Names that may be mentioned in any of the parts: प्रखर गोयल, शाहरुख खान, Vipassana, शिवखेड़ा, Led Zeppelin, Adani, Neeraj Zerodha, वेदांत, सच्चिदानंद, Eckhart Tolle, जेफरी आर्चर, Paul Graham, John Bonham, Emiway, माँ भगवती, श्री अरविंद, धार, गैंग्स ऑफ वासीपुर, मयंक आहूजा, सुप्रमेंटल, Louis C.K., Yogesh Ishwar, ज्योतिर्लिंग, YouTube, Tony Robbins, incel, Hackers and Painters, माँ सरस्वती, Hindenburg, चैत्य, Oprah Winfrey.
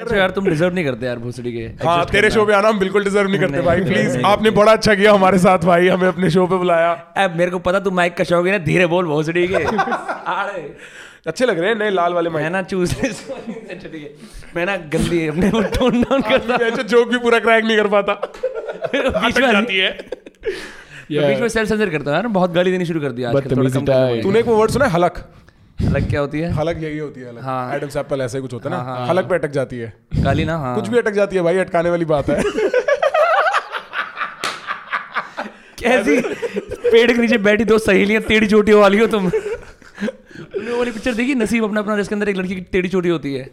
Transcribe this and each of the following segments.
यार तुम डिजर्व नहीं करते यार भोसड़ी के। हाँ, तेरे शो पे आना हम बिल्कुल डिजर्व नहीं करते भाई, प्लीज। आपने बड़ा अच्छा किया हमारे साथ भाई, हमें अपने शो पे बुलाया। अब मेरे को पता तुम माइक का शौकीन है, धीरे बोल भोसड़ी के। अच्छे लग रहे हैं नए लाल वाले माइक। मैं ना चूसने मैं ना गंदी अपने को टोन डाउन करता, जोक भी पूरा क्रैक नहीं कर पाता, बीच में आती है, बीच में सेल्फ सेंसर करता है ना। बहुत गाली देनी शुरू कर दिया। तूने एक वर्ड सुना है हलक? हलक क्या होती है? हलक यही होती है। हाँ, एडम्स एप्पल ऐसे कुछ होता है ना, हलक पे अटक जाती है गाली ना। हाँ, कुछ भी अटक जाती है भाई, अटकाने वाली बात है। कैसी पेड़ के नीचे बैठी दो सहेलियां, टेढ़ी चोटी वाली हो तुम। वाली पिक्चर देखी नसीब अपना अपना, जिसके अंदर एक लड़की की टेढ़ी चोटी होती है,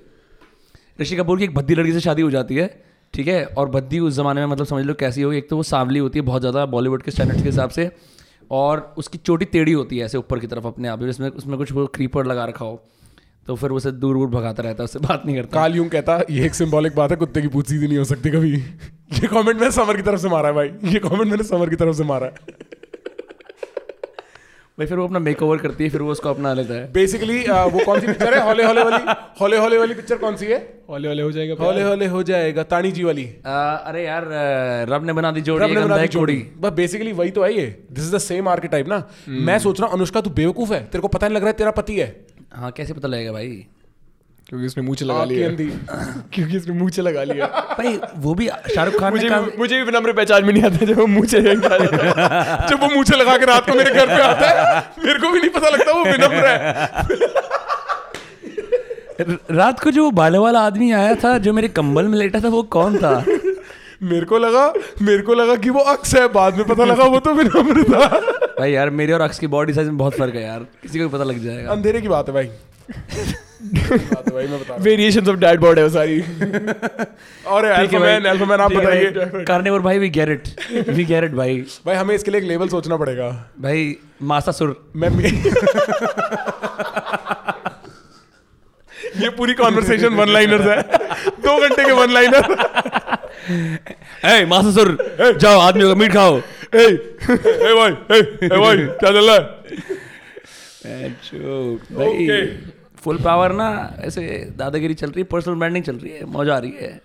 ऋषि कपूर की। एक भद्दी लड़की से शादी हो जाती है, ठीक है। और भद्दी उस जमाने में मतलब समझ लो कैसी होगी, एक तो वो सांवली होती है बहुत ज़्यादा बॉलीवुड के स्टैंडर्ड के हिसाब से, और उसकी चोटी टेढ़ी होती है ऐसे ऊपर की तरफ अपने आप ही, उसमें उसमें कुछ वो क्रीपर लगा रखा हो, तो फिर उसे दूर दूर भगाता रहता है, उससे बात नहीं करता। काल यूं कहता ये एक सिंबॉलिक बात है, कुत्ते की पूंछ सीधी नहीं हो सकती कभी। ये कमेंट मैंने समर की तरफ से मारा है भाई, ये कमेंट मैंने समर की तरफ से मारा है भाई। फिर वो अपना मेकओवर करती है, फिर वो उसको अपना लेता है बेसिकली। वो कौन सी पिक्चर है? हौले हौले वाली, हौले हौले वाली पिक्चर कौन सी है? हौले हौले हो जाएगा, हौले हौले हो जाएगा, तानी जी वाली। अरे यार, रब ने बना दी जोड़ी। बस बेसिकली वही तो है ये, this is the same archetype ना। मैं सोच रहा हूँ अनुष्का तू बेवकूफ है, तेरे को पता नहीं लग रहा है तेरा पति है। हाँ, कैसे पता लगेगा भाई? क्योंकि इसने मूंछ लगा लिया, क्योंकि इसने मूंछ लगा लिया भाई। वो भी शाहरुख खान ने मुझे भी नंबर पहचान में नहीं आता जब वो मूंछे जब वो मूंछे लगा के रात को मेरे घर पे आता है, मेरे को भी नहीं पता लगता वो विनम्र है। रात को जो बाले वाला आदमी आया था जो मेरे कंबल में लेटा था, वो कौन था? मेरे को लगा कि वो अक्स है, बाद में पता लगा वो तो विनम्र था भाई। यार मेरे और अक्स की बॉडी साइज में बहुत फर्क है यार, किसी को भी पता लग जाएगा। अंधेरे की बात है भाई, वेरिएशंस ऑफ डैड बॉडी है सारी। और अल्फामैन आप बताइए। कार्निवोर भाई, वी गैरेट भाई। भाई हमें इसके लिए एक लेबल सोचना पड़ेगा भाई, मासासुर। मैं ये पूरी कॉन्वर्सेशन वन लाइनर्स है, 2 घंटे के वन लाइनर। ए मासासुर जाओ आदमी का मीट खाओ। ए ए भाई क्या चल रहा है? ओके, फुल पावर ना, ऐसे दादागिरी चल रही है, पर्सनल ब्रांडिंग चल रही है, मजा आ रही है।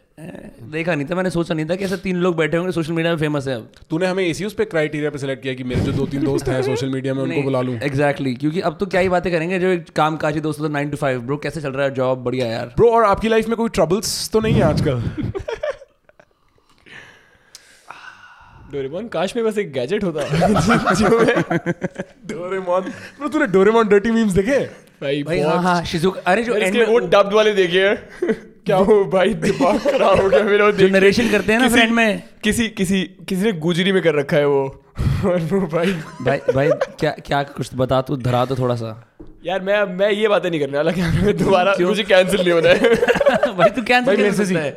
देखा नहीं था मैंने, सोचा नहीं था कि ऐसे 3 लोग बैठे होंगे सोशल मीडिया में फेमस है। अब तूने हमें इसी उस पे क्राइटेरिया पे सिलेक्ट किया कि मेरे जो 2-3 दोस्त हैं सोशल मीडिया में उनको बुला लूं। एग्जैक्टली, क्योंकि अब तो क्या ही बातें करेंगे जो एक काम काजी दोस्त होता है। 9 to 5 ब्रो, कैसे चल रहा है जॉब? बढ़िया यार ब्रो। और आपकी लाइफ में कोई ट्रबल्स तो नहीं है आजकल? डोरेमोन, काश में बस एक गैजेट होता। डोरेमोन ब्रो, तूने डोरेमोन डर्टी मीम्स देखे भाई? हाँ हाँ, शिजुक। अरे जो इसके वो डब्ड वाले देखिए। क्या वो भाई दिमाग खराब हो गया मेरा। जो नरेशन करते हैं ना फ्रेंड में, किसी ने गुजरी में कर रखा है वो। भाई भाई भाई क्या कुछ बता, तू धरा तो थोड़ा सा यार। मैं ये बातें नहीं करने वाला क्या दोबारा, मुझे कैंसिल नहीं होना है भाई। तू कैंसिल है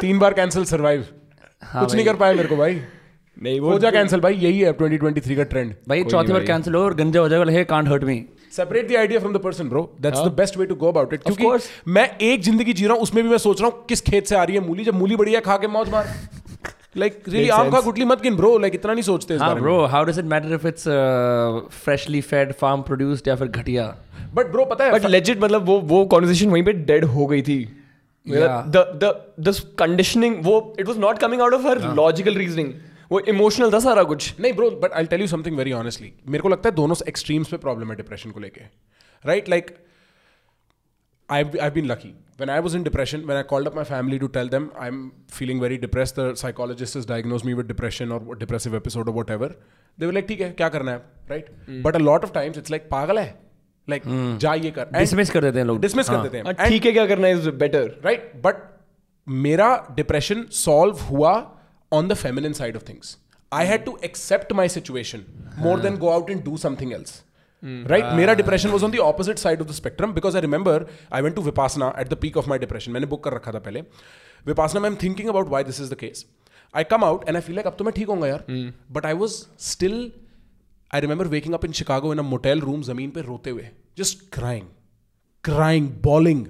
3 बार, कैंसिल सर्वाइव, कुछ नहीं कर पाया मेरे को भाई। नहीं वो जा कैंसिल भाई, यही है 2023 का ट्रेंड भाई। 4थी बार कैंसिल हो और गंजा हो जाएगा। He can't hurt me, separate the idea from the person bro, that's the best way to go about it. क्योंकि मैं एक जिंदगी जी रहा हूं, उसमें भी मैं सोच रहा हूं किस खेत से आ रही है मूली। जब मूली बड़ी है खा के मौज मार, लाइक रियली। आम का गुटली मत गिन ब्रो, लाइक इतना नहीं सोचते इस बारे में bro. How does it matter if it's freshly fed, farm produced या फिर घटिया? बट ब्रो पता है, बट लेजिट मतलब वो कॉन्वर्सेशन वहीं पे डेड हो गई थी। द कंडीशनिंग, वो it was not coming out of her logical reasoning, वो इमोशनल था सारा कुछ। नहीं bro, but I tell you something very honestly, मेरे को लगता है दोनों एक्सट्रीम्स पे प्रॉब्लम है डिप्रेशन को लेके, right? Like I been lucky when I was in depression, when I called up my family to tell them I am feeling very depressed, the psychologist has diagnose me with depression और depressive episode और whatever, they were like ठीक है क्या करना है, right? But a lot of times it's like पागल है, like जा ये कर, डिसमिस कर देते हैं लोग, डिसमिस कर देते हैं, ठीक है क्या करना इज बेटर, राइट? बट मेरा डिप्रेशन सॉल्व हुआ on the feminine side of things. I had to accept my situation more than go out and do something else. Right? Mera depression was on the opposite side of the spectrum because I remember I went to Vipassana at the peak of my depression. मैंने book कर रखा था पहले. Vipassana में I'm thinking about why this is the case. I come out and I feel like अब तो मैं ठीक होऊंगा यार. But I was still, I remember waking up in Chicago in a motel room ज़मीन पे रोते हुए. Just crying, bawling.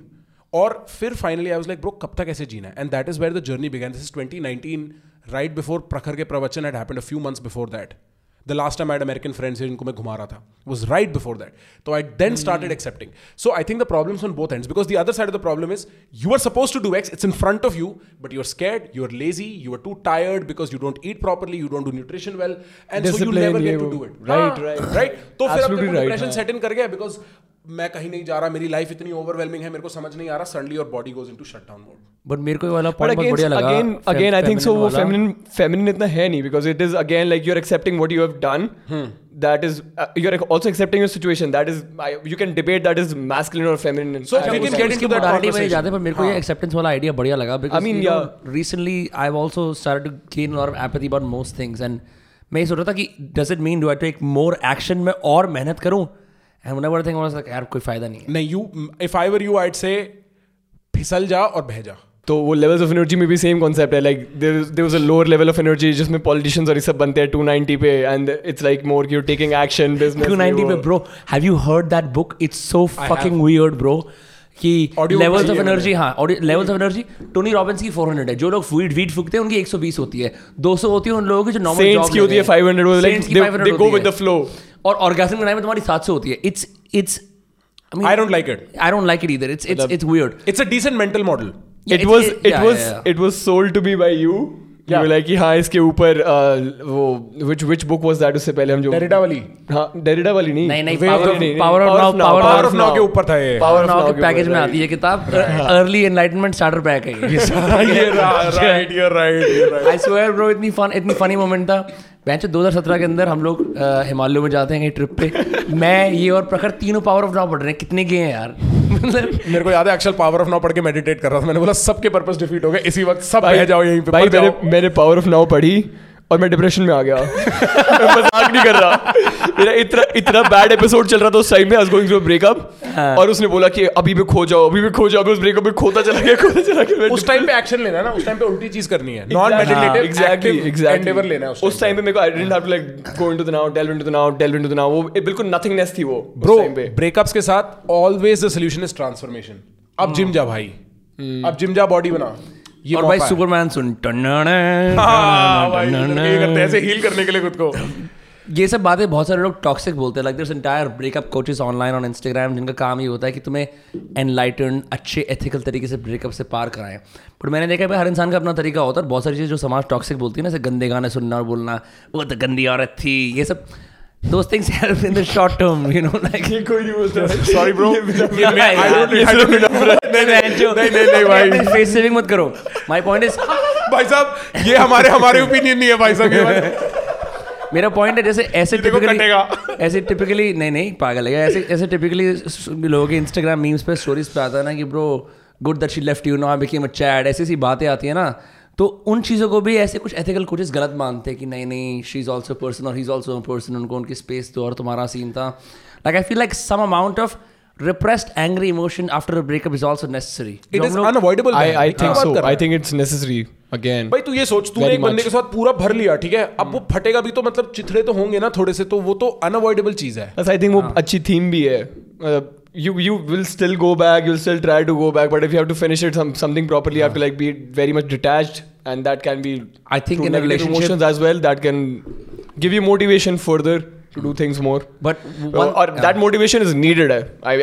और फिर finally I was like bro कब तक ऐसे जीना है? And that is where the journey began. This is 2019. Right before Prakhar ke Pravachan had happened, a few months before that. The last time I had American friends जिनको मैं घुमा रहा था was right before that. तो I then started accepting. So I think the problems on both ends because the other side of the problem is you are suppose to do X, it's in front of you, but you are scared, you are lazy, you are too tired because you don't eat properly, you don't do nutrition well, and so you never get to do it. Right right right. तो फिर आपको depression set इन कर गया because मैं कहीं नहीं जा रहा, मेरी लाइफ इतनी ओवरवेलमिंग है, मेरे को समझ नहीं आ रहा, suddenly your body goes into shutdown mode. But मेरे को ये वाला पॉइंट बहुत बढ़िया लगा. अगेन आई थिंक सो वो फेमिनिन इतना है नहीं because it is again like you are accepting what you have done. That is, you're also accepting your situation. That is, you can debate that is masculine or feminine. So we can get into that conversation. But मेरे को ये acceptance वाला idea बढ़िया लगा. I mean, yeah. Recently, I've also started to clean a lot of apathy about most things, and मैं सोच रहा था कि does it mean do I take more action में और मेहनत करूँ? And whenever I think I was like, यार कोई फायदा नहीं है. नहीं, you, if I were you, I'd say, फिसल जा और बह जा. तो वो लेवल्स ऑफ एनर्जी में भी सेम कॉन्सेप्ट है. Like there was a lower level of energy जिसमें पॉलिटिशियंस और ये सब बनते हैं 290 पे, and it's like more you taking action business. 290 पे bro, have you heard that book? It's so fucking weird bro कि लेवल्स ऑफ एनर्जी. हाँ, और levels of energy Tony Robbins की 400 है. जो लोग वीट फूकते हैं उनकी 120 होती है, 200 होती है उन लोगों की जो नॉर्मल जॉब की होती है, 500 like they go with the flow. और ऑर्गेनिक बनाने में तुम्हारी 700 होती है. It's I don't like it. I don't like it either. It's weird. It's a decent mental model. It was sold to me by you. You were like, कि हाँ इसके ऊपर वो which book was that उससे पहले हम जो Derrida वाली. हाँ, डेरिडा वाली नहीं, Power of Now के ऊपर था ये. Power of Now के पैकेज में आती है किताब. Early Enlightenment Starter Pack है ये. Right. I swear bro, इतनी funny moment था. 2017 के अंदर हम लोग हिमालय में जाते हैं ट्रिप पे, मैं ये और प्रखर तीनों पावर ऑफ नाउ पढ़ रहे हैं. कितने गए हैं यार? मेरे को याद है एक्चुअल पावर ऑफ नाउ पढ़ के मेडिटेट कर रहा था. मैंने बोला सबके पर्पस डिफीट हो गए इसी वक्त, सब बह जाओ यहीं पे. भाई मैंने पावर ऑफ नाउ पढ़ी और मैं डिप्रेशन में आ गया. मैं मजाक नहीं कर रहा. मेरा इतना बैड एपिसोड चल रहा था उस टाइम में. I was going through a breakup और उसने बोला कि अभी मैं खो जाओ. उस ब्रेकअप में खोता चला गया. उस टाइम पे एक्शन लेना है ना, उस टाइम पे उल्टी चीज करनी है, नॉन मेडिटेटिव एग्जैक्टली एंडेवर लेना है. उस टाइम पे मेरे को I didn't have to like go into the now, delve into the now. वो बिल्कुल नथिंगनेस थी वो ब्रो. ब्रेकअप्स के साथ always the solution is transformation. अब जिम जा भाई, अब जिम जा, बॉडी बना. और भाई सुपरमैन सुन करते ऐसे हील करने के लिए खुद को. ये सब बातें बहुत सारे लोग टॉक्सिक बोलते हैं. Like there entire breakup coaches online on Instagram जिनका काम ये होता है कि तुम्हें एनलाइटन अच्छे एथिकल तरीके से ब्रेकअप से पार कराएं. पर मैंने देखा भाई हर इंसान का अपना तरीका होता है. बहुत सारी चीज़ जो समाज टॉक्सिक बोलती है ना, जैसे गंदे गाने सुनना और बोलना वो तो गंदी औरत थी, ये सब those things help in the short term, you know, like sorry bro, I don't face saving मत करो. My point is भाई साहब ये हमारे opinion नहीं है भाई साहब. मेरा पॉइंट है जैसे ऐसे टिपिकली नहीं पागल है ऐसे टिपिकली लोगों के Instagram memes पे stories पे आता है ना कि bro good that she left you, now I became a Chad, ऐसी बातें आती है ना. तो उन चीज़ों को भी ऐसे कुछ एथिकल कोचेस गलत मानते हैं कि नहीं शी इज़ ऑल्सो पर्सन और ही इज़ ऑल्सो पर्सन, उनको उनकी स्पेस दो और तुम्हारा सीन था. Like I feel like some amount of repressed angry emotion after a breakup is also necessary. It is unavoidable. I think so. I think it's necessary again. भाई तू ये सोच, तूने एक बंदे के साथ पूरा भर लिया, ठीक है, अब वो फटेगा भी तो मतलब चिथड़े तो होंगे ना थोड़े से, तो वो तो unavoidable चीज़ है. I think वो अच्छी थीम भी है. You will still go back, you'll still try to go back, but if you have to finish it something properly, you have to like be very much detached, and that can be, I think, in a relationship emotions as well, that can give you motivation further to do things more, but that motivation is needed.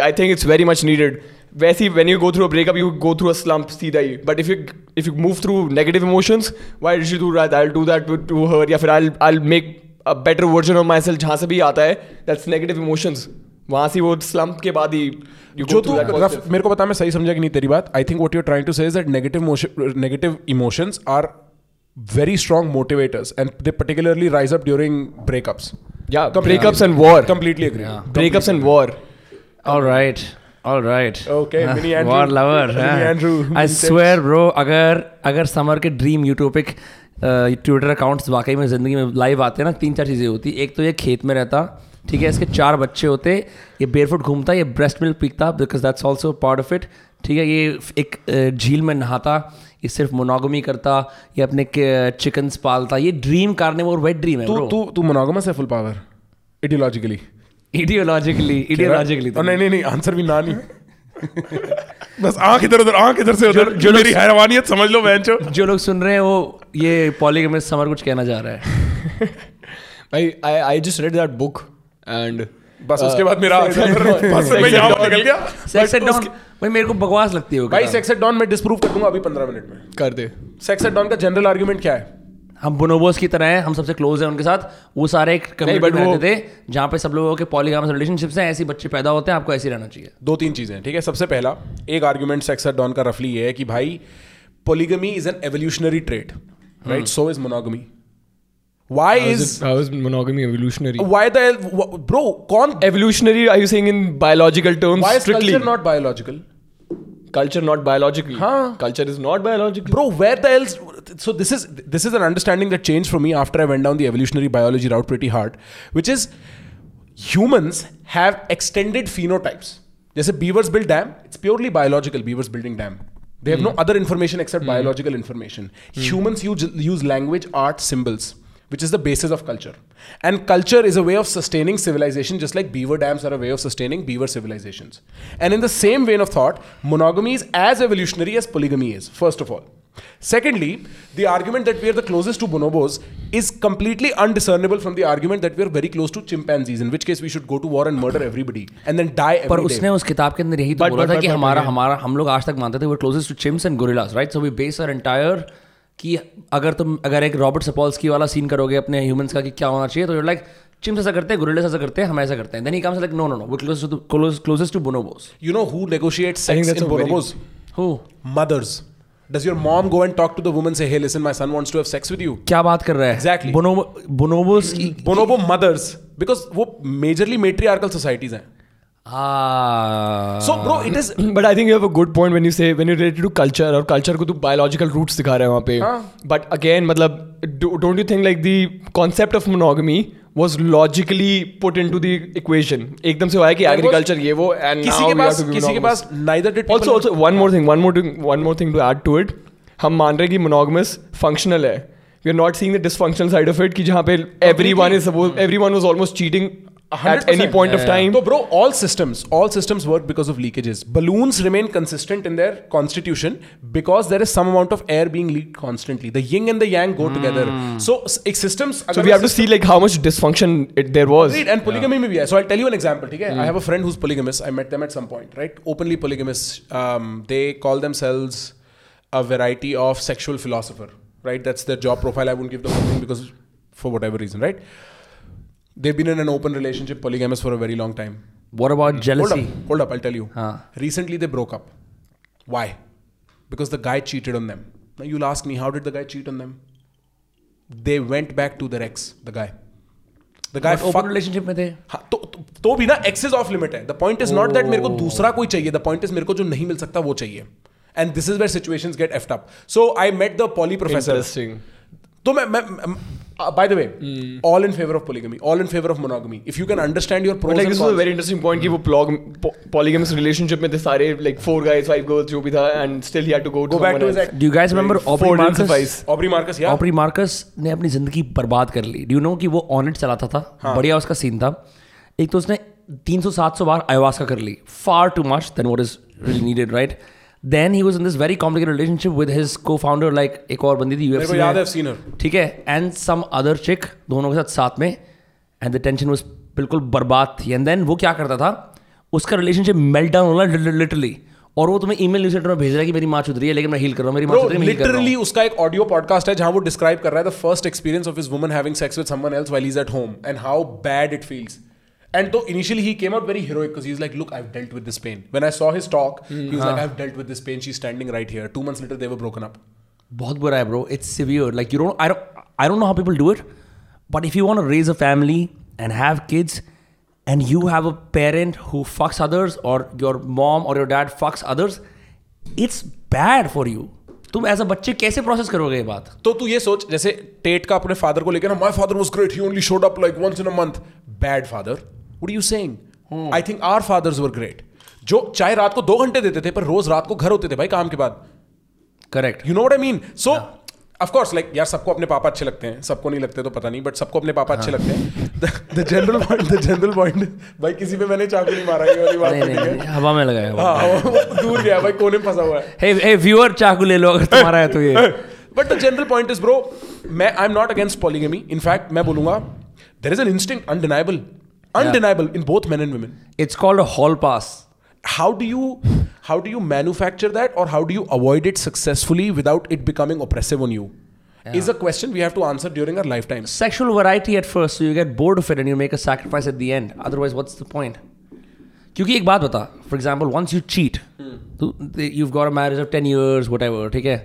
I think it's very much needed. When you go through a breakup, you go through a slump, but if you move through negative emotions, why did she do that? I'll do that to her, या फिर I'll make a better version of myself. जहाँ से भी आता है that's negative emotions. वहाँ से वो स्लम्प के बाद ही जो तू मेरे को बता मैं सही समझा कि नहीं तेरी बात. I think what you are trying to say is that negative emotions are very strong motivators and they particularly rise up during breakups. या breakups and war. Completely agree. Breakups and war. Alright alright okay. Mini Andrew war lover. Andrew I swear bro, अगर समर के dream utopic Twitter accounts वाकई में जिंदगी में live आते हैं ना, 3-4 चीज़ें होती. एक तो ये खेत में रहता, ठीक है, इसके 4 बच्चे होते, ये बेयरफुट घूमता, ये ब्रेस्ट मिल्क पीता because that's also part of it, ठीक है, ये एक झील में नहाता, ये सिर्फ मोनोगमी करता, ये अपने चिकन्स पालता. ये ड्रीम कार्निवोर वेट ड्रीम है. तू मोनोगमस है फुल पावर आइडियोलॉजिकली. नहीं आंसर भी ना नहीं. बस आंख इधर से उधर. जो मेरी हैरानियत समझ लो. जो लोग सुन रहे हैं वो ये पॉलीगैमस समर कुछ कहना चाह रहा है. I just read that book and बस उसके बाद मेरा बस मैं यहाँ निकल गया। सेक्स एट डॉन भाई मेरे को बकवास लगती है भाई। सेक्स एट डॉन मैं डिस्प्रूव कर दूंगा अभी 15 मिनट में। कर दे। सेक्स एट डॉन का जनरल आर्गुमेंट क्या है? हम बोनोबोस की तरह हैं, हम सबसे क्लोज हैं उनके साथ। वो सारे एक कम्युनिटी में रहते थे जहाँ पे सब लोगों के पॉलीगामस रिलेशनशिप्स हैं, ऐसे बच्चे पैदा होते हैं, आपको ऐसे रहना चाहिए। दो तीन चीज़ें, ठीक है। सबसे पहला एक आर्गुमेंट सेक्स एट डॉन का रफली ये है कि भाई polygamy is an evolutionary trait, right? So is monogamy. Why is monogamy evolutionary? Why the bro? Evolutionary? Are you saying in biological terms? Why is strictly? Culture not biological? Culture not biological. Huh? Culture is not biological. Bro, where the else? So this is an understanding that changed for me after I went down the evolutionary biology route pretty hard, which is humans have extended phenotypes. Like beavers build dam. It's purely biological. Beavers building dam. They have no other information except biological information. Humans use language, art, symbols, which is the basis of culture. And culture is a way of sustaining civilization, just like beaver dams are a way of sustaining beaver civilizations. And in the same vein of thought, monogamy is as evolutionary as polygamy is, first of all. Secondly, the argument that we are the closest to bonobos is completely undiscernible from the argument that we are very close to chimpanzees, in which case we should go to war and murder everybody and then die every day. उसने उस किताब के अंदर यही तो बोला था कि हमारा हम लोग आज तक मानते थे we are closest to chimps and gorillas, right? So we base our entire कि अगर एक रॉबर्ट सपोल्स्की वाला सीन करोगे अपने ह्यूमंस का कि क्या होना चाहिए, तो लाइक चिम्स ऐसा करते हैं, गोरिल्लास ऐसा करते हैं, हम ऐसा करते हैं। Then he comes like no no no, we closest to bonobos. You know who negotiates sex in bonobos? Who? Mothers. Does your mom go and talk to the woman, say, hey, listen, my son wants to have sex with you? क्या बात कर रहा है? Exactly. Bonobo mothers, because वो majorly matriarchal societies हैं। So bro, it is. But I think you have a good point when you say when you relate to culture और culture को तो biological roots दिखा रहे हैं वहाँ पे. But again, मतलब don't you think like the concept of monogamy was logically put into the equation? एकदम से हुआ है कि agriculture ये वो and now we have to be monogamous. किसी के पास neither did. Also one more thing to add to it. हम मान रहे हैं कि monogamous functional है. We are not seeing the dysfunctional side of it कि जहाँ पे everyone was almost cheating. At any point of time. So bro, all systems work because of leakages. Balloons remain consistent in their constitution because there is some amount of air being leaked constantly. The yin and the yang go together. So we have to see like how much dysfunction there was. Agreed. And polygamy may be. So I'll tell you an example. Okay? I have a friend who's polygamous. I met them at some point, right? Openly polygamous. They call themselves a variety of sexual philosopher, right? That's their job profile. I won't give the whole thing because for whatever reason, right? They've been in an open relationship, polygamous, for a very long time. What about jealousy? Hold up, I'll tell you. Recently they broke up. Why? Because the guy cheated on them. Now you'll ask me, how did the guy cheat on them? They went back to their ex, the guy. The guy fucked. Open relationship में थे. तो भी ना, ex is off limit है. The point is not that मेरे को दूसरा कोई चाहिए. The point is मेरे को जो नहीं मिल सकता वो चाहिए. And this is where situations get effed up. So I met the poly professor. Interesting. So by the way, all in favor of polygamy, all in favor of monogamy. If you can understand your pros and cons. But like this was a very interesting point कि वो polygamous relationship में थे सारे, like 4 guys, 5 girls जो भी था, and still he had to go back to his ex. Do you guys remember Aubrey Marcus? Yeah. Aubrey Marcus ने अपनी जिंदगी बर्बाद कर ली. Do you know कि वो ऑनेट चलाता था? बढ़िया उसका सीन था. एक तो उसने 300-700 बार आयोवास्का कर ली. Far too much than what is really needed, right? Then he was in this very complicated relationship with his co-founder, like एक और बंदी थी UFC में, I've seen her, ठीक है, and some other chick, दोनों के साथ में, and the tension was बिल्कुल बर्बाद थी. And then वो क्या करता था, उसका relationship meltdown हो रहा literally, और वो तुम्हें ईमेल न्यूज़लेटर में भेज रहा है कि मेरी माँ चुद रही है लेकिन मैं हील कर रहा हूँ, मेरी माँ चुद रही है, मैं हील कर रहा हूँ. लिटरली उसका एक ऑडियो पॉडकास्ट है जहाँ वो डिस्क्राइब कर रहा है the first experience of his woman having sex with someone else while he's at home and how bad it feels. And so initially he came out very heroic because he's like, look, I've dealt with this pain. When I saw his talk, he was like, I've dealt with this pain. She's standing right here. 2 months later, they were broken up. बहुत बुरा है, bro. It's severe. Like I don't know how people do it. But if you want to raise a family and have kids, and you have a parent who fucks others, or your mom or your dad fucks others, it's bad for you. तुम as a बच्चे कैसे process करोगे ये बात? तो तू ये सोच, जैसे टेट का अपने फादर को लेकर, my father was great, he only showed up like once in a month. Bad father. What are you saying? I think our fathers were great. जो चाहे रात को 2 घंटे देते थे पर रोज रात को घर होते थे भाई काम के बाद. Correct. You know what I mean? So, of course, like यार सबको अपने पापा अच्छे लगते हैं, सबको नहीं लगते तो पता नहीं, but सबको अपने पापा अच्छे लगते हैं. The general point. भाई किसी पे मैंने चाकू नहीं मारा, ये वाली बात नहीं है. हवा में लगाया. हाँ, दूर गया भाई, कोने में फंसा हुआ है. Hey viewer, चाकू ले लो अगर तुम्हारा है तो ये. But the general point is, bro, I'm not against polygamy. In fact, मैं बोलूँगा There is an instinct, undeniable in both men and women. It's called a hall pass. How do you manufacture that, or how do you avoid it successfully without it becoming oppressive on you? Yeah. Is a question we have to answer during our lifetime. Sexual variety at first, so you get bored of it and you make a sacrifice at the end. Otherwise, what's the point? क्योंकि एक बात बता, for example, once you cheat, you've got a marriage of 10 years, whatever, ठीक है?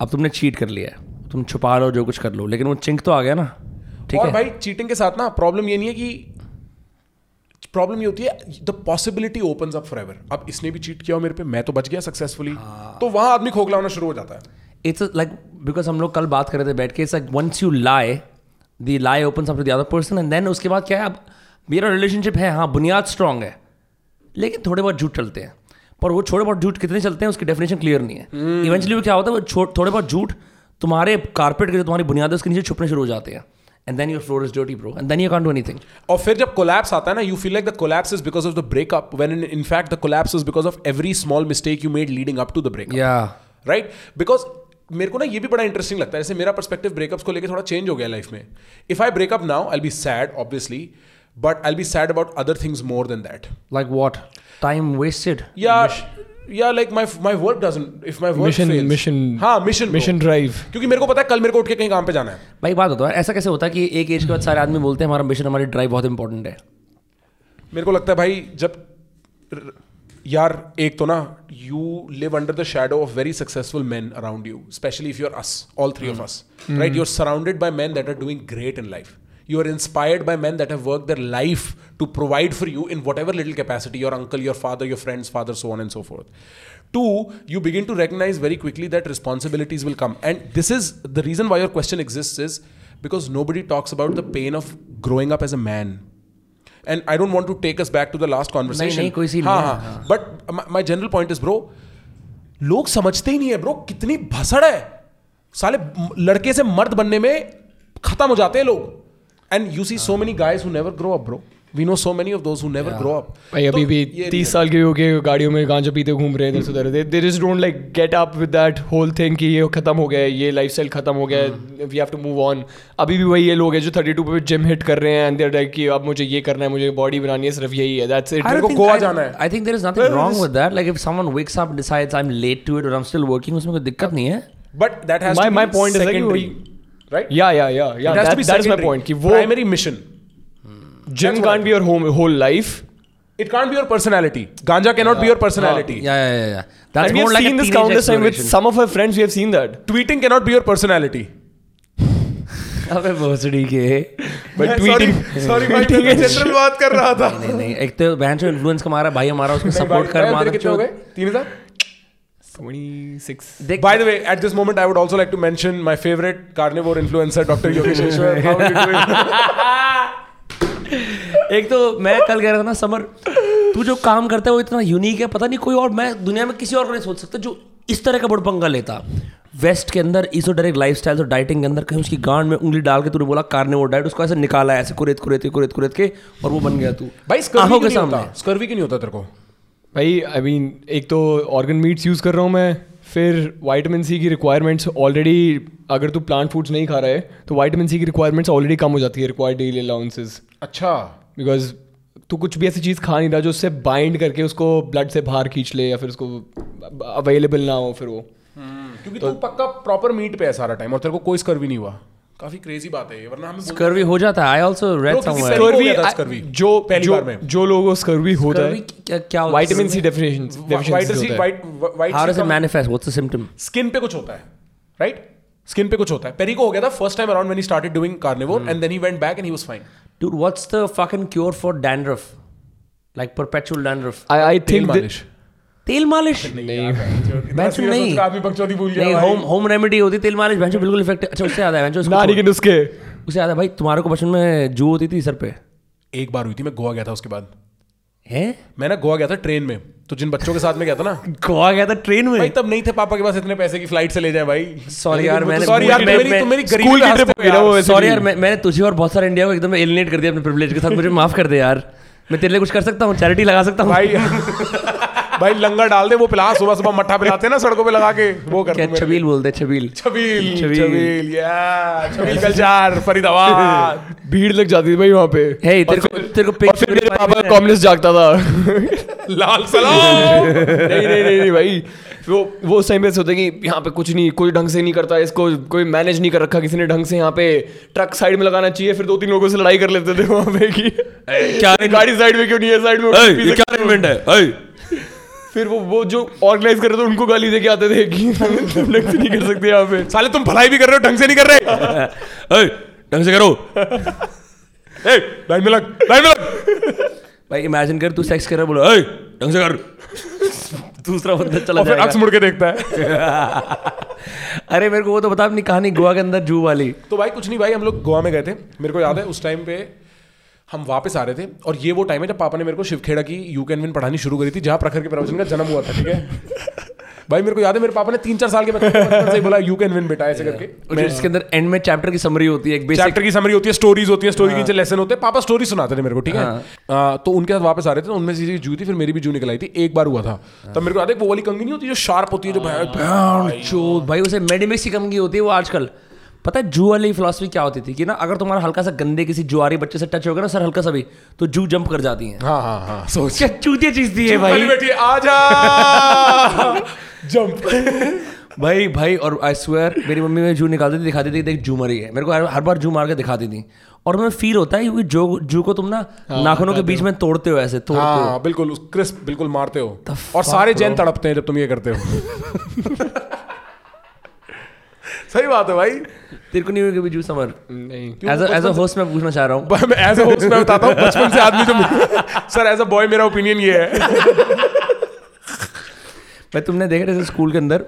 अब तुमने cheat कर लिया है, तुम छुपा लो जो कुछ कर लो, लेकिन वो चिंक तो आ गया ना, ठीक है? और भाई cheating के साथ ना प्रॉब्लम ये नहीं है कि प्रॉब्लम ये होती है the possibility opens up forever. अब इसने भी चीट किया हो मेरे पे, मैं तो बच गया सक्सेसफुली, तो वहाँ आदमी खोखला होना शुरू हो जाता है. इट्स लाइक बिकॉज हम लोग कल बात कर रहे थे बैठ के, it's like once you lie, the lie opens up to the other person and then उसके बाद क्या है, अब मेरा रिलेशनशिप है, हाँ बुनियाद स्ट्रांग है, लेकिन थोड़े बहुत झूठ चलते हैं. पर वो थोड़े बहुत झूठ कितने चलते हैं उसकी डेफिनेशन क्लियर नहीं है. इवेंचुअली वो क्या होता है, वो थोड़े बहुत झूठ तुम्हारे कारपेट के जो तुम्हारी बुनियाद है उसके नीचे छुपने शुरू हो जाते हैं. And then your floor is dirty, bro. And then you can't do anything. और फिर जब collapse आता है ना, you feel like the collapse is because of the breakup, when in fact the collapse is because of every small mistake you made leading up to the breakup. Yeah. Right? Because मेरे को ना ये भी बड़ा interesting लगता है. जैसे मेरा perspective breakups को लेके थोड़ा change हो गया life में. If I break up now, I'll be sad, obviously, but I'll be sad about other things more than that. Like what? Time wasted. Yeah. Yeah, like my work doesn't. If my work fails. Mission drive. क्योंकि मेरे को पता है कल मेरे को उठ के कहीं काम पे जाना है. भाई बात होता है, ऐसा कैसे होता है कि एक एज के बाद सारे आदमी बोलते हैं हमारा मिशन, हमारी ड्राइव बहुत इंपॉर्टेंट है. मेरे को लगता है भाई, जब यार एक तो ना you live under the shadow of very successful man around you, specially if you are us, all three of us, right? You are surrounded by man that are doing great in life. You are inspired by men that have worked their life to provide for you in whatever little capacity, your uncle, your father, your friend's father, so on and so forth. 2, you begin to recognize very quickly that responsibilities will come. And this is the reason why your question exists, is because nobody talks about the pain of growing up as a man. And I don't want to take us back to the last conversation. नहीं, कोई सी नहीं है. But my general point is, bro, लोग समझते ही नहीं है, bro, कितनी भसड़ है. साले लड़के से मर्द बनने में खत्म हो जाते हैं लोग. And you see so many guys who never grow up, bro. We know so many of those who never grow up. भाई अभी भी 30 साल के हो गए, गाड़ियों में गांजा पीते घूम रहे हैं इधर से उधर. They just don't like get up with that whole thing कि ये खत्म हो गया है, ये lifestyle खत्म हो गया है, we have to move on. अभी भी वही ये लोग हैं जो 32 पे जिम हिट कर रहे हैं and they're like कि अब मुझे ये करना है, मुझे बॉडी बनानी है, सिर्फ यही है, that's it. मेरे को गोवा जाना है. I think there is nothing wrong with that. Like if someone wakes up and decides I'm late to it or I'm still working, उसमें कोई दिक्कत नहीं है. But that has to be secondary. Right? Yeah. That's my point. Primary mission. Gym can't be your whole life. It can't be your personality. Ganja cannot be your personality. Yeah. That's more like a teenage exploration. And we have seen this countless time with some of our friends. We have seen that. Tweeting cannot be your personality. अबे भोसड़ी के. But tweeting. Sorry, मैं general बात कर रहा था. नहीं, एक तो बहन से influence का मारा, भाई हमारा उसको support कर मारा. कितने हो गए? 3,000. 26. By the way, at this moment, I would also like to mention my favorite carnivore influencer, Dr. Yogesh Ishwar. How are you doing? एक तो मैं कल कह रहा था ना, समर, तू जो काम करता है वो इतना यूनिक है, पता नहीं कोई और, मैं दुनिया में किसी और को नहीं सोच सकता जो इस तरह का बुड़पंगा लेता. वेस्ट के अंदर इजोटेरिक लाइफस्टाइल और डाइटिंग के अंदर कहीं उसकी गांड में उंगली डाल के तूने बोला कार्निवोर डाइट, उसको ऐसे निकाला है, ऐसे कुरेद के, और वो बन गया तू. भाई स्कर्वी क्यों नहीं होता तेरे को? भाई आई मीन, एक तो ऑर्गन मीट्स यूज़ कर रहा हूँ मैं, फिर वाइटामिन सी की रिक्वायरमेंट्स ऑलरेडी, अगर तू प्लांट फूड्स नहीं खा रहा है तो वाइटामिन सी की रिक्वायरमेंट्स ऑलरेडी कम हो जाती है, रिक्वायर्ड डेली अलाउंसेस. अच्छा. बिकॉज तू कुछ भी ऐसी चीज़ खा नहीं रहा जो उससे बाइंड करके उसको ब्लड से बाहर खींच ले या फिर उसको अवेलेबल ना हो फिर वो. क्योंकि तू पक्का प्रॉपर मीट पे है सारा टाइम और तेरे को कोई स्कर्वी नहीं हुआ. काफी क्रेजी बात है ये, वरना हम स्कर्वी हो जाता है. आई आल्सो रेड समवेयर जो पहली बार में जो लोगों स्कर्वी होता है, क्या विटामिन सी डेफिशिएंसी होता है. How does it manifest, what's the symptom? Skin पे कुछ होता है, राइट? स्किन पे कुछ होता है. पेरी को हो गया था first time around when he started doing carnivore and then he went back and he was fine. Dude, what's the fucking cure for dandruff, like perpetual dandruff? I think तेल मालिश नहीं, होम रेमेडी होती तेल मालिश, बिल्कुल effective. अच्छा, उससे आता है भाई, तुम्हारे को बचपन में जू होती थी सर पे? एक बार हुई थी, मैं गोवा गया था उसके बाद. है, मैं ना गोवा गया था ट्रेन में, तो जिन बच्चों के साथ में गया था ना, गोवा गया था ट्रेन में भाई, तब नहीं थे पापा के पास इतने पैसे की फ्लाइट से ले जाए भाई. सॉरी यार, मैंने तुझे और बहुत सारे इंडिया को एकदम एलिनेट कर दिया अपने प्रिविलेज के साथ, मुझे माफ कर दे यार. मैं तेरे लिए कुछ कर सकता हूँ, चैरिटी लगा सकता हूँ. भाई लंगर डाल दे वो पिला, सुबह सुबह मट्ठा पिलाते हैं ना सड़कों पे लगा के, वो करते हैं छबील बोलते, छबील छबील छबील छबील कल्चर फरीदाबाद, भीड़ लग जाती थी भाई वहाँ पे। हे तेरे को पिक्चर, मेरे पापा कॉम्युनिस्ट जागता था लाल सलाम नहीं नहीं भाई वो उस टाइम पे सोचते कि यहाँ पे कुछ नहीं, कोई ढंग से नहीं करता, इसको कोई मैनेज नहीं कर रखा किसी ने ढंग से, यहाँ पे ट्रक साइड में लगाना चाहिए, फिर 2-3 लोगों से लड़ाई कर लेते थे वहाँ पे कि क्या गाड़ी साइड में क्यों नहीं है, साइड में ये क्या अरेंजमेंट है। फिर वो जो ऑर्गेनाइज कर रहे थे उनको गाली देके आते थे कि तुम ढंग से नहीं कर सकते यहाँ पे, साले तुम भलाई भी कर रहे हो ढंग से नहीं कर रहे, ढंग से करो, लाइन में लग, लाइन में लग। भाई इमेजिन कर तू सेक्स कर रहा, बोलो ढंग से कर, दूसरा बंदा चला जाएगा, अक्स मुड़ के देखता है। अरे मेरे को वो तो बता अपनी कहानी गोवा के अंदर जू वाली। तो भाई कुछ नहीं भाई, हम लोग गोवा में गए थे, मेरे को याद है उस टाइम पे हम वापस आ रहे थे, और ये वो टाइम है जब पापा ने मेरे को शिवखेड़ा की यू कैन विन पढ़ानी शुरू करी थी, जहाँ प्रखर के प्रवचन का जन्म हुआ था, ठीक है। भाई मेरे को याद है मेरे पापा ने 3-4 साल के बच्चे से बोला यू कैन विन बेटा, ऐसे करके, जिसके अंदर एंड में चैप्टर की समरी होती है, एक बेसिक चैप्टर की समरी होती है, स्टोरीज होती है, स्टोरी के नीचे लेसन होते हैं, पापा स्टोरी सुनाते थे मेरे को, ठीक है। तो उनके साथ वापस आ रहे थे, उनमें से जू थी, फिर मेरी भी जू निकल आई थी, एक बार हुआ था। तब मेरे को याद है वो वाली कंगी नहीं होती जो शार्प होती है, जो भाई उसे मेडिमिक्स की कंगी होती है, वो आजकल पता है जू वाली फिलॉसफी क्या होती थी कि ना अगर तुम्हारा हल्का सा गंदे किसी जुआरी बच्चे से टच होगा ना सर हल्का सा भी, तो जू जंप कर जाती है। हाँ हाँ हाँ, सोच क्या चूतिया चीज दी है भाई, बैठिए आजा जंप भाई भाई। और आई स्वेयर मेरी मम्मी में जू निकालती थी, दिखाती थी, देख जू मरी है, मेरे को हर बार जू मार के दिखाती थी, और मैं फील होता है क्योंकि जू को तुम ना नाखूनों के बीच में तोड़ते हो, ऐसे तोड़ते हो बिल्कुल क्रिस्प, बिल्कुल मारते हो, और सारे जैन तड़पते हैं जब तुम ये करते हो। सही बात है भाई, तेरे को नहीं हुआ कभी जू समर? नहीं, एज अ होस्ट मैं पूछना चाह रहा हूँ, एज अ होस्ट मैं बताता हूँ, बचपन से आदमी तो सर एज अ बॉय मेरा ओपिनियन ये है। मैं तुमने देखा जैसे स्कूल के अंदर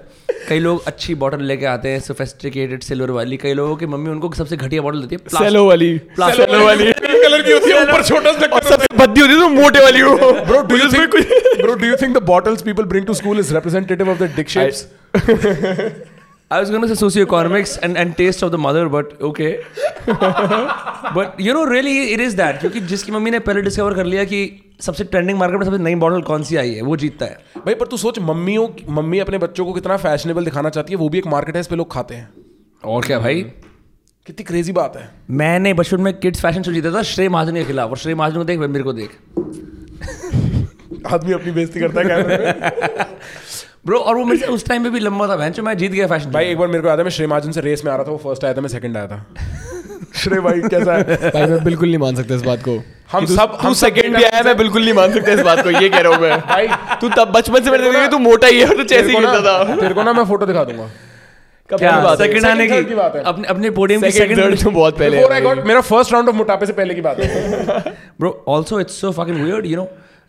कई लोग अच्छी बॉटल लेके आते हैं, सोफिस्टिकेटेड सिल्वर वाली, कई लोगों की मम्मी उनको सबसे घटिया बॉटल देती है, सेलो वाली, सेलो वाली कलर की होती है, ऊपर छोटा सा और सबसे बद्दी होती है तो मोटे वाली हो। Bro do you think the bottles people bring to school is representative of the dick shapes? I was going to say socio-economics and taste of the mother, but okay. But you know, really it is that क्योंकि जिसकी mummy ने पहले discover कर लिया कि सबसे trending market में सबसे नई बॉटल कौन सी आई है वो जीतता है भाई। पर तू सोच, मम्मी अपने बच्चों को कितना फैशनेबल दिखाना चाहती है, वो भी एक मार्केट है, इस पे लोग खाते हैं, और क्या भाई कितनी क्रेजी बात है। मैंने बचपन में किड्स फैशन शो जीता था श्रेय महाजन के खिलाफ, और श्रेय महाजन को देख, मेरे को देख, आदमी अपनी बेइज्जती करता है ब्रो। और वो मेरे उस टाइम पे भी लंबा था, वेंचर मैं जीत गया फैशन भाई। एक बार मेरे को याद है मैं श्रेय महाजन से रेस में आ रहा था, वो फर्स्ट आया था, मैं सेकंड आया था। श्रेय भाई कैसा है भाई? मैं बिल्कुल नहीं मान सकता इस बात को। हम सेकंड भी आया, मैं बिल्कुल नहीं मान सकता इस बात को, ये कह रहा हूँ मैं भाई। तू तब बचपन से मेरे देखा तू मोटा ही है, तो चेस ही खेलता था। तेरे को ना मैं फोटो दिखा दूंगा सेकंड आने की, अपने पोडियम की सेकंड बहुत पहले, मेरा फर्स्ट राउंड ऑफ मोटापे से पहले की बात है bro. Also it's so fucking weird, you know,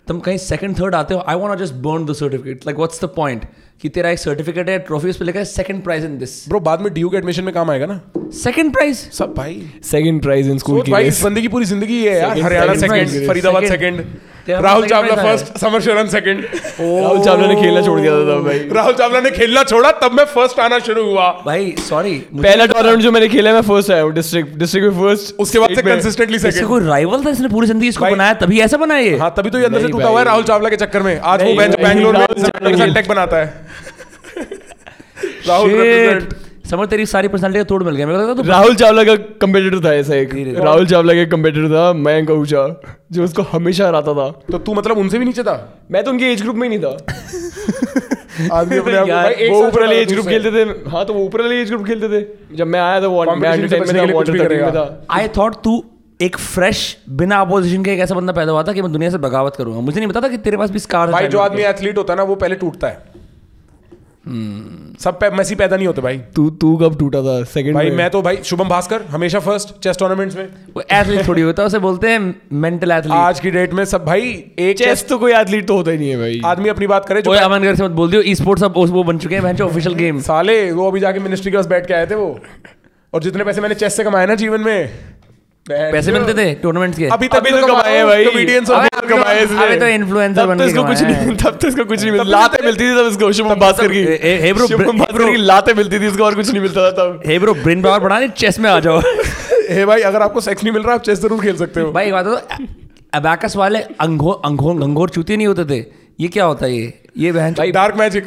तुम कहीं सेकंड थर्ड आते हो, I want to just burn the certificate, like what's the point कि तेरा एक सर्टिफिकेट है, ट्रॉफी उस पे लिखा है second prize in this. Bro बाद में डीयू के एडमिशन में काम आएगा ना सेकंड प्राइज, सब भाई सेकंड प्राइज इन स्कूल की भाई। इस बंदे की पूरी जिंदगी है यार, Haryana second, Faridabad second, Rahul Chawla first, Samar Sharan second. Rahul Chawla ने खेलना छोड़ दिया था भाई, राहुल चावला ने खेलना छोड़ा तब मैं फर्स्ट आना शुरू हुआ भाई। सॉरी, पहला टूर्नामेंट जो मैंने खेला मैं फर्स्ट आया हूं, डिस्ट्रिक्ट में फर्स्ट, उसके बाद से कंसिस्टेंटली सेकंड। इसका कोई राइवल था, इसने पूरी जिंदगी इसको बनाया, तभी ऐसा बना ये। हां तभी तो ये अंदर से टूटा हुआ है राहुल चावला के चक्कर में, आज वो बैंगलोर में अटैक बनाता है। राहुल रिप्रेजेंट समझ, तेरी सारी पर्सनालिटी का तोड़ मिल गया। मेरे को तो राहुल चावला का कंपेटिटर था, ऐसा एक राहुल चावला का कंपेटिटर था मयंक आहूजा, जो उसको हमेशा हराता था। तो तू मतलब उनसे भी नीचे था? मैं तो उनके एज ग्रुप में ही नहीं था। आदमी अपने आप भाई, वो ऊपर वाले एज ग्रुप खेलते थे। हां तो वो ऊपर वाले एज ग्रुप खेलते थे, जब मैं आया था वो मैं अंडरटेन में था। आई थॉट तू एक फ्रेश बिना अपोजिशन के एक ऐसा बंदा पैदा हुआ था कि मैं दुनिया से बगावत करूंगा, मुझे नहीं पता था कि तेरे पास भी स्कार है भाई। जो आदमी एथलीट होता है ना वो पहले टूटता है, सब मैसी पैदा नहीं होते भाई। तू कब टूटा था सेकंड भाई? मैं तो भाई शुभम भास्कर हमेशा फर्स्ट चेस टूर्नामेंट्स में। वो एथलीट थोड़ी होता है, उसे बोलते हैं मेंटल एथलीट आज की डेट में सब भाई। एक चेस तो कोई एथलीट तो होता ही नहीं है भाई। आदमी अपनी बात करे, जो अमनगर से मत बोल दियो, ई स्पोर्ट्स अब वो बन चुके हैं ऑफिशियल गेम साले। वो अभी जाके मिनिस्ट्री के पास बैठ के आए थे वो, और जितने पैसे मैंने चेस से कमाए ना जीवन में, पैसे मिलते थे टूर्नामेंट्स के, अभी तक तो कमाए भाई, कॉमेडियंस और कमाए से। अभी तो इन्फ्लुएंसर बन गए, इसको कुछ नहीं, तब तो इसको कुछ नहीं मिलता, लाते मिलती थी तब इसको, शुभम भास्कर की। हे ब्रो, शुभम भास्कर की लाते मिलती थी इसको, और कुछ नहीं मिलता था तब। हे ब्रो, ब्रेन पावर बढ़ाने चेस में आ जाओ। हे भाई, अगर आपको सेक्स नहीं मिल रहा आप चेस जरूर खेल सकते हो भाई। बात तो अबैकस वाले अंगोर चूतिए नहीं होते थे, ये क्या होता है ये? ये बहन डार्क मैजिक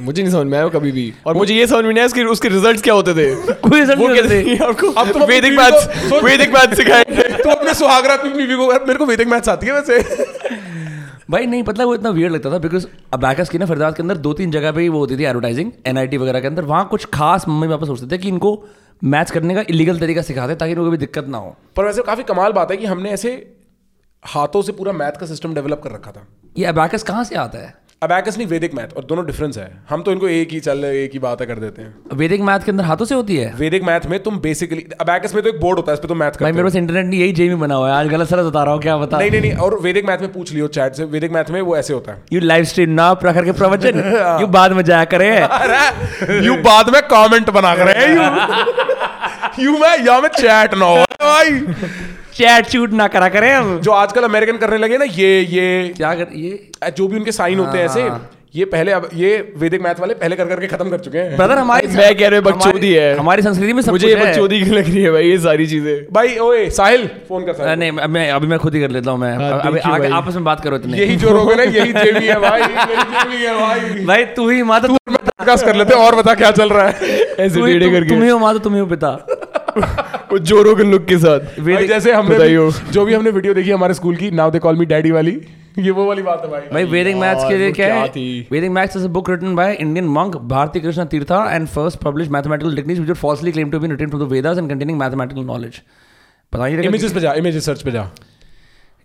मुझे नहीं समझ में आया कभी भी, और मुझे ये समझ में नहीं आया कि उसके रिजल्ट्स क्या होते थे। कोई रिजल्ट नहीं होते आपको। अब तो वैदिक मैथ्स सिखाएंगे तो अपने सुहागरा बीवी को। मेरे को वैदिक मैथ्स आती है वैसे भाई, नहीं पता, वो इतना वियर्ड लगता था बिकॉज अबैकस की ना फरीदाबाद के अंदर 2-3 जगह पे ही वो होती थी एडवर्टाइजिंग, एनआईटी वगैरह के अंदर। वहाँ कुछ खास मम्मी पापा सोचते थे कि इनको मैच करने का इलीगल तरीका सिखाते ताकि इनको भी दिक्कत ना हो। पर वैसे काफ़ी कमाल बात है कि हमने ऐसे हाथों से पूरा मैथ का सिस्टम डेवलप कर रखा था। ये अबैकस कहाँ से आता है? अबैकस नहीं, वैदिक मैथ, और दोनों डिफरेंस है। हम तो इनको एक ही बात कर देते हैं। वैदिक मैथ के अंदर हाथों से होती है। वैदिक मैथ में तुम बेसिकली, अबैकस में तो एक बोर्ड होता है इस पे तो मैथ करते हो। भाई मेरे पास इंटरनेट नहीं, यही जेईई बना हुआ है, आज गलत सलत बता रहा हूं, क्या बता। नहीं, और वैदिक मैथ में पूछ लियो चैट से। वैदिक मैथ में वो ऐसे होता है, यू लाइव स्ट्रीम ना प्रखर के प्रवचन यू बाद में जाया करे, यू बाद में कमेंट बना करे, यू में चैट ना हो भाई, चैट शूट ना करा करें। जो आजकल अमेरिकन करने लगे ना, ये क्या कर, ये जो भी उनके साइन होते हैं ऐसे, ये पहले, अब ये वैदिक मैथ वाले पहले कर करके खत्म कर चुके हैं ब्रदर। मैं कह रहा हूं बकचोदी है हमारी संस्कृति में, सब मुझे बकचोदी लग रही है भाई ये सारी चीजें। भाई ओए साहिल फोन कर, साहिल नहीं, मैं अभी मैं खुद ही कर लेता हूं। मैं आपस में बात करो इतने, यही जो रोगन है यही जेबी है भाई। भाई तू ही माता, तू पॉडकास्ट कर लेते और बता क्या चल रहा है ऐसे वीडियो करके। तुम ही हो माता, तुम ही हो पिता, जो रोगन लुक के साथ। भाई जैसे हमने जो भी हमने वीडियो देखी हमारे स्कूल की, now they call me daddy वाली, ये वो वाली बात है भाई। भाई वैदिक मैथ्स के लिए क्या है? वैदिक maths is a book written by Indian monk Bharati Krishna Tirtha and first publish mathematical techniques which are falsely claimed to be written from the Vedas and containing mathematical knowledge. पता नहीं, इमेजेस पे जा, इमेजेस सर्च पे जा,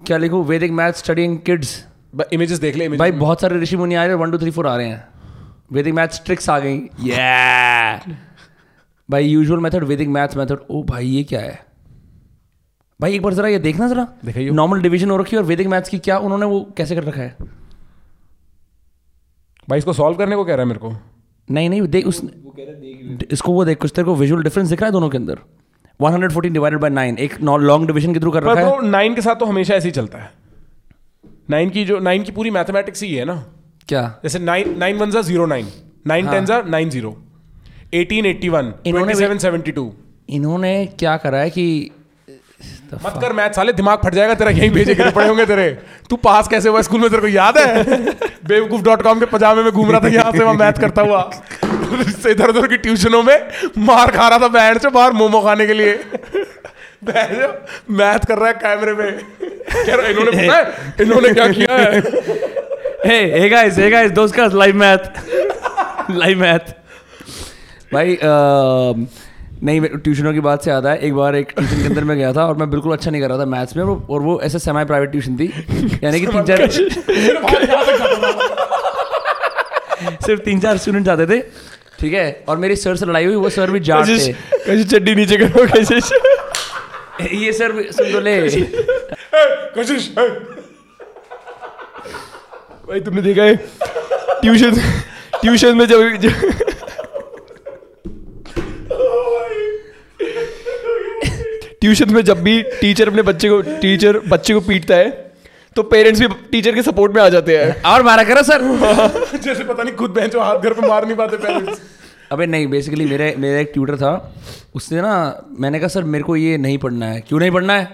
क्या लिखो वैदिक मैथ्स स्टडीइंग किड्स, इमेजेस देख ले। भाई बहुत सारे ऋषि मुनि आ रहे हैं, 1 2 3 4 आ रहे हैं। वैदिक मैथ्स ट्रिक्स आ गई, भाई यूजुअल मेथड, वैदिक मैथ्स मेथड। ओ भाई ये क्या है भाई, एक बार जरा ये देखना, जरा नॉर्मल डिवीजन हो रखी है और वैदिक मैथ्स की क्या उन्होंने वो कैसे कर रखा है भाई। इसको सॉल्व करने को कह रहा है मेरे को। नहीं देख, उस वो कह रहा है देख इसको, वो देख कुछ तेरे को विजुअल डिफरेंस दिख रहा है दोनों के अंदर। 114 डिवाइडेड बाय 9 एक लॉन्ग डिवीजन के थ्रू कर रखा है। तो 9 के साथ तो हमेशा ऐसे ही चलता है, 9 की पूरी मैथमेटिक्स ही है ना। क्या जैसे 9 9 1 0 9, 9 10 9 0, 1881, 2772। इन्होंने क्या करा है कि मत कर मैथ साले, दिमाग फट जाएगा तेरा, यहीं भेजे पड़े होंगे तेरे। तू पास कैसे हुआ स्कूल में, तेरे को याद है? बेवकूफ.com के पजामे में घूम रहा था यहाँ से वहाँ मैथ करता हुआ, इधर उधर की ट्यूशनों में मार खा रहा था बैठ से बाहर मोमो खाने के लिए, मैथ कर रहा है कैमरे में। इन्होंने क्या किया है दोस्त का लाइव मैथ भाई। नहीं, ट्यूशनों की बात से आता है, एक बार एक ट्यूशन के अंदर मैं गया था और मैं बिल्कुल अच्छा नहीं कर रहा था मैथ्स में, और वो ऐसे सेमी प्राइवेट ट्यूशन थी, यानी कि 3-4 सिर्फ 3-4 स्टूडेंट आते थे, ठीक है। और मेरी सर से लड़ाई हुई, वो सर भी जाट थे। कैसे चड्डी नीचे करो, कैसे ये सर सुन तो ले, भाई तुमने देखा है ट्यूशन में जब ट्यूशन में जब भी टीचर अपने बच्चे को पीटता है तो पेरेंट्स भी टीचर के सपोर्ट में आ जाते हैं और मारा करो सर जैसे पता नहीं खुद बेंच हाथ घर पे मार नहीं पाते पेरेंट्स। अबे नहीं, बेसिकली मेरा एक ट्यूटर था, उसने ना, मैंने कहा सर मेरे को ये नहीं पढ़ना है। क्यों नहीं पढ़ना है?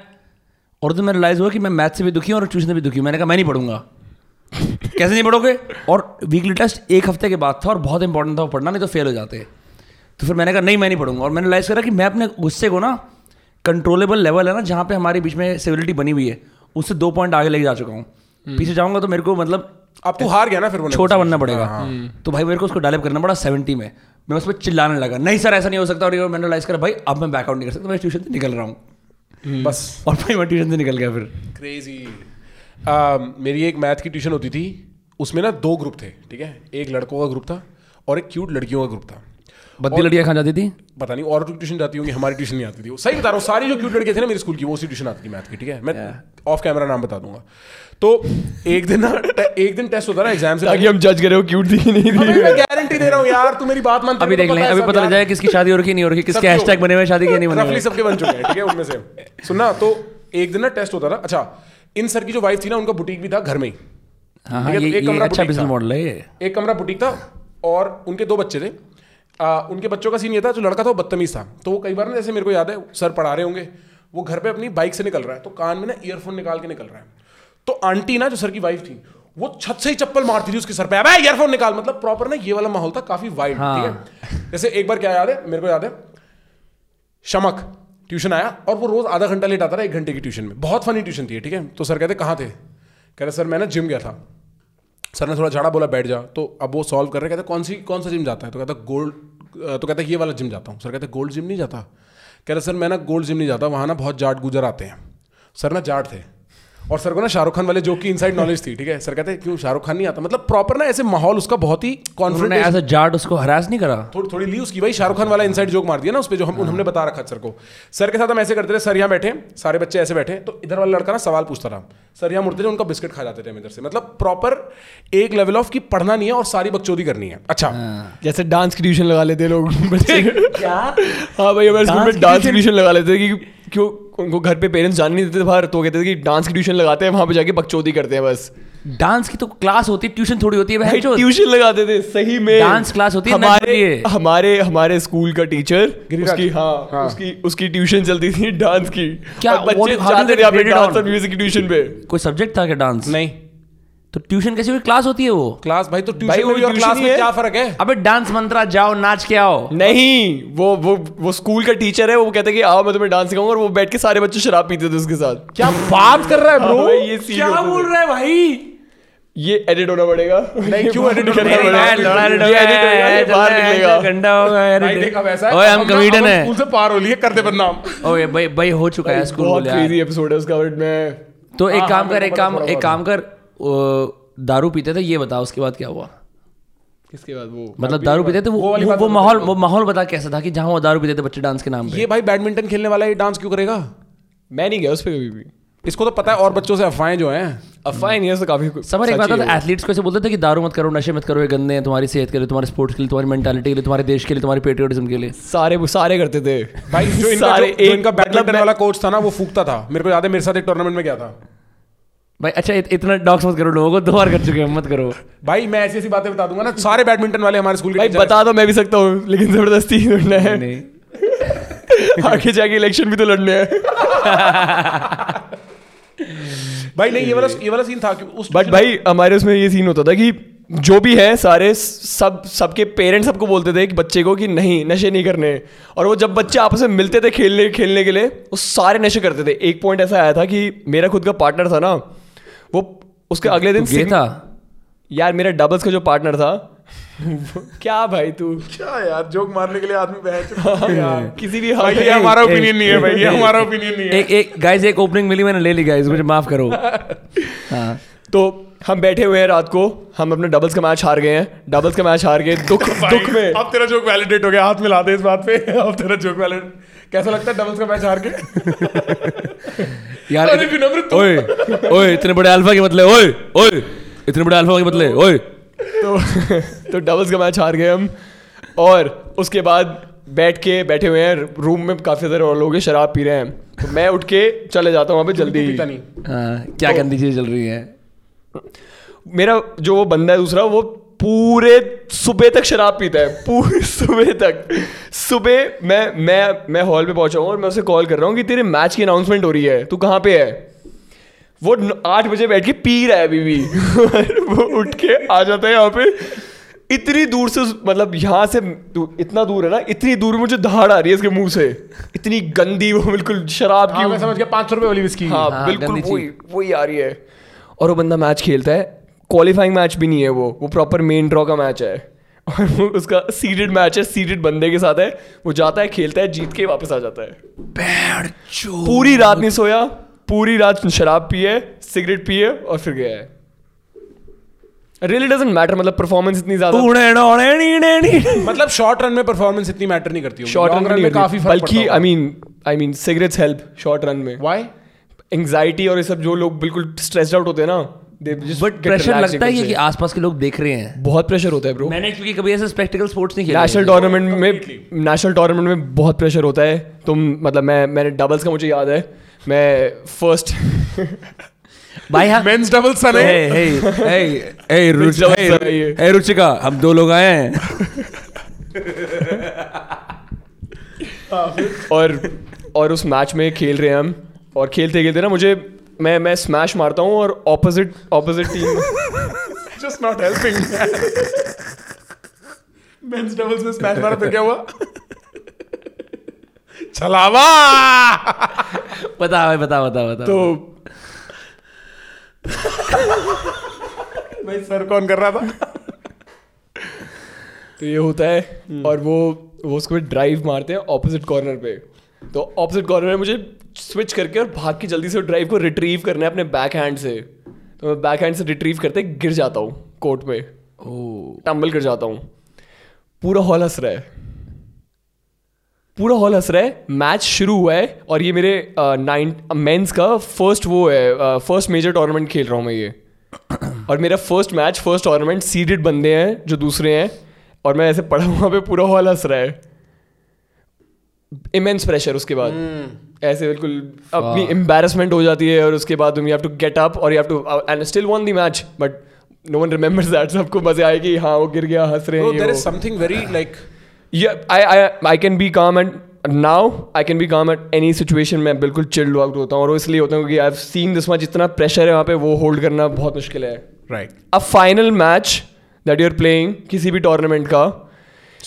और तो मैं रियलाइज हुआ कि मैं मैथ से भी दुखी हूँ और ट्यूशन से भी दुखी हूँ। मैंने कहा मैं नहीं पढ़ूंगा। कैसे नहीं पढ़ोगे? और वीकली टेस्ट 1 हफ्ते के बाद था और बहुत इंपॉर्टेंट था वो पढ़ना, नहीं तो फेल हो जाते। तो फिर मैंने कहा नहीं, मैं नहीं पढ़ूंगा। और मैंने रियलाइज करा कि मैं अपने गुस्से को ना, कंट्रोलेबल लेवल है ना जहाँ पे हमारे बीच में सिविलिटी बनी हुई है, उससे 2 पॉइंट आगे लेके जा चुका हूँ। पीछे जाऊँगा तो मेरे को मतलब अब तो हार गया ना, फिर छोटा बनना पड़ेगा। तो भाई मेरे को उसको डेवलप करना पड़ा। 70 में मैं उस पर चिल्लाने लगा, नहीं सर ऐसा नहीं हो सकता। और मैंने रियलाइज करा भाई अब मैं बैकआउट नहीं कर सकता, मैं ट्यूशन से निकल रहा हूँ बस। और भाई मैं ट्यूशन से निकल गया। फिर क्रेजी, मेरी एक मैथ की ट्यूशन होती थी, उसमें ना 2 ग्रुप थे, ठीक है। एक लड़कों का ग्रुप था और एक क्यूट लड़कियों का ग्रुप था। बद्दी लड़कियाँ कहाँ जाती थी पता नहीं, और ट्यूशन जाती होंगी, हमारी ट्यूशन नहीं आती थी। सही बता रहा हूँ, सारी जो क्यूट लड़के थे ना मेरे स्कूल की, वो उसी ट्यूशन आती थी मैथ की, ठीक है। मैं ऑफ कैमरा नाम बता दूंगा। तो एक दिन टेस्ट होता ना एग्जाम से, ताकि हम जज करें वो क्यूट थी कि नहीं। मैं गारंटी दे रहा हूँ यार, तू मेरी बात मान। अभी देख लें, अभी पता लग जाएगा किसकी शादी हो रही है, नहीं हो रही, किसके हैशटैग बने हुए शादी के, नहीं बने, सबके बन चुके हैं, ठीक है उनमें से। सुनना, तो एक दिन ना टेस्ट होता था। अच्छा, इन सर की जो वाइफ थी ना, उनका बुटीक भी था घर में ही। एक कमरा बुटीक था और उनके 2 बच्चे थे। उनके बच्चों का सीन ये था, जो लड़का था वो बदतमीज था। तो वो कई बार ना, जैसे मेरे को याद है सर पढ़ा रहे होंगे, वो घर पे अपनी बाइक से निकल रहा है, तो कान में ना ईयरफोन निकाल के निकल रहा है। तो आंटी ना, जो सर की वाइफ थी, वो छत से ही चप्पल मारती थी उसके सर पे, अबे ईयरफोन निकाल, मतलब प्रॉपर ना ये वाला माहौल था, काफी वाइड ठीक है। जैसे एक बार क्या याद है मेरे को, याद है शमक ट्यूशन आया और वो रोज आधा घंटा लेट आता था, 1 घंटे की ट्यूशन में, बहुत फनी ट्यूशन थी ठीक है। तो सर कहते कहाँ थे, कह रहे सर मैं ना जिम गया था, सर ने थोड़ा झाड़ा बोला बैठ जा, तो अब वो सॉल्व कर रहे, कहते कौन सा जिम जाता है, तो कहता गोल्ड, तो कहता ये वाला जिम जाता हूँ, सर कहते गोल्ड जिम नहीं जाता, कह रहे सर मैं ना गोल्ड जिम नहीं जाता, वहाँ ना बहुत जाट गुजर आते हैं, सर ना जाट थे और सर को ना शाहरुख खान वाले जोक की इनसाइड नॉलेज थी ठीक है। सर कहते क्यों शाहरुख खान नहीं आता, मतलब प्रॉपर ना ऐसे माहौल उसका बहुत ही कॉन्फिडेंट, ऐसा जाट उसको हरास नहीं करा, थोड़ी ली उसकी, भाई शाहरुख खान वाला इनसाइड जोक मार दिया ना उस पे, जो हम हमने बता रखा सर को। सर के साथ हम ऐसे करते थे, सर यहाँ बैठे, सारे बच्चे ऐसे बैठे, तो इधर वाला लड़का ना सवाल पूछता था, सर यहाँ मुड़ते थे, उनका बिस्किट खा जाते थे इधर से, मतलब प्रॉपर एक लेवल ऑफ की पढ़ना नहीं है और सारी बकचोदी करनी है। अच्छा जैसे डांस की ट्यूशन लगा लेते लोग बच्चे, हाँ भाई हमारे स्कूल में डांस की ट्यूशन लगा लेते थे कि क्यों उनको घर पे पेरेंट्स जाने नहीं देते थे बाहर, तो कहते थे कि डांस की ट्यूशन लगाते हैं, वहाँ पे जाके बकचोदी करते हैं, बस डांस की तो क्लास होती है, ट्यूशन थोड़ी होती है भाई, ट्यूशन लगाते थे सही में, डांस क्लास होती है हमारे स्कूल का टीचर उसकी हाँ उसकी ट्यूशन चलती थी डांस की, क्या बच्चे जाते थे अपने डांस और म्यूजिक की ट्यूशन पे, कोई सब्जेक्ट था क्या डांस, नहीं तो ट्यूशन कैसी हुई, क्लास होती है वो क्लास, भाई तो ट्यूशन में और क्लास में क्या फर्क है, अबे डांस मंत्रा जाओ नाच के आओ, नहीं वो स्कूल का टीचर है, वो कहता है कि आओ मैं तुम्हें डांस सिखाऊंगा, और वो बैठ के सारे बच्चे शराब पीते थे उसके साथ। क्या बात कर रहा है ब्रो, ये क्या बोल रहा है भाई, ये एडिट होना पड़ेगा, नहीं क्यों एडिट करना पड़ेगा, गंदा होगा यार, भाई देखा वैसा ओए हम कॉमेडियन है, स्कूल से पार हो लिए करते बदनाम, ओए भाई भाई हो चुका है स्कूल, बहुत क्रेजी एपिसोड है उसका वर्ड में। तो एक काम कर दारू पीते थे ये बताओ उसके बाद क्या हुआ, इसके बाद वो मतलब दारू पीते थे वो माहौल बता कैसा था कि जहाँ वो दारू पीते थे बच्चे डांस के नाम पे, ये भाई बैडमिंटन खेलने वाला ये डांस क्यों करेगा, मैं नहीं गया उस पर कभी भी, इसको तो पता है और बच्चों से अफवाहें जो हैं, अफवाहें नहीं है तो काफी समझ, एक बात है एथलीट्स को ऐसे बोलते थे कि दारू मत करो, नशे मत करो, ये गंदे हैं तुम्हारी सेहत के लिए, तुम्हारे स्पोर्ट्स के लिए, तुम्हारी मेंटालिटी के लिए, तुम्हारे देश के लिए, तुम्हारे पेट्रियटिज्म के लिए, सारे करते थे भाई। जो इनका बैडमिंटन वाला कोच था ना वो फूकता था, मेरे को याद है मेरे साथ एक टूर्नामेंट में गया था भाई। अच्छा इतना डॉक्स मत करो, लोगों को दो बार कर चुके हैं, मत करो भाई, मैं ऐसी ऐसी बातें बता दूंगा ना, सारे बैडमिंटन वाले हमारे स्कूल के भाई बता दो, मैं भी सकता हूँ लेकिन जबरदस्ती नहीं आगे जाके इलेक्शन भी तो लड़ने हैं भाई। नहीं ये वाला सीन था उस, बट भाई हमारे उसमें ये सीन होता था कि जो भी है सारे सबके पेरेंट्स सबको बोलते थे कि बच्चे को कि नहीं नशे नहीं करने, और वो जब बच्चे आपस में मिलते थे खेलने के लिए वो सारे नशे करते थे। एक पॉइंट ऐसा आया था कि मेरा खुद का पार्टनर था ना, वो उसके अगले दिन ये था यार मेरा डबल्स का जो पार्टनर था क्या भाई तू क्या यार जोक मारने के लिए आदमी बहस यार किसी भी भाई ये हमारा ओपिनियन नहीं है भाई, ये हमारा ओपिनियन नहीं है। एक गाइस एक ओपनिंग मिली मैंने ले ली गाइस, मुझे माफ करो। हां तो हम बैठे हुए हैं रात को, हम अपने डबल्स का मैच हार गए हैं, डबल्स का मैच हार गए, दुख में। अब तेरा जोक वैलिडेट हो गया, हाथ मिला दे इस बात पे, अब तेरा जोक वैलिडेट। कैसा लगता है डबल्स का मैच हार के यार? ओए इतने बड़े अल्फा के बदले, ओए इतने बड़े अल्फा के बदले, ओए तो डबल्स का मैच हार गए हम, और उसके बाद बैठे हुए हैं रूम में, काफी सारे और लोग शराब पी रहे हैं, तो मैं उठ के चले जाता हूँ वहाँ पे जल्दी, पीता नहीं। हाँ क्या गंदी चीज चल रही है। मेरा जो वो बंदा है दूसरा, वो पूरे सुबह तक शराब पीता है, पूरे सुबह तक। सुबह मैं हॉल पे पहुंचा हूँ और मैं उसे कॉल कर रहा हूँ कि तेरे मैच की अनाउंसमेंट हो रही है, तू कहाँ पे है? वो 8 बजे बैठ के पी रहा है अभी भी वो उठ के आ जाता है यहाँ पे, इतनी दूर से, मतलब यहाँ से इतना दूर है ना, इतनी दूर मुझे धाड़ आ रही है इसके मुंह से, इतनी गंदी वो बिल्कुल शराब की। मैं समझ गया 500 रुपये वाली विस्की। हाँ बिल्कुल वही आ रही है। और वो बंदा मैच खेलता है, क्वालिफाइंग मैच भी नहीं है वो प्रॉपर मेन ड्रॉ का मैच है, और वो उसका सीडेड मैच है, सीडेड बंदे के साथ है। वो जाता है, खेलता है, जीत के वापस आ जाता है। पूरी रात नहीं सोया, पूरी रात शराब पिए, सिगरेट पिए और फिर गया है। रियली डजंट मैटर, मतलब परफॉर्मेंस इतनी ज्यादा मतलब शॉर्ट रन में परफॉर्मेंस इतनी मैटर नहीं करती, शॉर्ट रन में काफी, बल्कि I mean cigarettes help short run में। व्हाई? एंग्जाइटी और ये सब, जो लोग बिल्कुल स्ट्रेस्ड आउट होते हैं ना, बट प्रेशर लगता है कि आसपास के लोग देख रहे हैं, बहुत प्रेशर होता है ब्रो। मैंने क्योंकि कभी ऐसे स्पेक्टिकल स्पोर्ट्स नहीं खेला। नेशनल टूर्नामेंट में बहुत प्रेशर होता है। तुम मतलब मैंने डबल्स का, मुझे याद है मैं फर्स्ट भाई हाँ मेंस डबल्स सने हे रुचिका, हम 2 लोग आए हैं और उस मैच में खेल रहे हैं हम, और खेलते खेलते ना मुझे मैं स्मैश मारता हूँ और opposite team just not helping men's doubles में स्मैश मारा तो क्या हुआ छलावा बता तो भाई सर कौन कर रहा था तो ये होता है और वो उसको ड्राइव मारते हैं ऑपोजिट कॉर्नर पे तो ऑपोजिट कॉर्नर में मुझे स्विच करके और भाग के जल्दी से ड्राइव को रिट्रीव करना है अपने बैक हैंड से तो मैं बैक हैंड से रिट्रीव करते गिर जाता हूँ कोर्ट पे टम्बल कर जाता हूँ पूरा हॉल हंस रहा है मैच शुरू हुआ है और ये मेरे मेंस का फर्स्ट वो है फर्स्ट मेजर टूर्नामेंट खेल रहा हूँ मैं ये और मेरा first match first tournament seeded बंदे हैं जो दूसरे हैं और मैं ऐसे पड़ा हुआ पे पूरा हॉल हंस रहा है इमेंस प्रेशर उसके बाद ऐसे बिल्कुल अपनी एम्बैरसमेंट हो जाती है और उसके बाद you have to get up और you have to and still won the match but no one remembers that सबको मजे आए कि हाँ वो गिर गया हंस रहे हैं there is something very like I can be calm and now I can be calm at any situation मैं बिल्कुल चिल्ड आउट होता हूँ और इसलिए होता हूँ क्योंकि I have seen this match इतना प्रेशर है वहाँ पे वो होल्ड करना बहुत मुश्किल है right a final match that you're playing किसी भी टूर्नामेंट का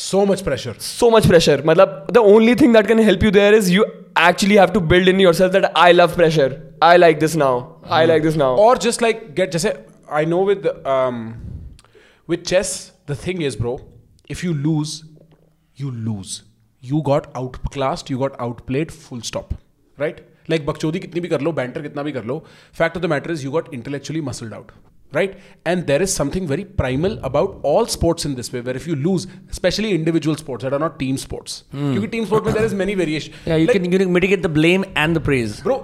so much pressure मतलब the only thing that can help you there is you actually have to build in yourself that I love pressure I like this now or just like get जैसे I know with chess the thing is bro if you lose you got outclassed you got outplayed full stop right like बकचोदी कितनी भी कर लो banter कितना भी कर लो fact of the matter is you got intellectually muscled out right and there is something very primal about all sports in this way where if you lose especially individual sports that are not team sports because team sports there is many variation yeah you like, can mitigate the blame and the praise bro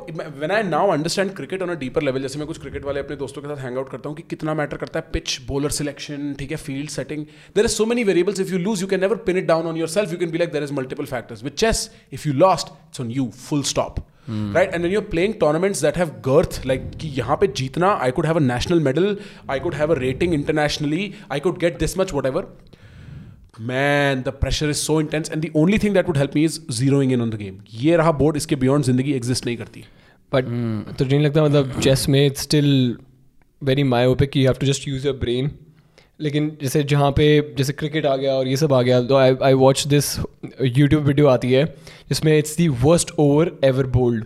when I now understand cricket on a deeper level जैसे मैं कुछ cricket वाले अपने दोस्तों के साथ hang out करता हूँ कि कितना मैटर करता है पिच बॉलर सिलेक्शन ठीक है field setting there is so many variables if you lose you can never pin it down on yourself you can be like there is multiple factors with chess if you lost it's on you full stop Right, and when you're playing tournaments that have girth, like कि यहाँ पे जीतना, I could have a national medal, I could have a rating internationally, I could get this much, whatever. Man, the pressure is so intense, and the only thing that would help me is zeroing in on the game. ये रहा board, इसके beyond जिंदगी exist नहीं करती. But तो नहीं लगता मतलब chess में it's still very myopic. You have to just use your brain. लेकिन जैसे जहाँ पे जैसे क्रिकेट आ गया और ये सब आ गया तो I watch this YouTube video आती है जिसमें it's the worst over ever bowled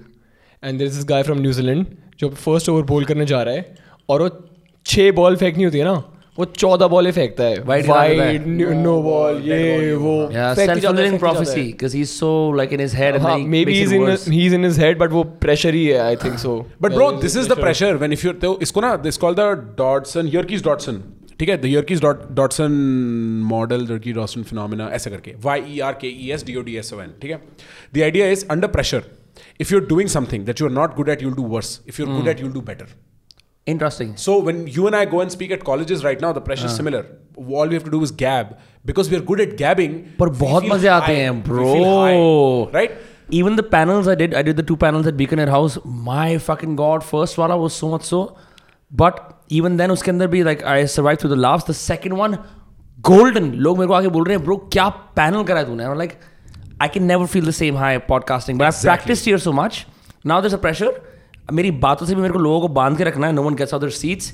and there is this guy from New Zealand जो फर्स्ट ओवर बोल करने जा रहा है और वो 6 बॉल फेंकनी होती है ना वो 14 बॉलें फेंकता है वाइड नो बॉल ये वो self-fulfilling prophecy because he's so like in his head and maybe he's in his head but वो pressure ही है I think so but bro this is the pressure when if you इसको ना this called the Dodson Yerkes Dodson ठीक है the Yerkes Dodson model Yerkes Dodson phenomena ऐसे करके YERKES DODSON ठीक है the idea is under pressure if you are doing something that you are not good at you'll do worse if you are good at you'll do better Interesting. So when you and I go and speak at colleges right now, the pressure is similar. All we have to do is gab because we are good at gabbing. पर बहुत मजे आते हैं, bro. Right? Even the panels I did the 2 panels at Beacon Air House. My fucking god, first one was so much so, but even then उसके अंदर भी like I survived through the laughs. The second one, golden. लोग मेरे को आके बोल रहे हैं bro क्या panel करा तूने? I'm like I can never feel the same high podcasting. But I've practiced here so much. Now there's a pressure. मेरी बातों से भी मेरे को लोगों को बांध के रखना है. No one gets out their seats.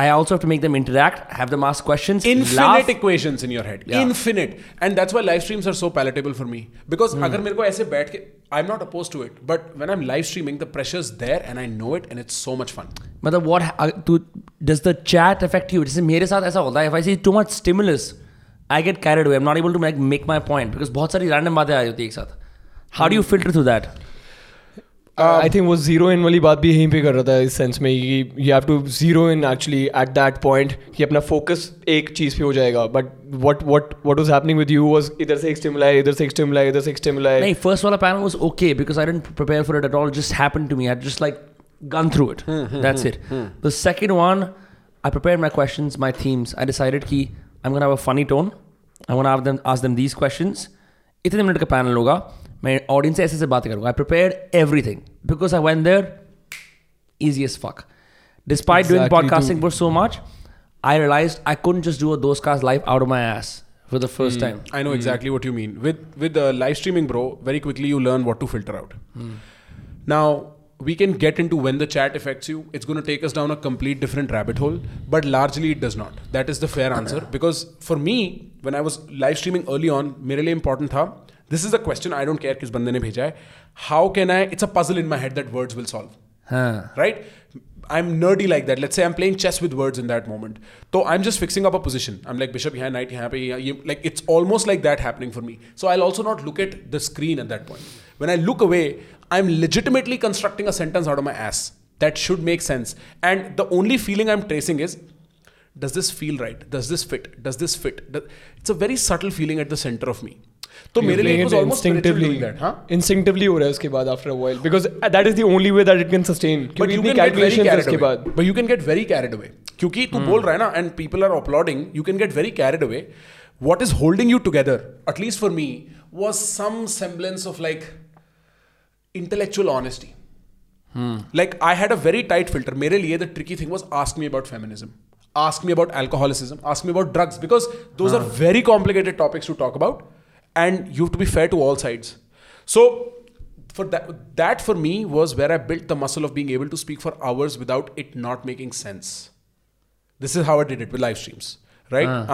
I also have to make them interact, have them ask questions. Infinite equations in your head. Yeah. Infinite. And that's why live streams are so palatable for me. Because अगर मेरे को ऐसे बैठ के I'm not opposed to it. But when I'm live streaming, the pressure's there and I know it and it's so much fun. मतलब does the chat affect you? जैसे मेरे साथ ऐसा होता है. If I see too much stimulus, I get carried away. I'm not able to like make my point. Because बहुत सारी random बातें आ जाती है एक साथ. How do you filter through that? I think वो जीरो इन वाली बात भी यहीं पे कर रहा था इस सेंस में कि you have to zero in actually at that point कि अपना focus एक चीज़ पे हो जाएगा but what was happening with you was इधर से एक stimuli नहीं first वाला panel was okay because I didn't prepare for it at all it just happened to me I just like gone through it that's it the second one I prepared my questions my themes I decided कि I'm gonna have a funny tone I'm gonna have them ask them these questions इतने minute का panel होगा मैं audience से ऐसे बातें करूँगा I prepared everything because I went there easy as fuck despite doing podcasting for so much I realised I couldn't just do a podcast live out of my ass for the first time I know exactly what you mean with live streaming bro very quickly you learn what to filter out now we can get into when the chat affects you. It's going to take us down a complete different rabbit hole, but largely it does not. That is the fair answer. Because for me, when I was live streaming early on, मेरे लिए important था, this is the question, I don't care किस बंदे ने भेजा है, how can I, it's a puzzle in my head that words will solve. Huh. Right? I'm nerdy like that. Let's say I'm playing chess with words in that moment. So I'm just fixing up a position. I'm like, bishop, yahan, knight, yahan, yahan. Like, it's almost like that happening for me. So I'll also not look at the screen at that point. When I look away, I'm legitimately constructing a sentence out of my ass. That should make sense. And the only feeling I'm tracing is, does this feel right? Does this fit? Does this fit? It's a very subtle feeling at the center of me. So mere liye it was almost instinctively doing that, huh? Instinctively ho raha hai uske baad after a while, because that is the only way that it can sustain. But you can get very carried away. Kyunki tu bol raha hai na, and people are applauding. You can get very carried away. What is holding you together, at least for me, was some semblance of like intellectual honesty. Like I had a very tight filter. Mere liye the tricky thing was, ask me about feminism, ask me about alcoholism, ask me about drugs, because those are very complicated topics to talk about. And you have to be fair to all sides. So for that for me was where I built the muscle of being able to speak for hours without it not making sense. This is how I did it with live streams, right?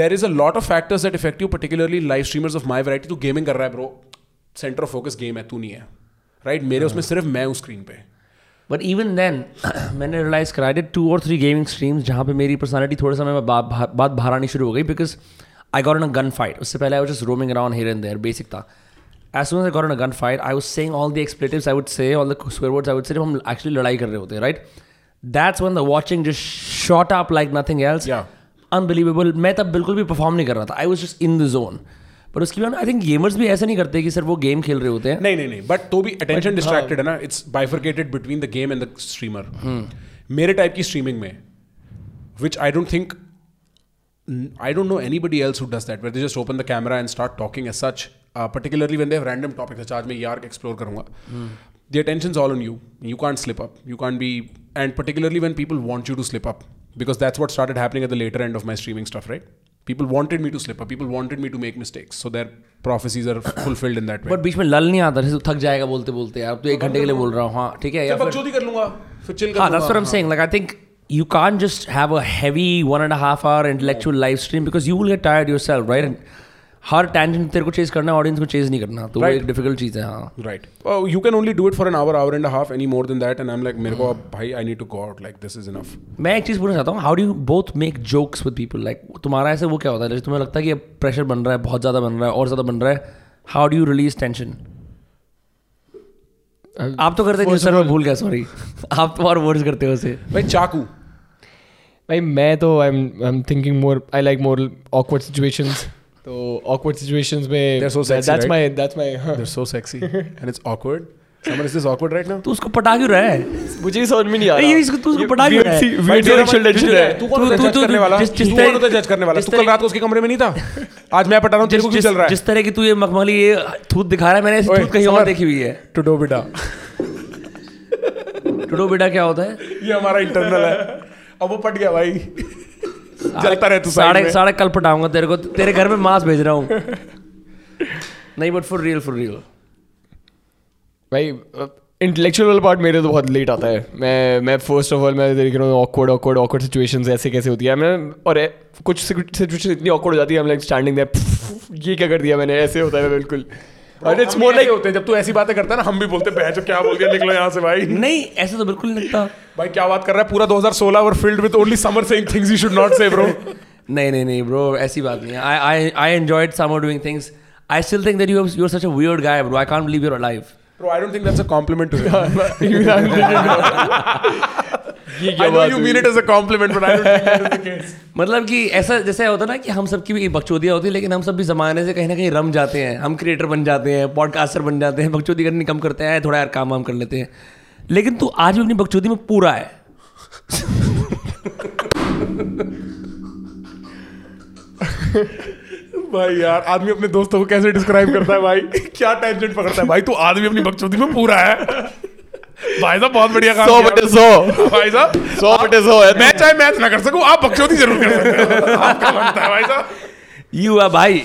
There is a lot of factors that affect you, particularly live streamers of my variety. Tu gaming kar raha hai bro, center of focus game hai, tu nahi hai, right? Mere usme sirf main hu screen pe. But even then, मैंने realize करा, I did 2 or 3 gaming streams जहाँ पे मेरी personality थोड़ा सा मैं बात बाहर आनी शुरू हो गई, because I got in a gunfight. उससे पहले I was just roaming around here and there, basic था. As soon as I got in a gunfight, I was saying all the expletives I would say, all the swear words I would say, जब हम actually लड़ाई कर रहे होते हैं, right? That's when the watching just shot up like nothing else. Yeah. Unbelievable. मैं तब बिल्कुल भी perform नहीं कर रहा था. I was just in the zone. पर उसके बाद आई थिंक गेमर्स भी ऐसा नहीं करते कि सर वो गेम खेल रहे होते हैं. नहीं बट तो भी अटेंशन डिस्ट्रैक्टेड है ना, it's bifurcated between the game and the streamer. मेरे टाइप की स्ट्रीमिंग में, व्हिच I don't know anybody else who does that, where they just open the camera and start talking as such, particularly when they have random topics. अच्छा आज मैं यार्क explore करूंगा. The attention's all on you. You can't slip up. You can't be, and particularly when people want you to slip up, because that's what started happening at the later end of my streaming stuff, right? People wanted me to slip up. People wanted me to make mistakes. So their prophecies are fulfilled in that way. But बीच में लल नहीं आता, जैसे थक जाएगा बोलते बोलते यार, अब तो 1 घंटे के लिए बोल रहा हूँ, हाँ ठीक है, या फिर बकचोदी कर लूँगा, फिर चिल कर लूँगा. That's what I'm saying. Like I think you can't just have a heavy 1.5 hour intellectual live stream, because you will get tired yourself, right? And her tangent तेरे को chase करना, audience को chase नहीं करना, तो वो एक difficult चीज़ है. हाँ, right. You can only do it for an hour and a half, any more than that, and I'm like मेरे को अब भाई I need to go out, like this is enough. मैं एक चीज़ पूछना चाहता हूँ, how do you both make jokes with people? Like तुम्हारा ऐसे वो क्या होता है जैसे तुम्हें लगता है कि अब pressure बन रहा है, बहुत ज़्यादा बन रहा है, और ज़्यादा बन रहा है, how do you release tension? आप तो करते नहीं सर, मैं भूल गया, सॉरी. आप तो और वर्ड्स करते हो उसे भाई चाकू. भाई मैं तो I am thinking more, I like more awkward situations. तो ऑकवर्ड सिचुएशंस में that's my there so sexy and it's awkward. Someone is this awkward right now. तू उसको पटा क्यों रहा है? मुझे समझ में नहीं आ रहा है इसको. तू उसको पटा क्यों रहा है? वेट डायरेक्शन टेंशन है. तू कौन होता है जज करने वाला? तू कल रात को उसके कमरे में नहीं था, आज मैं पटा रहा हूँ, तेरे को क्यों चल रहा है? जिस तरह की तू ये मखमली ये थूत दिखा रहा है, मैंने ऐसी थूत कहीं और देखी हुई है. टुडो बेटा. टुडो बेटा क्या होता है? ये हमारा इंटरनल है, अब वो पट गया भाई. चलता रहे तू. साढ़े कल पटाऊंगा तेरे को, तेरे घर में मांस भेज रहा हूँ. नहीं बट फॉर रियल भाई इंटेलेक्चुअल वाला पार्ट मेरे तो बहुत लेट आता है. मैं फर्स्ट ऑफ ऑल मैं देख रहा हूँ ऑकवर्ड सिचुएशंस ऐसे कैसे होती है. मैं और कुछ सिचुएशन इतनी ऑकवर्ड हो जाती है, हम लाइक स्टैंडिंग देयर, ये क्या कर दिया मैंने, ऐसे होता है बिल्कुल. और इट्स मोर लाइक होते हैं जब तू ऐसी बातें करता है ना, हम भी बोलते हैं क्या बोल दिया, निकलो यहाँ से भाई. नहीं ऐसे तो बिल्कुल नहीं लगता भाई, क्या बात कर रहा है. पूरा 2016 were filled with only Samar saying things you should not say bro. नहीं ब्रो, ऐसी बात नहीं है. I enjoyed Samar doing things. I still think that you are such a weird guy bro. I can't believe you are alive. Bro, I don't think that's a compliment to you. I know you mean it as a compliment, but I don't think that is the case. मतलब कि ऐसा जैसे होता है ना कि हम सबकी भी बकचोदियाँ होती है, लेकिन हम सब भी ज़माने से कहीं ना कहीं रम जाते हैं. हम क्रिएटर बन जाते हैं, पॉडकास्टर बन जाते हैं, बकचोदी करनी कम करते हैं, थोड़ा यार काम वाम कर लेते हैं. लेकिन तू आज भी अपनी बकचोदी में पूरा है. भाई यार आदमी अपने दोस्तों को कैसे डिस्क्राइब करता है भाई. क्या टेंशन पकड़ता है भाई. तू आदमी अपनी बकचोदी में पूरा है भाई साहब, बहुत बढ़िया काम. 100/100 भाई साहब, 100/100 है. मैं चाहे मैच ना कर सकूं, आप बकचोदी जरूर कर सकते हो. आपका बनता है भाई साहब. यू है भाई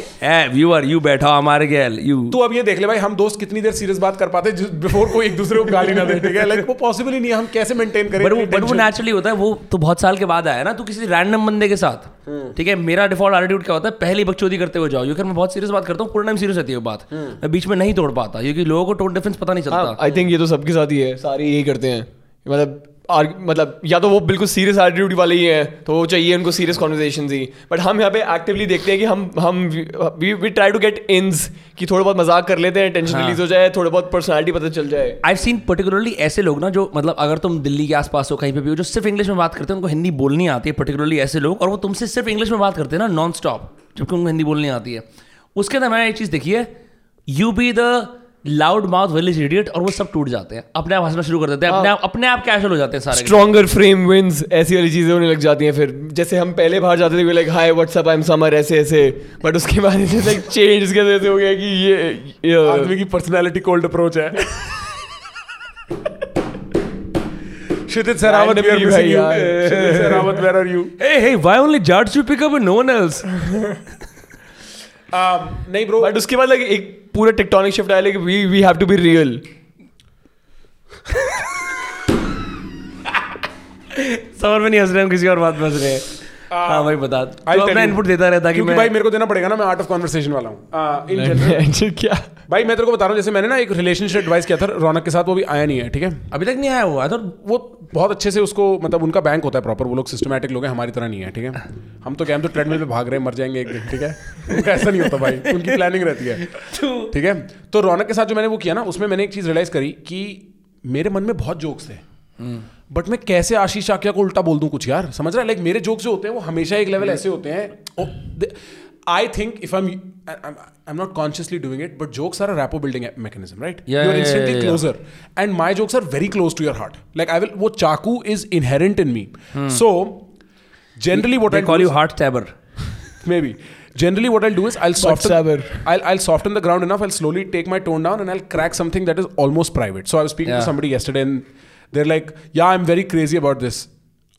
व्यूअर, यू बैठा हमारे गैल यू। तो अब ये देख ले भाई, हम दोस्त कितनी देर सीरियस बात कर पाते हैं बिफोर कोई एक दूसरे को गाली ना देते हैं, लाइक वो पॉसिबल ही नहीं है। हम कैसे मेंटेन करें? बट वो नेचुरली होता है, वो तो बहुत साल के बाद आया ना, तो किसी रैंडम बंदे के साथ ठीक है। मेरा डिफॉल्ट एटीट्यूड क्या होता है, पहले बकचोदी करते हुए जाओ, क्योंकि मैं बहुत सीरियस बात करता हूँ, पूरे टाइम सीरियस रहती है बात, मैं बीच में नहीं तोड़ पाता, क्योंकि लोगों को टोन डिफरेंस पता नहीं चलता। आई थिंक ये तो सबके साथ ही है, सारे यही करते हैं, मतलब या तो वो बिल्कुल सीरियस एटीट्यूड वाले ही हैं, तो चाहिए उनको सीरियस कॉन्वर्सेशंस ही। बट हम यहाँ पे एक्टिवली देखते हैं कि हम ट्राई टू गेट इन्स, कि थोड़ा बहुत मजाक कर लेते हैं, टेंशन रिलीज हो जाए, थोड़ा बहुत पर्सनालिटी पता चल जाए। आई हैव सीन पर्टिकुलरली ऐसे लोग ना, जो मतलब अगर तुम दिल्ली के आसपास हो कहीं पे भी हो, जो सिर्फ इंग्लिश में बात करते हैं, उनको हिंदी बोलनी आती है, पर्टिकुलरली ऐसे लोग, और वो तुमसे सिर्फ इंग्लिश में बात करते हैं ना नॉन स्टॉप, जबकि उनको हिंदी बोलनी आती है। उसके अंदर मैंने एक चीज़ देखी है, you be the loud mouth village idiot, और वो सब टूट जाते हैं, अपने आप हंसना शुरू कर देते हैं, अपने आप कैजुअल हो जाते हैं सारे। स्ट्रॉन्गर फ्रेम विंस, ऐसी वाली चीजें होने लग जाती हैं फिर। जैसे हम पहले बाहर जाते थे like hi what's up I am Samar, ऐसे ऐसे, बट उसके बाद लाइक चेंज कर देते हो गया कि ये आदमी की पर्सनालिटी कोल्ड अप्रोच है। Shit, sir, I'm here missing you. Shit, sir, where are you? Hey, why only judge you pick up and no one else? नहीं ब्रो, बट उसके बाद एक पूरा टेक्टोनिक शिफ्ट आया, लेकिन we have to be real. समझ में नहीं हंस रहे हम, किसी और बात में हंस रहे हैं। हाँ भाई बता, तो अपना इनपुट देता रहता कि भाई मेरे को देना पड़ेगा ना, मैं आर्ट ऑफ कॉन्वर्सेशन वाला हूँ इन जनरल। क्या भाई मैं तेरे को बता रहा हूँ, जैसे मैंने ना एक रिलेशनशिप एडवाइस किया था रौनक के साथ, वो भी आया नहीं है ठीक है, अभी तक नहीं आया हुआ है। तो वो बहुत अच्छे से उसको, मतलब उनका बैंक होता है प्रॉपर, वो लोग सिस्टमेटिक लोग हैं, हमारी तरह नहीं है ठीक है। हम तो क्या, हम तो ट्रेडमिल पे भाग रहे हैं, मर जाएंगे एक दिन ठीक है। उनका ऐसा नहीं होता भाई, उनकी प्लानिंग रहती है ठीक है। तो रौनक के साथ जो मैंने वो किया ना, उसमें मैंने एक चीज़ रियलाइज़ करी कि मेरे मन में बहुत जोक्स थे, बट मैं कैसे आशीष आकिया को उल्टा बोल दूं कुछ, यार समझ रहा है। लाइक मेरे जोक्स जो होते हैं वो हमेशा एक लेवल ऐसे होते हैं। I think if I am not consciously doing it, but jokes are a rapport building mechanism, right? You are instantly closer, and my jokes are very close to your heart, like I will, वो चाकू is inherent in me. So generally what I call you heart stabber, maybe generally what I'll do is I'll soften the ground enough, I'll slowly take my tone down and I'll crack something that is almost private. So I was speaking to somebody yesterday and they're like, yeah, I'm very crazy about this.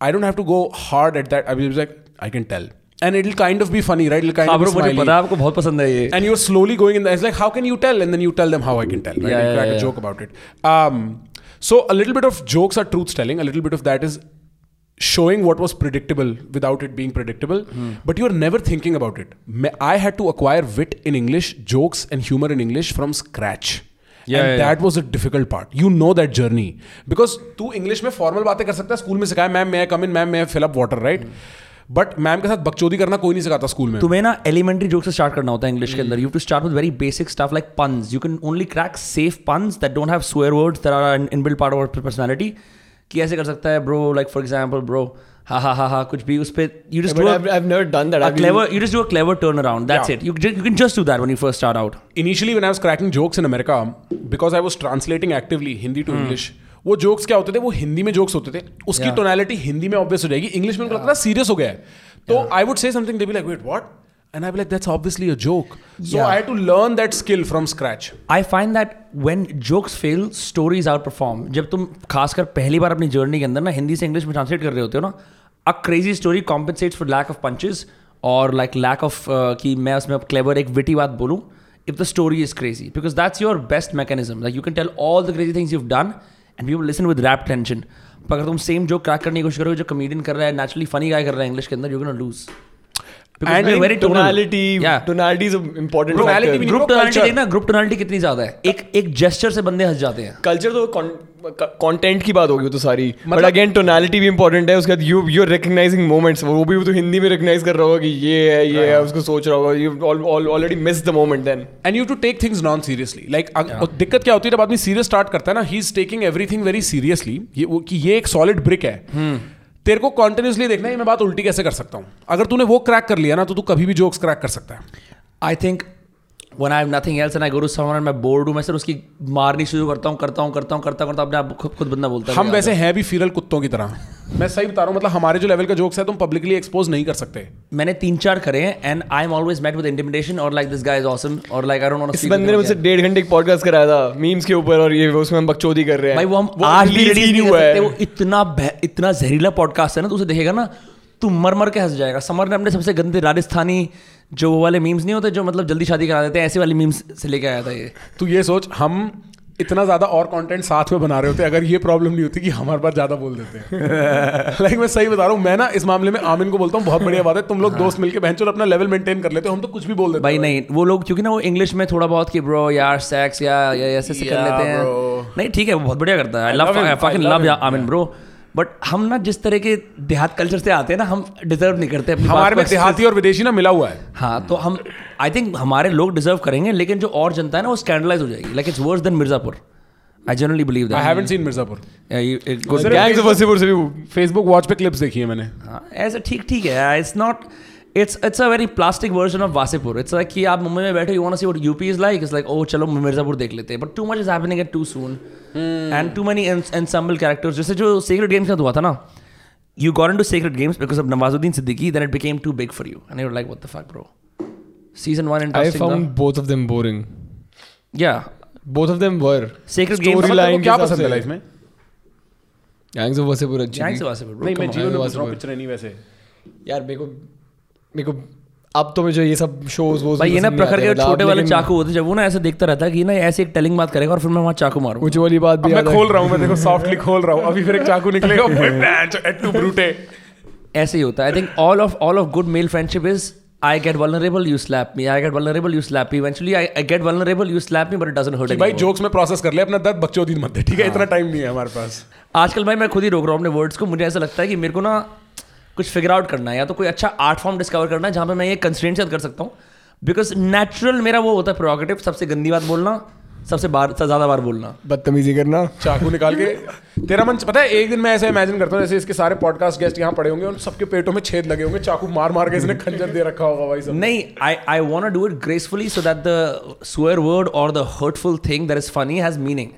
I don't have to go hard at that. I was like, I can tell. And it'll kind of be funny, right? It'll kind of be smiley. आपको बहुत पसंद है ये. And you're slowly going in there. It's like, how can you tell? And then you tell them how I can tell. Right? Yeah, you crack a joke about it. So a little bit of jokes are truth telling. A little bit of that is showing what was predictable without it being predictable. But you are never thinking about it. I had to acquire wit in English, jokes and humor in English from scratch. That was a difficult part. You know that journey. Because तू English में formal बातें कर सकता है, school में सिखाया, ma'am may I come in, ma'am may I fill up water, right? But ma'am के साथ बकचोदी करना कोई नहीं सिखाता स्कूल में। तुम्हें ना एलिमेंट्री जोक से स्टार्ट करना होता है इंग्लिश के अंदर। You have to start with very basic stuff like puns. You can only crack safe puns that don't have swear words that are an inbuilt part of our personality. कि ऐसे कर सकता है bro, like for example bro हा कुछ भी उस पे, you just I've never done that. You just do a clever turnaround. That's it. You can just do that when you first start out. Initially when I was cracking jokes in America, because I was translating actively Hindi to English, वो jokes क्या होते थे, वो हिंदी में jokes होते थे, उसकी tonality Hindi में ऑब्वियस हो जाएगी, इंग्लिश में उनको लगता है सीरियस हो गया है। तो I would say something, they be like wait what, and I'd be like, that's obviously a joke. So I had to learn that skill from scratch. I find that when jokes fail, stories outperform. जब तुम खासकर पहली बार अपनी journey के अंदर ना हिंदी से English में ट्रांसलेट कर रहे होते हो ना, a crazy story compensates for lack of punches or like lack of कि मैं उसमें clever एक witty बात बोलूँ, if the story is crazy, because that's your best mechanism. Like you can tell all the crazy things you've done and people listen with rapt attention. पर अगर तुम same joke crack करने की कोशिश करोगे जो comedian कर रहा है, naturally funny guy कर रहा है इंग्लिश के अंदर, you're gonna lose. And very tonality is an important factor. Group tonality देखना, group tonality कितनी ज़्यादा है, एक gesture से बंदे हंस जाते हैं। Culture तो content की बात होगी तो सारी, but again tonality भी important है। उसके बाद you're recognizing moments, वो भी तो हिंदी में recognize कर रहा होगा कि ये है उसको सोच रहा होगा, you already missed the moment then. And you have to take things non seriously. Like दिक्कत क्या होती है जब आदमी serious start करता है ना, he's taking everything very seriously, कि ये एक solid brick है, तेरे को कॉन्टिन्यूसली देखना है मैं बात उल्टी कैसे कर सकता हूँ। अगर तूने वो क्रैक कर लिया ना तो तू कभी भी जोक्स क्रैक कर सकता है। I think when I have nothing else and I go to someone and मैं बोर्ड हूँ, मैं सर उसकी मारनी शुरू करता हूँ अपने आप खुद बंदा बोलता है। हम वैसे हैं भी फीरल कुत्तों की तरह। मैं सही बता रहा हूँ, मतलब हमारे जो लेवल का जोक्स है तुम पब्लिकली एक्सपोज नहीं कर सकते। मैंने 3-4 करे हैं and I am always met with intimidation और like this guy is awesome और like I don't want to see. इस बंदे ने मुझसे 1.5 घंटे एक पॉडकास्ट कराया था मीम्स के ऊपर और ये उसमें हम बकचोदी कर रहे हैं भाई। वो हम आज भी रिलीज नहीं हुआ है, वो इतना जहरीला पॉडकास्ट है ना, तो उसे देखेगा ना तू मर मर के हंस जाएगा। समर ने अपने सबसे गंदे राजस्थानी जो वो वाले मीम्स नहीं होते जो मतलब जल्दी शादी करा देते हैं, ऐसे वाले मीम्स से लेके आया था ये। तू ये सोच, हम इतना ज़्यादा और कंटेंट साथ में बना रहे होते अगर ये प्रॉब्लम नहीं होती कि हमारे पास ज़्यादा बोल देते हैं। लाइक मैं सही बता रहा हूँ, मैं ना इस मामले में आमिन को बोलता हूँ बहुत बढ़िया बात है, तुम लोग दोस्त मिलकर बहनचोद अपना लेवल मेंटेन कर लेते हो, हम तो कुछ भी बोल देते भाई। नहीं वो लोग क्योंकि ना वो इंग्लिश में थोड़ा बहुत कि ब्रो यार सेक्स या ऐसे ऐसे कर लेते हैं। नहीं ठीक है, वो बहुत बढ़िया करता है, I love fucking love Aamin bro, but हम ना जिस तरह के देहात कल्चर से आते हैं ना, हम डिजर्व नहीं करते अपनी, हमारे में देहाती और विदेशी ना मिला हुआ है। हाँ तो हम आई थिंक हमारे लोग डिजर्व करेंगे, लेकिन जो और जनता है ना वो स्कैंडलाइज हो जाएगी। Like it's worse than Mirzapur, I generally believe that. I haven't seen Mirzapur, gangs of Wasseypur से भी फेसबुक वॉच पे क्लिप्स देखी है मैंने। हाँ ऐसा ठीक ठीक है, it's not it's a very plastic version of Wasseypur. It's like कि आप मुंबई में बैठे, you want to see what UP is like, it's like ओ चलो मिर्जापुर देख लेते हैं, but too much is happening at too soon and too many ensemble characters. जैसे जो सीक्रेट गेम्स का हुआ था ना, you got into secret games because of Nawazuddin Siddiqui, then it became to big for you and you were like what the fuck bro. Season 1 and I found both of them boring, या both of them were secret games. मतलब क्या पसंद है life में? गैंग्स ऑफ वासीपुर अच्छी गैंग्स ऑफ वासीपुर bro. नहीं मैं जीवन में दूसरा पिक्चर नहीं, वैसे यार मेरे को अब तो मुझे ये सब शोज वो भाई ये ना प्रखर के छोटे वाले चाकू होते, जब वो ना ऐसे देखता रहता है कि ना ऐसे एक टेलिंग बात करेगा और फिर मैं वहाँ चाकू मारूँ। मुझे वाली बात भी मैं खोल रहा हूँ, मैं देखो सॉफ्टली खोल रहा हूँ, अभी फिर एक चाकू निकलेगा। ऐसे ही होता है। I think all of good male friendship is I get vulnerable, you slap me. I get vulnerable, you slap me. Eventually, I get vulnerable, you slap me, but it doesn't hurt anymore. भाई jokes में process कर ले अपना दर्द, बकचोदी मत दे, ठीक है? इतना टाइम नहीं है हमारे पास। आजकल भाई मैं खुद ही रोक रहा हूँ अपने वर्ड्स को। मुझे ऐसा लगता है कि मेरे को ना कुछ फिगर आउट करना है, या तो कोई अच्छा आर्ट फॉर्म डिस्कवर करना है जहाँ पे मैं ये कंस्ट्रेंट से कर सकता हूँ, बिकॉज नेचुरल मेरा वो होता है प्रोगेटिव, सबसे गंदी बात बोलना, सबसे ज़्यादा बार बोलना, बदतमीजी करना, चाकू निकाल के तेरा मन। पता है एक दिन मैं ऐसे इमेजिन करता हूँ जैसे इसके सारे पॉडकास्ट गेस्ट यहाँ पड़े होंगे, उन सबके पेटों में छेद लगे होंगे, चाकू मार मार के इसने खंजर दे रखा होगा भाई सब। नहीं, I want to do it gracefully so that the swear word और the hurtful thing that is funny has meaning.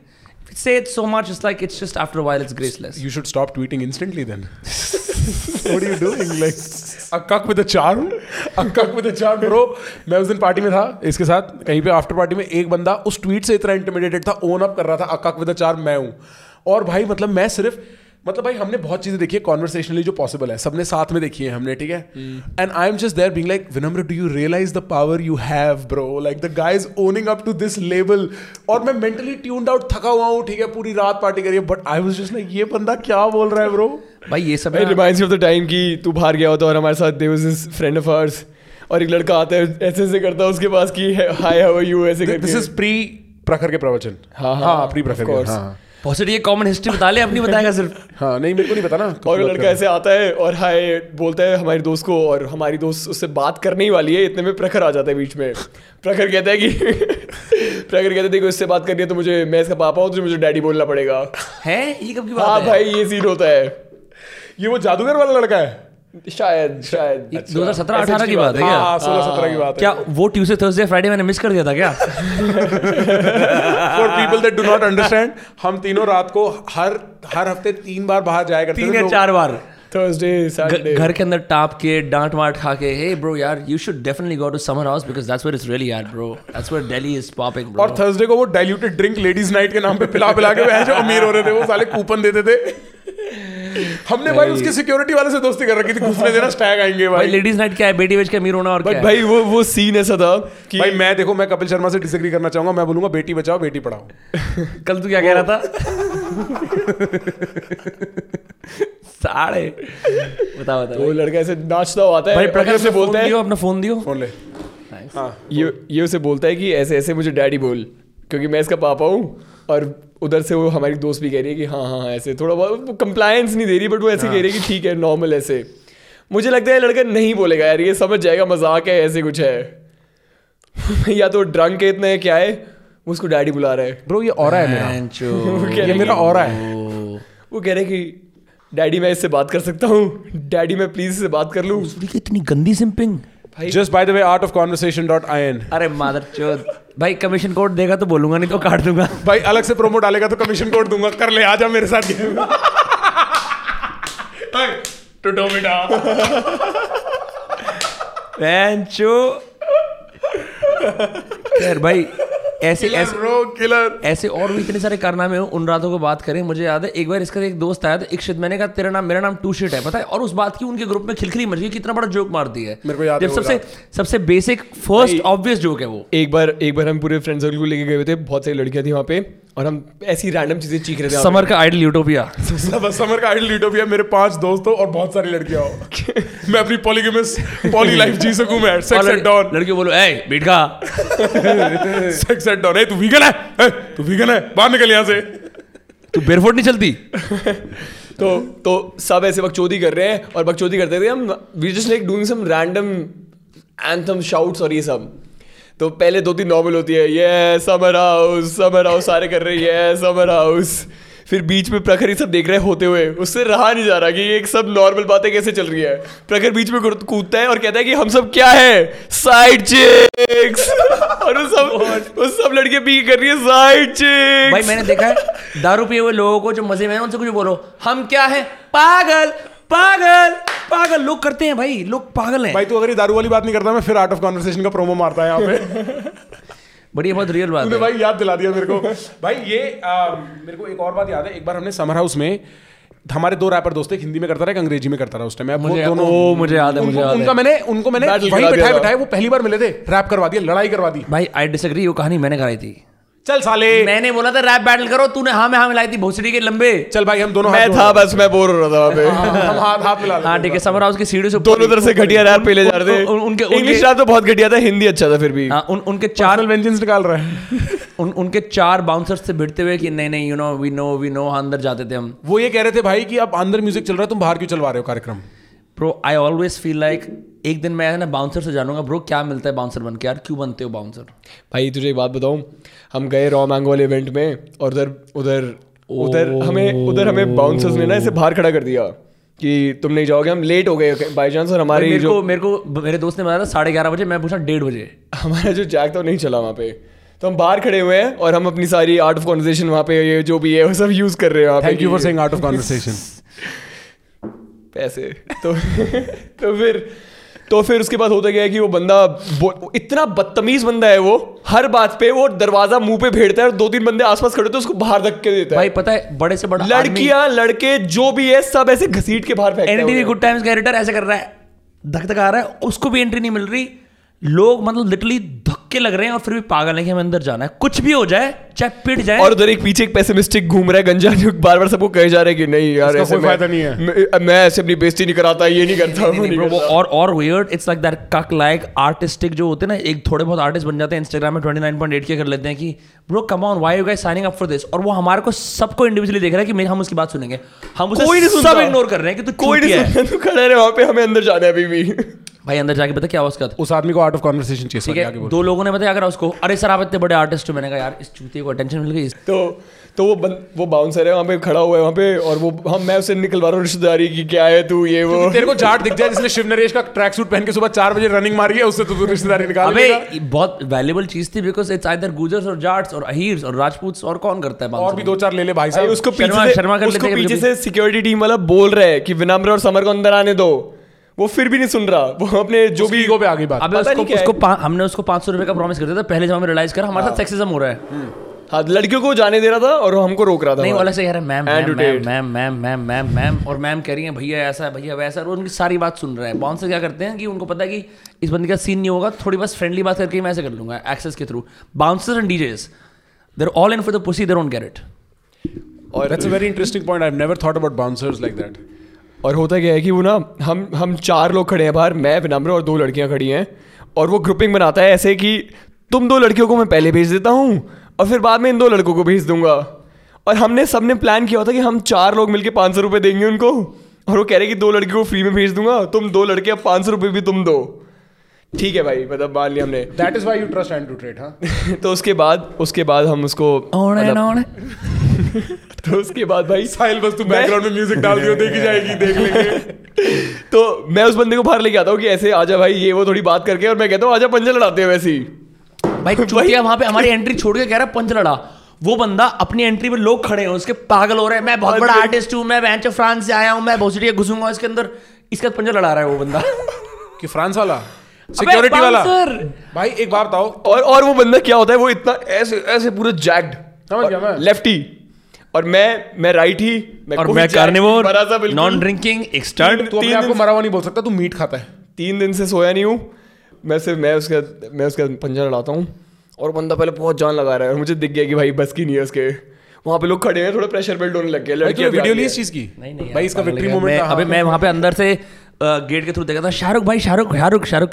Say it so much, it's like it's just after a while it's graceless. You should stop tweeting instantly then. What are you doing? Like a cuck with a charm, a cuck with a charm, bro. मैं उस दिन party में था इसके साथ, कहीं पे after party में एक बंदा उस ट्वीट से इतना इंटिमिडेटेड था, ओन अप कर रहा था a cuck with a charm मैं हूँ। और भाई मतलब मैं सिर्फ मतलब भाई हमने बहुत चीज़ें देखी है कॉन्वर्सेशनली जो पॉसिबल है, सबने साथ में देखी है हमने, ठीक है। And I am just there being like विनम्र, do you realise the power you have bro, like the guy is owning up to this level. और मैं मेंटली ट्यून्ड आउट, थका हुआ हूँ, ठीक है, पूरी रात पार्टी करी है, but I was just like ये बंदा क्या बोल रहा है ब्रो। भाई ये सब reminds me of the time कि तू बाहर गया होता और हमारे साथ there was this friend of ours, और एक लड़का आता है ऐसे ऐसे करता है उसके पास कि हाय हाउ आर यू, ऐसे करके। दिस इज प्री प्रखर के प्रवचन। हाँ प्री प्रखर, हाँ पॉसिट। ये कॉमन हिस्ट्री बता ले, अपनी बताएगा सिर्फ। हाँ नहीं मेरे को नहीं पता ना। और लड़का ऐसे आता है और हाय बोलता है हमारे दोस्त को, और हमारी दोस्त उससे बात करने ही वाली है, इतने में प्रखर आ जाता है बीच में। प्रखर कहता है कि प्रखर कहता है देखो इससे बात करनी है तो मुझे, मैं इसका पापा हूँ तो मुझे डैडी बोलना पड़ेगा। है ये कब की बात है? हाँ भाई ये सीन होता है। ये वो जादूगर वाला लड़का है शायद 2017-18 की बात है क्या? 16-17 की बात है क्या? वो ट्यूसडे थर्सडे फ्राइडे मैंने मिस कर दिया था क्या? For people that do not understand, हम तीनों रात को हर हफ्ते 3 बार बाहर जाया करते थे, 3 या 4 बार थर्सडे सैटरडे, घर के अंदर टाप के डांट वाट खा के। हे ब्रो यार you should definitely go to summer house because that's where it's really hard bro, that's where Delhi is popping bro. और थर्सडे को वो डाइल्यूटेड ड्रिंक लेडीज नाइट के नाम पे पिला के वैसे अमीर हो रहे थे वो साले, कूपन देते थे। हमने भाई उसके सिक्योरिटी वाले से दोस्ती कर रखी थी, घुसने देना स्टैग आएंगे भाई। लेडीज नाइट क्या है, बेटी बच के अमीर होना। और बट भाई वो सीन ऐसा था कि भाई मैं देखो मैं कपिल शर्मा से डिसएग्री करना चाहूंगा, मैं बोलूंगा बेटी बचाओ बेटी पढ़ाओ। कल तू क्या कह रहा था? सारे बताओ बताओ। वो लड़का ऐसे नाचता हुआ आता है, भाई प्रखर से बोलता है अपना फोन दियो, फोन ले। हाँ ये उसे बोलता है कि ऐसे ऐसे मुझे डैडी बोल क्योंकि मैं इसका पापा हूँ, और उधर से वो हमारी दोस्त भी कह रही है कि हाँ हाँ ऐसे थोड़ा बहुत कंप्लायंस नहीं दे रही, बट वो ऐसे कह रही है कि ठीक है नॉर्मल। ऐसे मुझे लगता है लड़का नहीं बोलेगा यार, ये समझ जाएगा मजाक है ऐसे कुछ है। या तो ड्रंक है इतना है क्या है, उसको डैडी बुला रहा है ब्रो, ये ऑरा है मेरा, ऑरा है। वो कह रहे कि डैडी मैं इससे बात कर सकता हूँ, डैडी मैं प्लीज इससे बात कर लूँ। इतनी गंदी simping just by the way art of conversation.in। अरे मादरचोद भाई कमीशन कोड देगा तो बोलूंगा, नहीं तो काट दूंगा भाई। अलग से प्रोमो डालेगा तो कमीशन कोड दूंगा, कर ले आजा मेरे साथ। टुटो बेटा भाई ऐसे और भी इतने सारे कारनामे हो, उन रातों को बात करें। मुझे याद है एक बार इसका एक दोस्त आया तो इक्षित, मैंने कहा तेरा नाम मेरा नाम टू शिट है पता है, और उस बात की उनके ग्रुप में खिलखिली मच गई, कितना बड़ा जोक मार दिया है जब सबसे बेसिक फर्स्ट ऑब्वियस जोक है वो। एक बार हम पूरे फ्रेंड सर्कल को लेके गए थे, बहुत सारी लड़कियां थी वहाँ पे और हम ऐसी रैंडम चीजें चीख रहे थे, समर का आइडल यूटोपिया समर का आइडल यूटोपिया, मेरे 5 दोस्त हो और बहुत सारी लड़कियां हो, मैं अपनी पॉलीगैमस पॉली लाइफ जी सकूं, मैं सेक्स एट डॉन, लड़कियों बोलो ए बेटका सेक्स एट डॉन, ए तू वीगन है, तू वीगन है, बाहर निकल यहां से, तू बेयरफुट नहीं चलती तो सब ऐसे बकचोदी कर रहे हैं और बकचोदी करते थे हम, we just like doing some random anthem shouts और ये सब। तो पहले 2-3 नॉर्मल होती है, ये समर हाउस सारे कर रहे हैं समर हाउस, फिर बीच में प्रखर ये सब देख रहे होते हुए, उससे रहा नहीं जा रहा कि ये एक सब नॉर्मल बातें कैसे चल रही है। प्रखर बीच में कूदता है और कहता है कि हम सब क्या है साइड चिक्स और उस सब लड़के पी कर रही है साइड चिक्स। भाई मैंने देखा है दारू पिए हुए लोगों को जो मजे में है उनसे कुछ बोलो, हम क्या है पागल पागल पागल, लोग करते हैं भाई, लोग पागल हैं भाई। तू अगर ये दारू वाली बात नहीं करता मैं फिर आर्ट ऑफ कॉन्वर्सेशन का प्रोमो मारता है यहाँ पे बढ़िया, बहुत रियल बात है भाई, याद दिला दिया मेरे को भाई ये मेरे को एक और बात याद है, एक बार हमने समर हाउस में, हमारे 2 रैपर दोस्त थे, हिंदी में करता रहा अंग्रेजी में करता रहा उस टाइम, मुझे याद है उनको मैंने बिठाया, वो पहली बार मिले थे, रैप करवा दिया, लड़ाई करवा दी भाई। आई डिसएग्री, वो कहानी मैंने कराई थी, चल साले मैंने बोला था रैप बैटल करो, तूने हाँ मिलाई थी भोसड़ी के लंबे, चल भाई हम दोनों, मैं था बस मैं बोर हो रहा था हम हाथ मिला हाँ ठीक है। समर हाउस की सीढ़ी से दोनों तरफ से घटिया रैप पहले जा रहे थे, उनके इंग्लिश रैप तो बहुत घटिया था, हिंदी अच्छा था फिर भी, उनके 4 वेंजेंस निकाल रहे हैं उनके 4 बाउंसर्स से भिड़ते हुए कि नहीं यू नो वी नो अंदर जाते थे हम। वो ये कह रहे थे भाई कि अब अंदर म्यूजिक चल रहा है, तुम बाहर क्यों चलवा रहे हो कार्यक्रम। Bro I always feel like एक दिन मैं ना बाउंसर से जानूंगा, ब्रो क्या मिलता है बाउंसर बन के, यार क्यों बनते हो बाउंसर। भाई तुझे एक बात बताऊं, हम गए रॉ मैंगो वाले इवेंट में और उधर हमें बाउंसर्स ने ना ऐसे बाहर खड़ा कर दिया कि तुम नहीं जाओगे, हम लेट हो गए बाई चांस, और हमारे मेरे दोस्त ने बताया था 11:30 बजे, मैं पूछा 1:30 बजे, हमारा जो जैक तो नहीं चला वहाँ पे, तो हम बाहर खड़े हुए हैं और हम अपनी सारी आर्ट ऑफ कॉन्वर्सेशन वहाँ पे ये जो भी है वो सब यूज कर रहे हैं। Thank you for saying art of conversation पैसे तो फिर उसके बाद होता गया कि वो बंदा इतना बदतमीज बंदा है, वो हर बात पे वो दरवाजा मुंह पे फेरता है और 2-3 बंदे आसपास खड़े होते हैं उसको बाहर धक्के देता है भाई। पता है बड़े से बड़ा लड़कियां लड़के जो भी है सब ऐसे घसीट के बाहर फेंक रहे हैं। एनटीवी गुड टाइम्स का एडिटर ऐसे कर रहा है, धक्का आ रहा है, उसको भी एंट्री नहीं मिल रही, लोग मतलब लिटरली धक्के लग रहे हैं और फिर भी पागल है कि हमें अंदर जाना है, कुछ भी हो जाए चाहे पिट जाए। और उधर एक पीछे एक पेसिमिस्टिक घूम रहा है गंजा जो बार-बार सबको कहे जा रहे कि नहीं यार ऐसे कोई फायदा नहीं है, मैं ऐसे अपनी बेइज्जती नहीं कराता, ये नहीं करता वो नहीं करता। और वियर्ड इट्स लाइक दैट कक लाइक आर्टिस्टिक जो होते हैं ना, एक थोड़े बहुत आर्टिस्ट बन जाते हैं इंस्टाग्राम में 29.8 के कर लेते हैं कि bro come on why you guys signing up for this, और वो हमारे को सबको इंडिविजुअली देख रहा है कि मेरे हम उसकी बात सुनेंगे, हम उसे सब इग्नोर कर रहे हैं कि तू कोई नहीं, तू खड़ा रहे वहां पे, हमें अंदर जाना है अभी भी। भाई अंदर जाके पता क्या हुआ उसका, उस आदमी को आर्ट ऑफ कॉन्वर्सेशन चाहिए, ठीक है, 2 लोगों ने पता क्या करा उसको, अरे सर आप इतने बड़े आर्टिस्ट हो, मैंने कहा यार इस चूते को अटेंशन मिल गई। तो वो बाउंसर है वहाँ पे खड़ा हुआ है वहाँ पे, और वो हम मैं उसे निकलवा रहा हूँ रिश्तेदारी की क्या है तू ये वो, तेरे को चार्ट दिख जाए जिसने शिव नरेश का ट्रैक सूट पहन के सुबह 4 बजे रनिंग मारी है, उससे तो रिश्तेदारी निकाल ले। बहुत वैल्यूबल चीज थी बिकॉज इट्स आइदर गुजर्स और जाट्स और अहीर्स और राजपूत, और कौन करता है, और भी 2-4 ले ले भाई साहब। उसको पीछे से सिक्योरिटी टीम वाला बोल रहा है कि विनम्र और समर को अंदर आने दो, वो फिर भी नहीं सुन रहा, वो अपने जो भी ईगो पे आ गई बात। हमने उसको ₹500 का प्रॉमिस कर दिया था पहले, जब हमें रियलाइज करा हमारे साथ सेक्सिज्म हो रहा है, हाँ लड़कियों को जाने दे रहा था और हमको रोक रहा था, नहीं अलग से कह रहा है मैम, और मैम कह रही है भैया ऐसा है भैया वैसा, और उनकी सारी बात सुन रहा है। बाउंसर क्या करते हैं कि उनको पता है कि इस बंदे का सीन नहीं होगा, थोड़ी बस फ्रेंडली बात करके मैं ऐसे कर लूंगा एक्सेस के थ्रू। Bouncers and DJs they are all in for the pussy, they don't get it. और that's a very interesting point, I have never thought about bouncers like that. और होता क्या है कि वो ना हम 4 लोग खड़े हैं बाहर, मैं विनम्र और 2 लड़कियां खड़ी हैं, और वो ग्रुपिंग बनाता है ऐसे कि तुम 2 लड़कियों को मैं पहले भेज देता हूँ और फिर बाद में इन 2 लड़कों को भेज दूंगा। और हमने सबने प्लान किया होता कि हम 4 लोग मिलके ₹500 देंगे उनको, और वो कह रहे कि 2 लड़कियों को फ्री में भेज दूंगा, तुम 2 लड़के ₹500 भी तुम दो, ठीक है भाई, मतलब मान लिया हमने। That is why you trust Andrew Tate, हाँ। तो उसके बाद हम उसको तो उसके बाद भाई साहिल बस तू बैकग्राउंड में म्यूजिक डाल दियो, देखी जाएगी, देख लेंगे। तो मैं उस बंदे को बाहर लेके आता हूँ कि ऐसे आजा भाई ये वो थोड़ी बात करके, और मैं कहता हूँ आजा पंजे लड़ाते हैं वैसे ही भाई चूतिया वहाँ पे हमारी एंट्री छोड़ के कह रहा है पंजे लड़ा। वो बंदा अपनी एंट्री में, लोग खड़े हैं उसके पागल हो रहे हैं, मैं बहुत बड़ा आर्टिस्ट हूँ, मैं वेंचर फ्रांस से आया हूँ, मैं भोसड़ी घुसूंगा इसके अंदर, इसका पंजा लड़ा रहा है वो बंदा कि फ्रांस वाला। सिक्योरिटी वाला भाई एक बार बताओ। और वो बंदा क्या होता है, वो इतना ऐसे ऐसे पूरा जैक्ड, समझ गया मैं लेफ्टी और मैं राइट ही, मैं कार्निवोर नॉन ड्रिंकिंग एक्सटर्न। तू अपने आपको मरा हुआ नहीं बोल सकता, तू मीट खाता है। 3 दिन से सोया नहीं हूँ मैं, सिर्फ मैं उसका पंजा लड़ाता हूँ। और बंदा पहले बहुत जान लगा रहा है, मुझे दिख गया कि भाई बस की नहीं है उसके। वहाँ पे लोग खड़े हैं, थोड़ा प्रेशर बिल्ड होने लग गया। लड़की वीडियो ली इस चीज़ की भाई, इसका विक्ट्री मोमेंट। अबे मैं वहाँ पे अंदर से गेट के थ्रू देखा था, शाहरुख भाई शाहरुख कह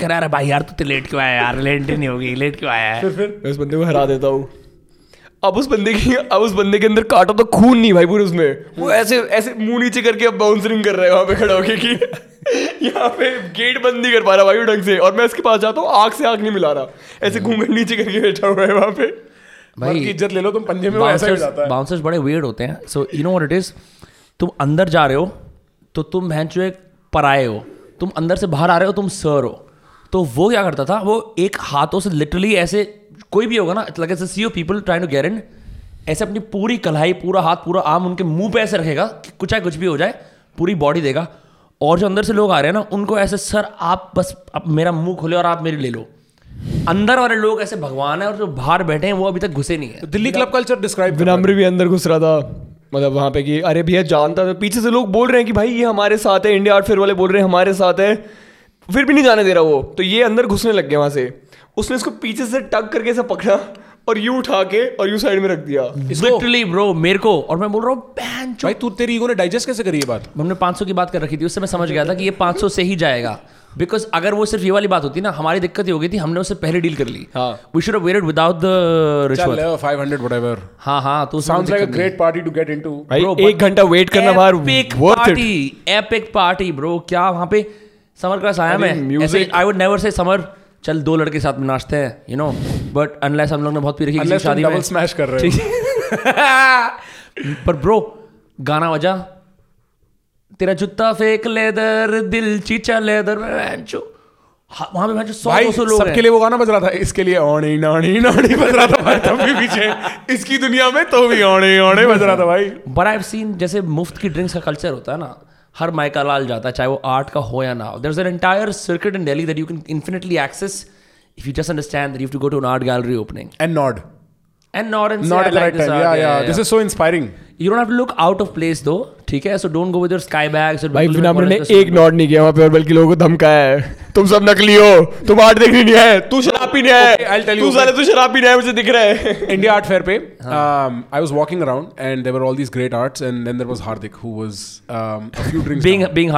रहा है भाई यार तू लेट क्यों आया यार, लेट नहीं होगी, लेट क्यों आया है। फिर मैं उस बंदे को हरा देता हूँ। अब उस बंदे के अंदर काटा तो खून नहीं भाई पूरे उसमें, वो ऐसे ऐसे मुंह नीचे करके अब बाउंसरिंग कर रहा है वहाँ पे खड़ा होके कि यहाँ पे गेट बंद नहीं कर पा रहा भाई ढंग से। और मैं उसके पास जाता हूँ, आँख से आँख नहीं मिला रहा, ऐसे घूम कर नीचे करके बैठा हुआ है वहाँ पे। भाई इज्जत ले लो तुम पंजे में, ऐसा हो जाता है। बाउंसर्स बड़े वियर्ड होते हैं। So you know what it is, तुम अंदर जा रहे हो तो तुम बहन चो एक पराए हो, तुम अंदर से बाहर आ रहे हो तुम सर हो। तो वो क्या करता था, वो एक हाथों से लिटरली ऐसे, कोई भी होगा ना लगे से सी ओ people trying to get in, ऐसे अपनी पूरी कलाई पूरा हाथ पूरा आर्म उनके मुंह पे ऐसे रखेगा कि कुछ भी हो जाए, पूरी बॉडी देगा। और जो अंदर से लोग आ रहे हैं ना उनको ऐसे, सर आप बस आप मेरा मुंह खोले और आप मेरी ले लो। अंदर वाले लोग ऐसे भगवान है, और जो बाहर बैठे हैं वो अभी तक घुसे नहीं है। तो दिल्ली क्लब कल्चर डिस्क्राइब, विनम्र भी अंदर घुस रहा था, मतलब वहाँ पे कि अरे भैया जानता था। पीछे से लोग बोल रहे हैं कि भाई ये हमारे साथ है, इंडिया आर्ट फेयर वाले बोल रहे हैं हमारे साथ है, फिर भी नहीं जाने दे रहा वो। तो ये अंदर घुसने लग गया वहाँ से, उसने इसको पीछे से टक करके ऐसा पकड़ा और यू उठा के और यू साइड में रख दिया लिटरली ब्रो मेरे को। और मैं बोल रहा हूँ बहन भाई तू, तेरी ईगो ने डाइजेस्ट कैसे करी ये बात। हमने 500 की बात कर रखी थी, उससे मैं समझ गया था कि ये 500 से ही जाएगा, बिकॉज अगर वो सिर्फ ये वाली बात होती ना, हमारी दिक्कत ही हो गई थी, हमने उससे पहले डील कर ली। We should have waited without the ritual 500 whatever. हां तो sounds like a great party to get into. भाई 1 घंटा वेट करना बाहर, worth it. Epic party bro, क्या वहां पे समर क्लास आया मैं ऐसे। I would never say summer चल 2 लड़के साथ में नाचते हैं यू नो, बट अनलेस हम लोग ने बहुत पी रखी किसी शादी में, डबल स्मैश कर रहे हैं। पर ब्रो गाना बजा, तेरा जुत्ता फेंक लेदर, दिल चीचा लेदर, वहाँ पे भाई 100-200 लोग सबके लिए वो गाना बज रहा था, इसके लिए ओणी नाणी नाणी बज रहा था भाई, तब भी पीछे इसकी दुनिया में तो भी ओणी ओणी बज रहा था भाई। बट आई हैव सीन, जैसे मुफ्त की ड्रिंक्स का कल्चर होता है ना, हर माइका लाल जाता है, चाहे वो आर्ट का हो या ना हो। There is an entire circuit in Delhi that you can infinitely access if you just understand that you have to go to an art gallery opening and nod And not in not at the right time. Yeah, yeah. This is so inspiring. You don't have to look out of place though. ठीक है, so don't go with your sky bags. भाई विनम्र ने एक not नहीं किया वहाँ पे, और बल्कि लोगों को धमकाया है, तुम सब नकली हो, तुम आर्ट देखने नहीं आए, तू शराब पीने आया है, तू साले तू शराब पीने आया मुझे दिख रहा है। India Art Fair पे, I was walking around and there were all these great arts, and then there was Hardik who was a few drinks down. Being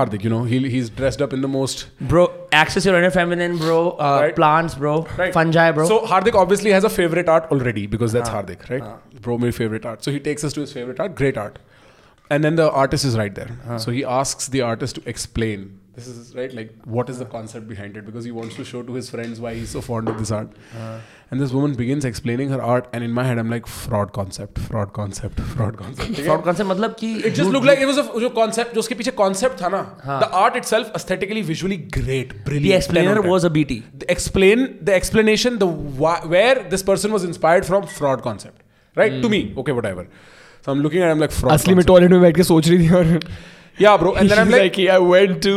Hardik, you know, he's dressed up in the most bro. Access your inner feminine, bro. Right. Plants, bro. Right. Fungi, bro. So Hardik obviously has a favorite art already because that's Hardik, right? Bro, my favorite art. So he takes us to his favorite art, great art. And then the artist is right there. So he asks the artist to explain. This is right, like what is the concept behind it? Because he wants to show to his friends why he's so fond of this art. And this woman begins explaining her art, and in my head I'm like, fraud concept. Fraud concept मतलब कि it just looked like it was a जो concept जो उसके पीछे concept था ना. The art itself aesthetically, visually great, brilliant. The explainer was a BT. The explanation, where this person was inspired from, fraud concept, right? To me, okay, whatever. So I'm looking and I'm like, fraud. असली में toilet में बैठ के सोच रही थी और yeah bro, and then I'm like I went to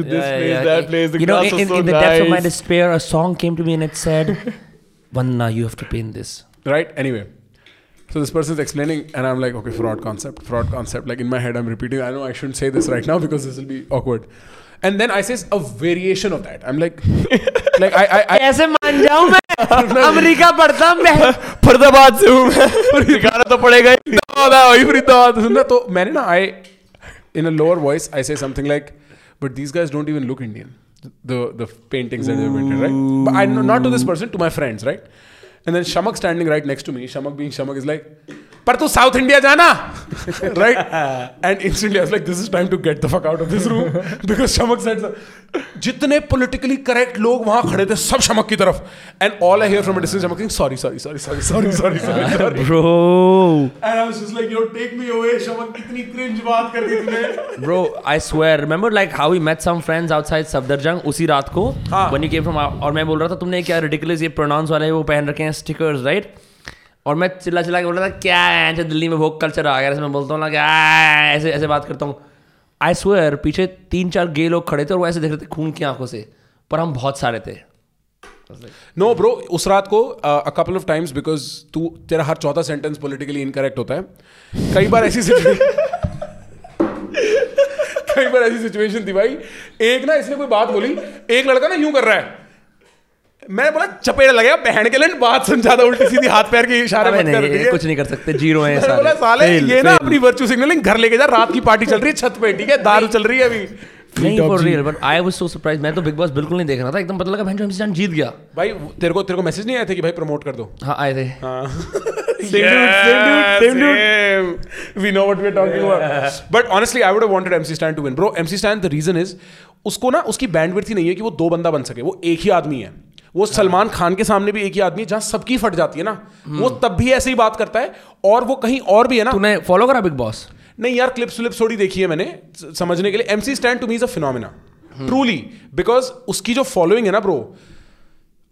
this place, that place, the glass was so nice. You know, in the depths of my despair, a song came to me and it said, Vanna, you have to paint this. Right? Anyway. So this person's explaining and I'm like, okay, fraud concept. Like in my head I'm repeating, I know I shouldn't say this right now because this will be awkward. And then I say a variation of that. I'm like, I ऐसे मान जाऊँ मैं, America पढ़ता मैं, फरीदाबाद से हूँ मैं, दिखाना तो पड़ेगा ही। फरीदाबाद सुनना तो मैंने ना in a lower voice, I say something like, but these guys don't even look Indian. The paintings that they painted, right? But I know, not to this person, to my friends, right? And then Shamak standing right next to me, Shamak being Shamak, is like, par tu South India jana, right? And instantly I was like, this is time to get the fuck out of this room. Because Shamak said, jitne politically correct log wahan khade the, sab Shamak ki taraf. And all I hear from a distance, Shamak saying, sorry. Bro. And I was just like, yo, take me away, Shamak, kitni cringe baat kar di tune. Bro, I swear, remember like how we met some friends outside Safdarjung, usi raat ko, when you came from, aur main bol raha tha, tumne kya ridiculous ye pronouns wale wo pehen rakhe hain stickers, right? और मैं चिल्ला के बोल रहा था क्या है दिल्ली में वोक कल्चर आ गया, ऐसे मैं बोलता हूँ ना ऐसे बात करता हूँ। आई स्वेयर पीछे 3-4 गे लोग खड़े थे और वो ऐसे देख रहे थे खून की आंखों से, पर हम बहुत सारे थे. नो ब्रो, उस रात को a couple of times, because तू, तेरा हर चौथा सेंटेंस पॉलिटिकली इनकरेक्ट होता है. कई बार ऐसी सिचुएशन थी भाई. एक ना इसने कोई बात बोली, एक लड़का ना यूं कर रहा है, मैंने बोला चपेट लगे बहन के लिए, बात समझा था उल्टी सीधी, हाथ पैर के इशारे मत कर, कुछ नहीं कर सकते, जीरो हैं साले. बोला साले ये ना अपनी वर्चुअल सिग्नलिंग घर लेके जा, रात की पार्टी चल रही है छत पे, ठीक है, दारू चल रही है अभी. नहीं for real, but I was so surprise. मैं तो बिग बॉस बिल्कुल नहीं देख रहा था, एकदम पता लगा बहन जो MC Stan जीत गया. भाई तेरे को मैसेज नहीं आए थे कि भाई प्रमोट कर दो? हां आए थे. Same dude. We know what we are talking about. But honestly, I would have wanted MC Stan to win, bro. MC Stan, the reason is, उसको ना उसकी bandwidth ही नहीं है कि वो दो बंदा बन सके. वो एक ही आदमी है. वो सलमान खान के सामने भी एक ही आदमी है, जहाँ सबकी फट जाती है ना, वो तब भी ऐसे ही बात करता है. और वो कहीं और भी है ना. तूने फॉलो करा बिग बॉस? नहीं यार, क्लिप्स थोड़ी देखी है मैंने समझने के लिए. MC Stan to me is a phenomena, truly, because उसकी जो फॉलोइंग है ना ब्रो,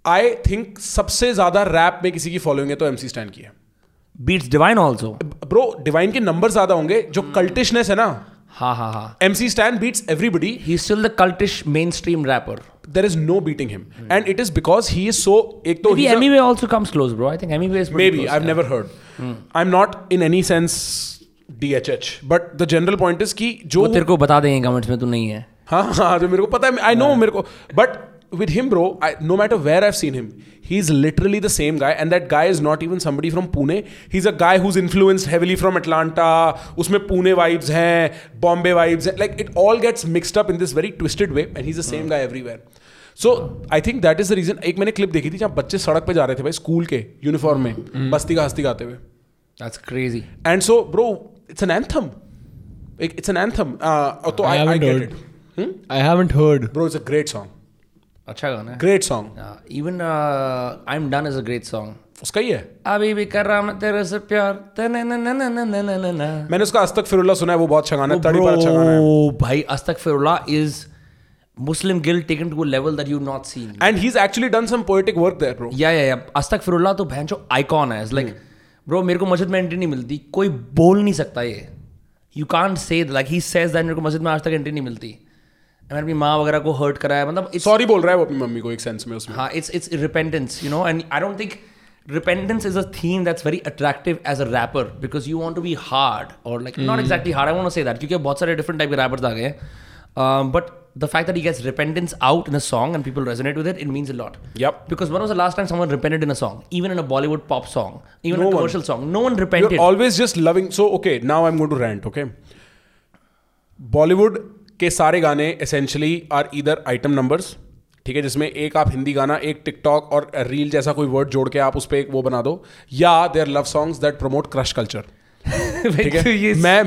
आई थिंक सबसे ज्यादा रैप में किसी की फॉलोइंग है तो MC Stan की है. Beats Divine also. Bro, Divine के नंबर ज्यादा होंगे जो cultishness है ना. हाँ. MC Stan beats everybody. He's still the cultish mainstream rapper. There is no beating him. And it is because he is so... Maybe Emiway also comes close, bro. I think Emiway is pretty close. Maybe. I've never heard. I'm not in any sense DHH. But the general point is कि जो... वो तेरे को बता देंगे comments में, तू नहीं है. हाँ, जो मेरे को पता है. I know, मेरे को. But... With him, bro, no matter where I've seen him, he's literally the same guy, and that guy is not even somebody from Pune. He's a guy who's influenced heavily from Atlanta. उसमें Pune vibes हैं, Bombay vibes हैं. Like it all gets mixed up in this very twisted way, and he's the same guy everywhere. So I think that is the reason. एक मैंने clip देखी थी जहाँ बच्चे सड़क पे जा रहे थे भाई स्कूल के यूनिफॉर्म में, बस्ती का हस्ती गाते हुए. That's crazy. And so, bro, it's an anthem. It's an anthem. तो I get it. I haven't heard. Bro, it's a great song. अच्छा गाना है, great song. Even I am done is a great song. उसका ही है अभी भी कर रहा मैं तेरे से प्यार. मैंने उसका अस्तगफिरुल्लाह सुना है, वो बहुत अच्छा गाना है, तड़ी पर अच्छा गाना है. ओ भाई, अस्तगफिरुल्लाह is Muslim guilt taken to a level that you've not seen. And he's actually done some poetic work there, bro. Yeah. अस्तगफिरुल्लाह तो बहन जो आइकॉन है. It's like, bro, मेरे को मस्जिद में एंट्री नहीं मिलती, कोई बोल नहीं सकता ये. You can't say that. Like he says that मेरे को मस्जिद में आज तक एंट्री नहीं मिलती. मैंने अपनी माँ वगैरह को हर्ट कराया, मतलब सॉरी बोल रहा है वो अपनी मम्मी को एक सेंस में उसमें. हाँ, it's repentance, you know. And I don't think repentance is a theme that's very attractive as a rapper because you want to be hard or like not exactly hard, I want to say that, क्योंकि बहुत सारे different type के rappers आ गए हैं. But the fact that he gets repentance out in a song and people resonate with it, it means a lot. Yep. Because when was the last time someone repented in a song? Even in a Bollywood pop song, even no a commercial one. Song, no one repented. You're always just loving. So okay, now I'm going to rant. Okay, Bollywood के सारे गाने essentially are either item numbers, ठीक है, जिसमें एक आप हिंदी गाना, एक टिकटॉक और रील जैसा कोई वर्ड जोड़ के आप उस पर एक वो बना दो, या there love songs that promote crush culture. ठीक है,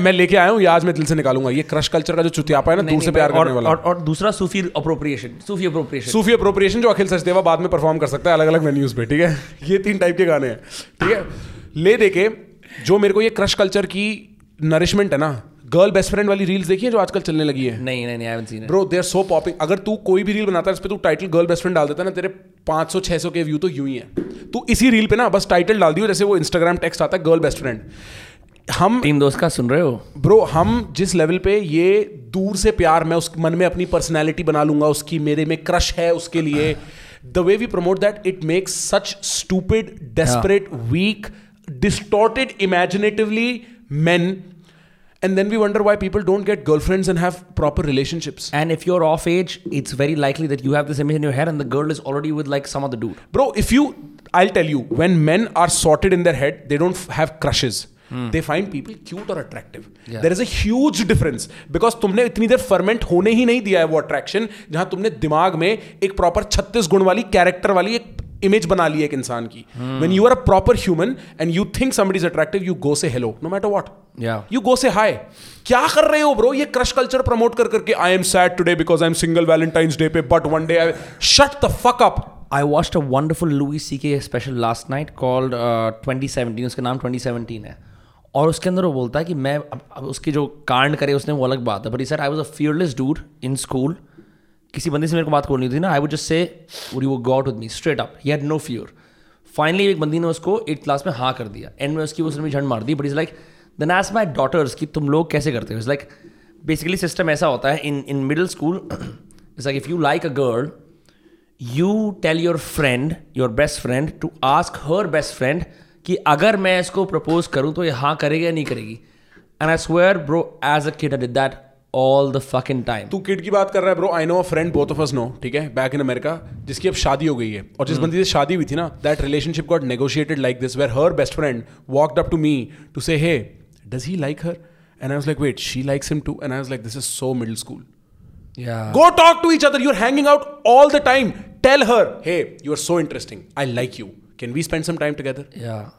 मैं लेके आया हूँ, आज मैं दिल से निकालूंगा ये क्रश कल्चर का जो चुतियापा है ना, दूर से प्यार करने वाला. और दूसरा सूफी अप्रोप्रिएशन जो अखिल सचदेवा बाद में परफॉर्म कर सकता है अलग अलग वेन्यूज पे. ठीक है, ये तीन टाइप के गाने हैं. ठीक है, ले दे के जो मेरे को ये क्रश कल्चर की नरिशमेंट है ना, गर्ल बेस्ट फ्रेंड वाली रील्स देखी है जो आजकल चलने लगी है? नहीं, I haven't seen it. Bro, they are so popping. अगर तू कोई भी रील बनाता है, इस पे तू टाइटल गर्ल बेस्ट फ्रेंड डाल देता है ना, तेरे 500-600 के व्यू तो यूं ही है. तू इसी रील पे ना बस टाइटल डाल दियो, जैसे वो इंस्टाग्राम टेक्स्ट आता है, गर्ल बेस्ट फ्रेंड. हम तीन दोस्त का सुन रहे हो ब्रो. हम जिस लेवल पे ये दूर से प्यार, मैं उस मन में अपनी पर्सनैलिटी बना लूंगा, उसकी मेरे में क्रश है उसके लिए, the way we promote that, it makes such stupid, desperate, weak, distorted imaginatively men. And then we wonder why people don't get girlfriends and have proper relationships. And if you're off age, it's very likely that you have this image in your head and the girl is already with like some other dude. Bro, I'll tell you, when men are sorted in their head, they don't have crushes. They find people cute or attractive. Yeah. There is a huge difference. Because तुमने इतनी देर ferment होने ही नहीं दिया है वो attraction, जहाँ तुमने दिमाग में एक proper 36 गुण वाली character वाली एक इमेज बना ली एक इंसान की. When you are a proper human and you think somebody is attractive, you go say hello, no matter what. Yeah. You go say hi. क्या कर रहे हो ब्रो, ये क्रश कल्चर प्रमोट कर करके. I am sad today because I am single Valentine's Day पे, but one day I... Shut the fuck up. I watched a wonderful Louis C.K. special last night called 2017. उसका नाम 2017 है. और उसके अंदर वो बोलता है कि मैं उसकी जो कांड करे उसने वो अलग बात है, but he said I was a fearless dude in school. किसी बंदे से मेरे को बात करनी थी ना, I would just say would you go out with me, straight up, he had no fear. Finally एक बंदी ने उसको 8th क्लास में हाँ कर दिया, एंड में उसकी उसने झंड मार दी. But is like then ask my daughters कि तुम लोग कैसे करते हो. इज लाइक बेसिकली सिस्टम ऐसा होता है in middle school, is like if you like a girl you tell your friend, your best friend, to ask her best friend कि अगर मैं इसको propose करूँ तो ये हाँ करेगी या नहीं करेगी. And I swear, bro, as a kid I did that all the fucking time. तू kid की बात कर रहा है, bro. I know a friend, both of us know, ठीक है, back in America, जिसकी अब शादी हो गई है और जिस बंदी से शादी हुई थी ना, that relationship got negotiated like this, where her best friend walked up to me to say, hey, does he like her? And I was like, wait, she likes him too. And I was like, this is so middle school. Yeah. Go talk to each other. You're hanging out all the time. Tell her, hey, you're so interesting. I like you. Can we spend some time together? Yeah.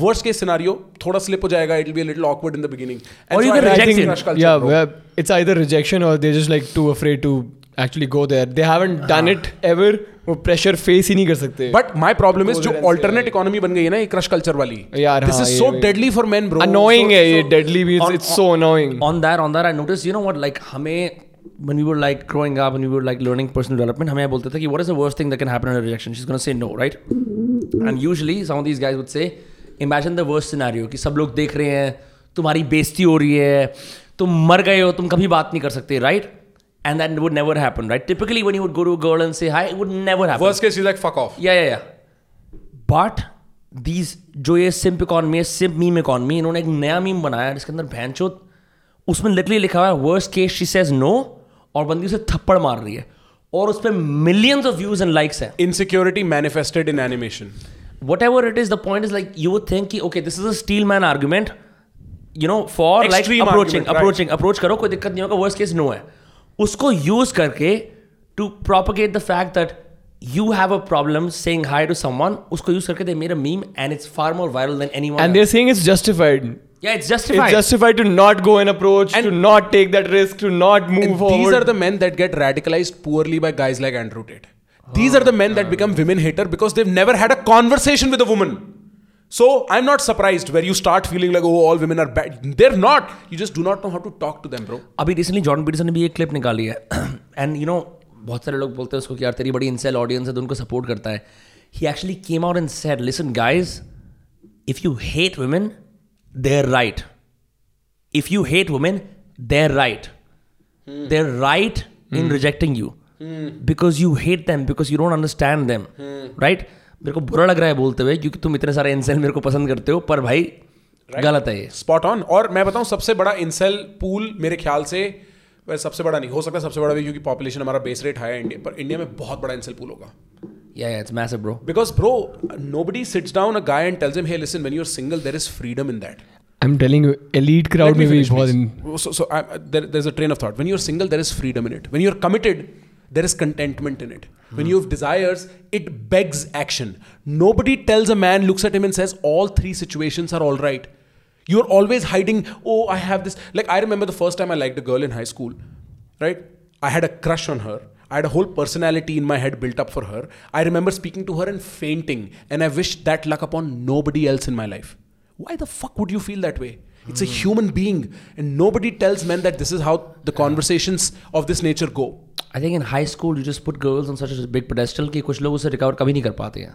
Worst case scenario, thoda slip ho jayega. It'll be a little awkward in the beginning. And or so you can reject it. Yeah, it's either rejection or they're just like too afraid to actually go there. They haven't done it ever. वो pressure face ही नहीं कर सकते. But my problem is जो alternate economy बन गई है ना, ये क्रश कल्चर वाली, this is so deadly for men, bro. Annoying है ये, डेडली भी, it's so annoying. On that I notice, you know what, like हमें when we were like growing up and we were like learning personal development, हमें बोलते थे कि what is the worst thing that can happen in a rejection? She's going to say no, right? And usually some of these guys would say, imagine the worst scenario कि सब लोग देख रहे हैं, तुम्हारी बेइज्जती हो रही है, तुम मर गए हो, तुम कभी बात नहीं कर सकते, right? And that would never happen, right? Typically when you would go to a girl and say hi, it would never happen. Worst case, you're like, fuck off. Yeah. But these, जो ये simp economy है, simp meme economy, इन्होंने एक नया meme बनाया जिसके अंदर भैंचोद, उसमें literally लिखा हुआ है, worst case she says no, और बंदी उसे थप्पड़ मार रही है और उस पे millions of views and likes है. Insecurity manifested in animation. Whatever it is, the point is like, you would think कि okay, this is a steel man argument, you know, for extreme like approach करो, कोई दिक्कत नहीं होगा, worst case no है. उसको use करके to propagate the fact that you have a problem saying hi to someone, उसको यूज करके they made a meme and it's far more viral than anyone and they are saying it's justified. Yeah, it's justified to not go and approach, and to not take that risk, to not move forward. These are the men that get radicalized poorly by guys like Andrew Tate. These are the men that become women hater because they've never had a conversation with a woman. So I'm not surprised where you start feeling like, oh, all women are bad. They're not. You just do not know how to talk to them, bro. अभी recently Jordan Peterson ने भी एक clip निकाली है and you know बहुत सारे लोग बोलते हैं उसको कि यार तेरी बड़ी incel audience है तो उनको support करता है. He actually came out and said, listen guys, if you hate women, they're right. If you hate women, they're right. They're right in rejecting you because you hate them, because you don't understand them, right? मेरे को बुरा लग रहा है बोलते हुए क्योंकि तुम इतने सारे इंसेल मेरे को पसंद करते हो, पर भाई गलत है ये. Spot on. और मैं बताऊं, सबसे बड़ा इंसेल पूल मेरे ख्याल से, वह सबसे बड़ा नहीं हो सकता, सबसे बड़ा भी क्योंकि पॉपुलेशन हमारा बेस रेट हाई है इंडिया पर, इंडिया में बहुत बड़ा इंसेल पूल होगा. Yeah, it's massive, bro. Because, bro, nobody sits down a guy and tells him, hey, listen, when you're single, there is freedom in that. I'm telling you, elite crowd में भी बहुत in. So there's a train of thought. When you're single, there is freedom in it. When you're committed, there is contentment in it. When you have desires, it begs action. Nobody tells a man, looks at him and says, all three situations are all right. You're always hiding, oh, I have this. Like, I remember the first time I liked a girl in high school, right? I had a crush on her. I had a whole personality in my head built up for her. I remember speaking to her and fainting. And I wished that luck upon nobody else in my life. Why the fuck would you feel that way? It's a human being. And nobody tells men that this is how the conversations of this nature go. I think in high school you just put girls on such a big pedestal कि कुछ लोग उसे recover कभी नहीं कर पाते हैं.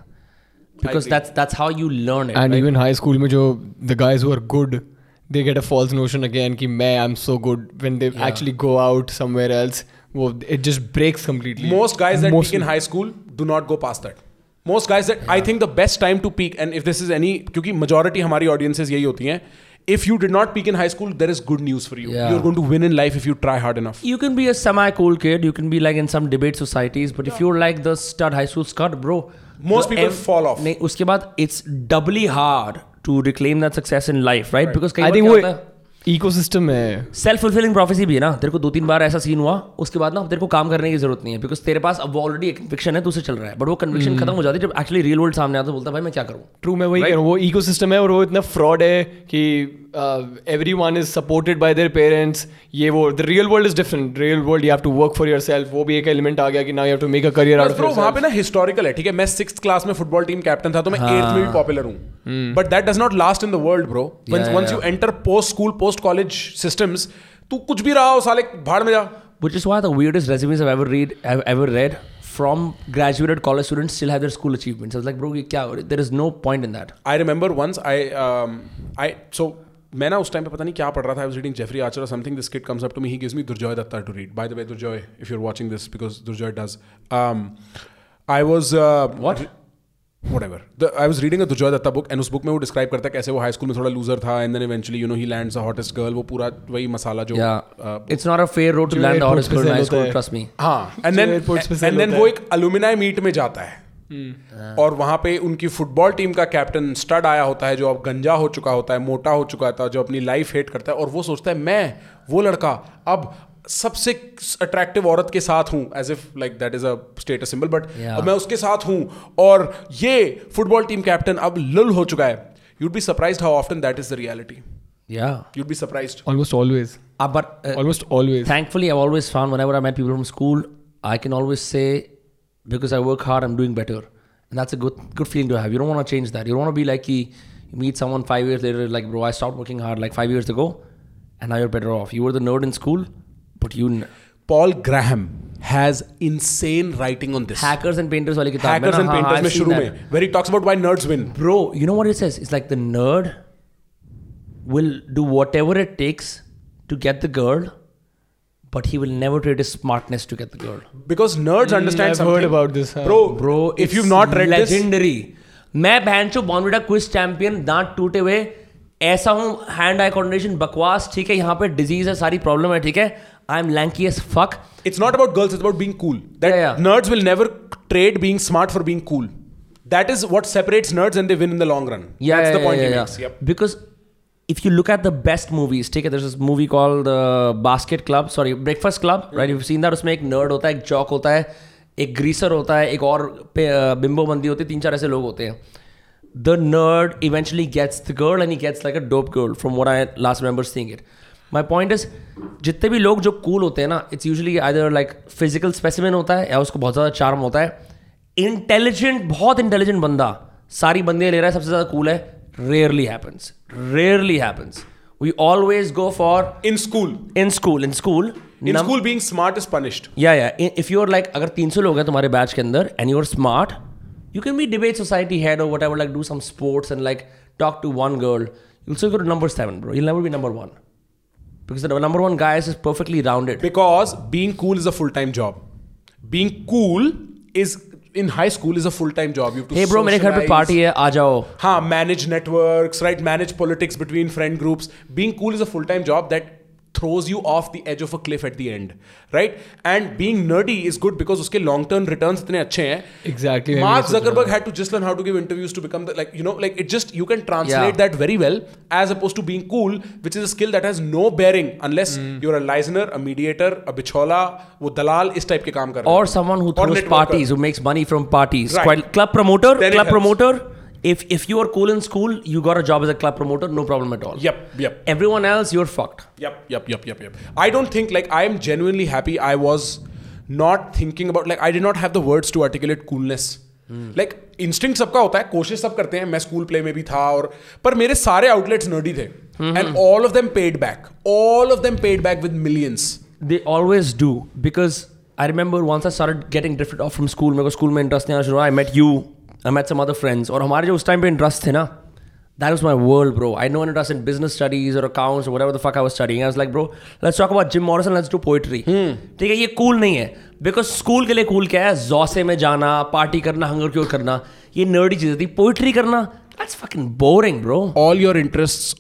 Because that's how you learn it. And right? Even high school में जो the guys who are good, they get a false notion again कि मैं I'm so good when they actually go out somewhere else. It just breaks completely. Most guys that peak in high school do not go past that. Most guys that I think the best time to peak, and if this is any, क्योंकि majority हमारी audiences यही होती हैं. If you did not peak in high school, there is good news for you. You're going to win in life if you try hard enough. You can be a semi-cool kid. You can be like in some debate societies. But if you're like the stud, high school stud, bro. Most people fall off. नहीं, उसके बाद it's doubly hard to reclaim that success in life, right? Because I think वो ecosystem है. Self-fulfilling prophecy भी है ना. तेरे को 2-3 बार ऐसा सीन हुआ, उसके बाद ना तेरे को काम करने की जरूरत नहीं है because तेरे पास अब ऑलरेडी एक conviction है, तो उसे चल रहा है. बट वो conviction खत्म हो जाती है जब actually real world सामने आता है, बोलता है भाई मैं क्या करूँ. True, मैं वही कह रहा हूँ. वो ecosystem है और वो इतना fraud है कि everyone is supported by their parents. ये वो the real world is different. Real world you have to work for yourself. वो भी एक element आ गया कि now you have to make a career out of yourself. वहाँ पे ना historical है, ठीक है. मैं 6th class में football team captain था तो मैं 8th में भी popular हूँ. But that does not last in the world, bro. Once you enter post school, post college systems, तू कुछ भी रहा हो साले भाड़ में जा. Which is why the weirdest resumes I've ever read from graduated college students still have their school achievements. I was like, bro, there is no point in that. I remember once I मैं ना उस time पे पता नहीं क्या पढ़ रहा था, I was reading जेफरी आर्चर और something, this kid comes up to me, he gives me Durjoy Datta to read, by the way Durjoy if you are watching this because Durjoy does, I was what whatever. I was reading a Durjoy Dutta book and उस book में वो describe करता है कैसे वो high school में थोड़ा loser था and then eventually you know he lands the hottest girl, वो पूरा वही मसाला जो it's not a fair road to land the hottest girl in high school, trust me. हाँ and then वो एक alumni meet में जाता है और वहाँ पे उनकी फुटबॉल टीम का कैप्टन स्टड आया होता है जो अब गंजा हो चुका होता है, मोटा हो चुका था, जो अपनी लाइफ हेट करता है और वो सोचता है मैं वो लड़का अब सबसे अट्रैक्टिव औरत के साथ हूँ, as if like that is a status symbol, but मैं उसके साथ हूँ और ये फुटबॉल टीम कैप्टन अब लुल हो चुका है. You'd be surprised how often that is the reality. Yeah, you'd be surprised. Almost always. But almost always. Thankfully, I've always found whenever I met people from school, I can always say, because I work hard, I'm doing better, and that's a good feeling to have. You don't want to change that. You don't want to be like you meet someone 5 years later, like bro, I stopped working hard like 5 years ago, and now you're better off. You were the nerd in school. But Paul Graham has insane writing on this. Hackers and Painters वाली किताब. Hackers and Painters में शुरू में, where he talks about why nerds win. Bro, you know what it says? It's like the nerd will do whatever it takes to get the girl, but he will never trade his smartness to get the girl. Because nerds understand something. I've heard about this. Bro, if you've not read this, legendary. मैं बहनचो Bournvita quiz champion, दांत टूटे हुए ऐसा हूँ, hand eye coordination बकवास, ठीक है, यहाँ पे डिजीज है, सारी प्रॉब्लम है, ठीक है, I'm lanky as fuck. It's not about girls, it's about being cool. That nerds will never trade being smart for being cool. That is what separates nerds and they win in the long run. That's the point he makes. Yep. Because if you look at the best movies, take it, there's this movie called Breakfast Club, right? You've seen that. उसमें एक nerd होता है, एक jock होता है, एक greaser होता है, एक और bimbo बंदी होती है, 3-4 ऐसे लोग होते हैं. The nerd eventually gets the girl and he gets like a dope girl from what I last remember seeing it. My point is, जितने भी लोग जो cool होते हैं ना, it's usually either like physical specimen होता है या उसको बहुत ज़्यादा charm होता है. Intelligent, बहुत intelligent बंदा सारी बंदियाँ ले रहा है, सबसे ज़्यादा cool है. Rarely happens. We always go for in school being smart is punished. If you're like, अगर 300 लोग हैं तुम्हारे batch के अंदर and you're smart, you can be debate society head or whatever, like do some sports and like talk to one girl. You'll still go to number 7, bro. You'll never be number 1. Because the number 1 guy is perfectly rounded. Because being cool is a full-time job. Being cool is in high school is a full-time job. You have to hey bro, मेरे घर पे party है, आ जाओ. हाँ, manage networks, right? Manage politics between friend groups. Being cool is a full-time job that throws you off the edge of a cliff at the end, right? And being nerdy is good because उसके long-term returns इतने अच्छे हैं. Exactly. Mark Zuckerberg had to just learn how to give interviews to become the, like, you know, like it just, you can translate that very well as opposed to being cool, which is a skill that has no bearing unless you're a listener, a mediator, a bichola, वो दलाल इस type के काम कर रहे हैं. Or someone who throws parties, who makes money from parties. Right. Club promoter. If you are cool in school, you got a job as a club promoter, no problem at all. Yep. Everyone else, you're fucked. Yep. I don't think, like, I am genuinely happy I was not thinking about, like, I did not have the words to articulate coolness. Like, instinct सबका होता है, कोशिश सब करते हैं, मैं school play में भी था, और पर मेरे सारे outlets nerdy थे. And all of them paid back with millions. They always do, because I remember once I started getting drifted off from school, मेरे को school में interest नहीं आना शुरू हुआ, I met you. I met some other friends. और हमारे जो उस टाइम पे इंटरेस्ट थे ना, that was my world, bro. I had no interest in business studies or accounts or whatever the fuck I was studying. I was like, bro, let's talk about Jim Morrison, let's do poetry. ठीक है, ये cool नहीं है. Because school के लिए cool क्या है? जोसे में जाना, पार्टी करना, हंगर क्योर करना, ये नर्डी चीज़ें थी. पोइट्री करना, that's fucking boring, bro. All your interests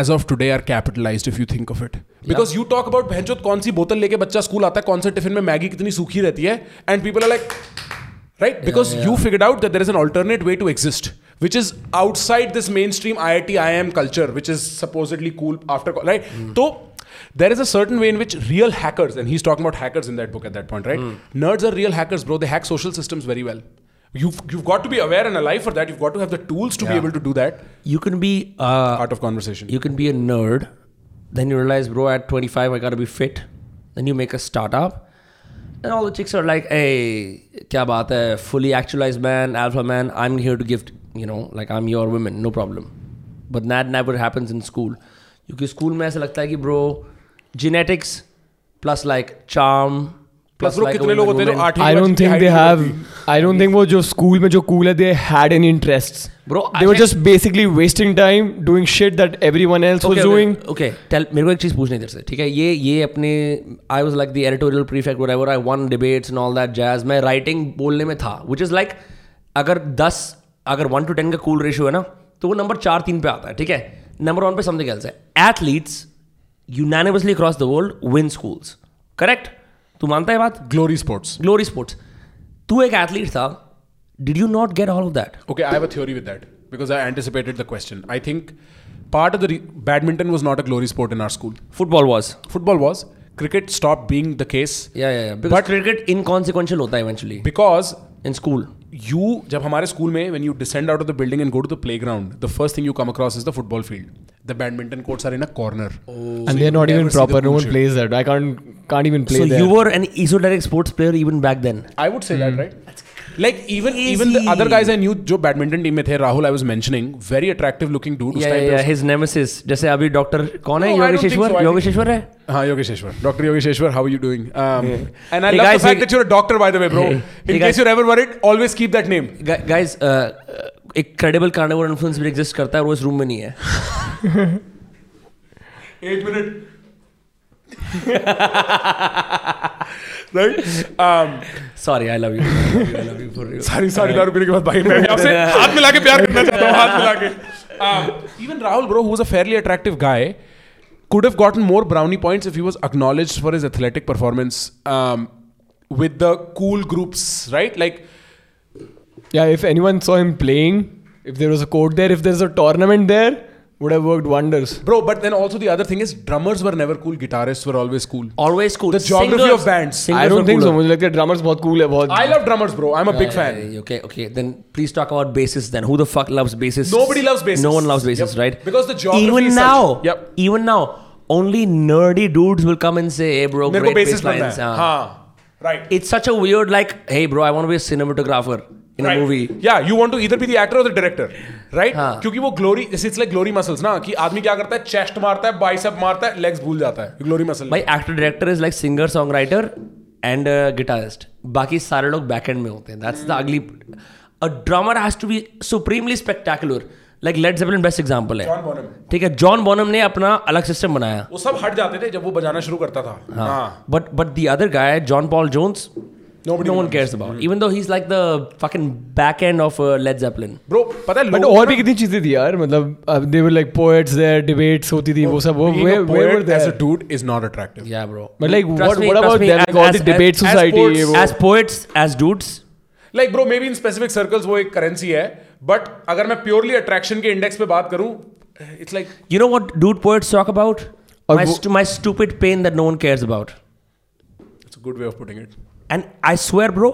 as of today are capitalized if you think of it. Because you talk about बहनचोद कौन सी बोतल लेके बच्चा स्कूल आता है, कौन से टिफिन में मैगी कितनी सूखी रहती है, and people are like, right? Because you figured out that there is an alternate way to exist, which is outside this mainstream IIT, IIM culture, which is supposedly cool after, right? So there is a certain way in which real hackers, and he's talking about hackers in that book at that point, right? Nerds are real hackers, bro. They hack social systems very well. You've got to be aware and alive for that. You've got to have the tools to be able to do that. You can be... Art of conversation. You can be a nerd. Then you realize, bro, at 25, I got to be fit. Then you make a startup. And all the chicks are like, hey, kya baat hai? Fully actualized man, alpha man, I'm here to give, you know, like I'm your woman, no problem. But that never happens in school. Because school mein aisa lagta hai ki bro, genetics plus like charm plus like... I don't think they have... I don't think वो जो school में जो cool है, they had any interests. Bro, they were just basically wasting time doing shit that everyone else was doing. Okay, tell मेरे को एक चीज पूछनी है तेरे से, ठीक है? ये अपने I was like the editorial prefect whatever, I won debates and all that jazz. मैं writing बोलने में था, which is like अगर 1 to 10 का cool ratio है ना, तो वो नंबर 4-3 पे आता है, ठीक है? नंबर 1 पे something else है. Athletes unanimously across the world win schools, correct? तू मानता है बात? Glory sports. तू एक एथलीट था. Did you not get all of that? Okay, I have a theory with that because I anticipated the question. I think part of the badminton was not a glory sport in our school. Football was. Cricket stopped being the case. Yeah. Because but cricket inconsequential hota hai eventually. Because in school, जब हमारे school में when you descend out of the building and go to the playground, the first thing you come across is the football field. The badminton courts are in a corner. Oh. And so they're not even proper. No one plays that. I can't even play there. So you were an esoteric sports player even back then. I would say that, right? That's like even the other guys I knew जो badminton team में थे, Rahul I was mentioning, very attractive looking dude. Yeah, his nemesis. जैसे अभी doctor कौन है? योगेश्वर है? हाँ, Yogeshwar. Dr. Yogeshwar, how are you doing? And I love the fact that you're a doctor by the way, bro. In case you're ever worried, always keep that name. Guys, एक credible carnivore influence भी exist करता है और वो इस room में नहीं है. 8 minutes. Right? Sorry, I love you for real. Sorry, दारू पीने के बाद भाई मैं आपसे हाथ मिला के प्यार करना चाहता हूँ, हाथ मिला के. Even Rahul bro, who was a fairly attractive guy, could have gotten more brownie points if he was acknowledged for his athletic performance with the cool groups, right? Like, yeah, if anyone saw him playing, if there was a court there, if there's a tournament there, would have worked wonders. Bro, but then also the other thing is drummers were never cool. Guitarists were always cool. The geography of bands. Singers I don't think so. मुझे लगता है drummers बहुत cool है बहुत. I love drummers bro. I'm a big fan. Okay. Then please talk about bassists then. Who the fuck loves bassists? Nobody loves bassists. No one loves bassists, yep. Right? Because the geography Even now, only nerdy dudes will come and say, hey bro, great bass lines. Right. It's such a weird like, hey bro, I want to be a cinematographer. In right. a movie. Yeah, you want to either be the actor or the director. Right? क्योंकि वो glory, it's like glory muscles ना, कि आदमी क्या करता है, chest मारता है, bicep मारता है, legs भूल जाता है. Glory muscle. भाई actor director is like singer songwriter and guitarist. बाकी सारे लोग back end में होते हैं. That's the ugly. A drummer has to be supremely spectacular. Like Led Zeppelin best example है. John Bonham. ठीक है, John Bonham ने अपना अलग system बनाया. वो सब हट जाते थे जब वो बजाना शुरू करता था. But the other guy, John Paul Jones. No one cares about. Even though he's like the fucking back end of Led Zeppelin. Bro, पता है लोग और भी कितनी चीजें थी यार, मतलब they were like poets there, debates होती थी वो सब. Being a poet as a dude is not attractive. Yeah, bro. But like what about them? All the debate society. As poets, as dudes. Like bro, maybe in specific circles वो एक currency है. But अगर मैं purely attraction के index पे बात करूँ, it's like you know what dude poets talk about? My stupid pain that no one cares about. It's a good way of putting it. And I swear bro,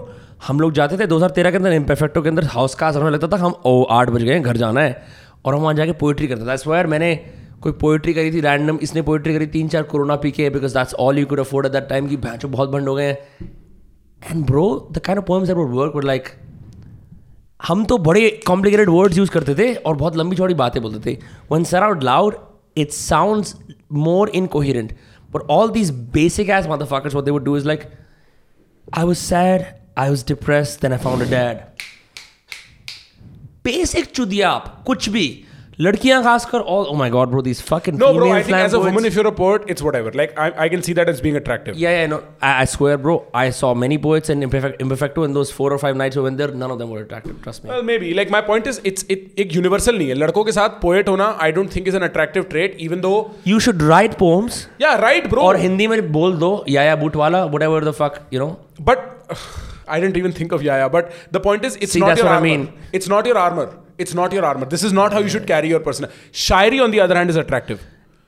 हम लोग जाते थे 2013 के अंदर इम्परफेक्टो के अंदर हाउस कास्ट, हमें लगता था हम 8 बज गए घर जाना है, और हम वहाँ जाके पोइट्री करते थे. I swear मैंने कोई पोइट्री करी थी रैंडम, इसने पोइट्री करी 3-4 कोरोना पी के, because that's all you could afford at that time, कि भैंचो बहुत बंद हो गए हैं. And bro the kind of poems that would work were like, हम तो बड़े कॉम्प्लिकेटेड वर्ड्स यूज करते थे और बहुत लंबी चौड़ी बातें बोलते थे. One sir out loud it sounds more incoherent, but all these basic as motherfuckers what they would do is like, I was sad, I was depressed, then I found a dad. Basic चुदिया आप कुछ भी, लड़कियां खासकर all. Oh my god bro, these fucking female. No bro, I think as a woman if you're a poet it's whatever. Like I can see that as being attractive. Yeah no, I swear bro, I saw many poets and imperfecto in those 4 or 5 nights we went there. None of them were attractive, trust me. Well maybe like my point is it's एक universal नहीं है. लड़कों के साथ poet होना I don't think is an attractive trait, even though you should write poems. Yeah right bro. और हिंदी में बोल दो याया Bootwala whatever the fuck you know. But I didn't even think of Yaya. But the point is, it's not your armor. It's not your armor. This is not how you should carry your persona. Shairi, on the other hand, is attractive.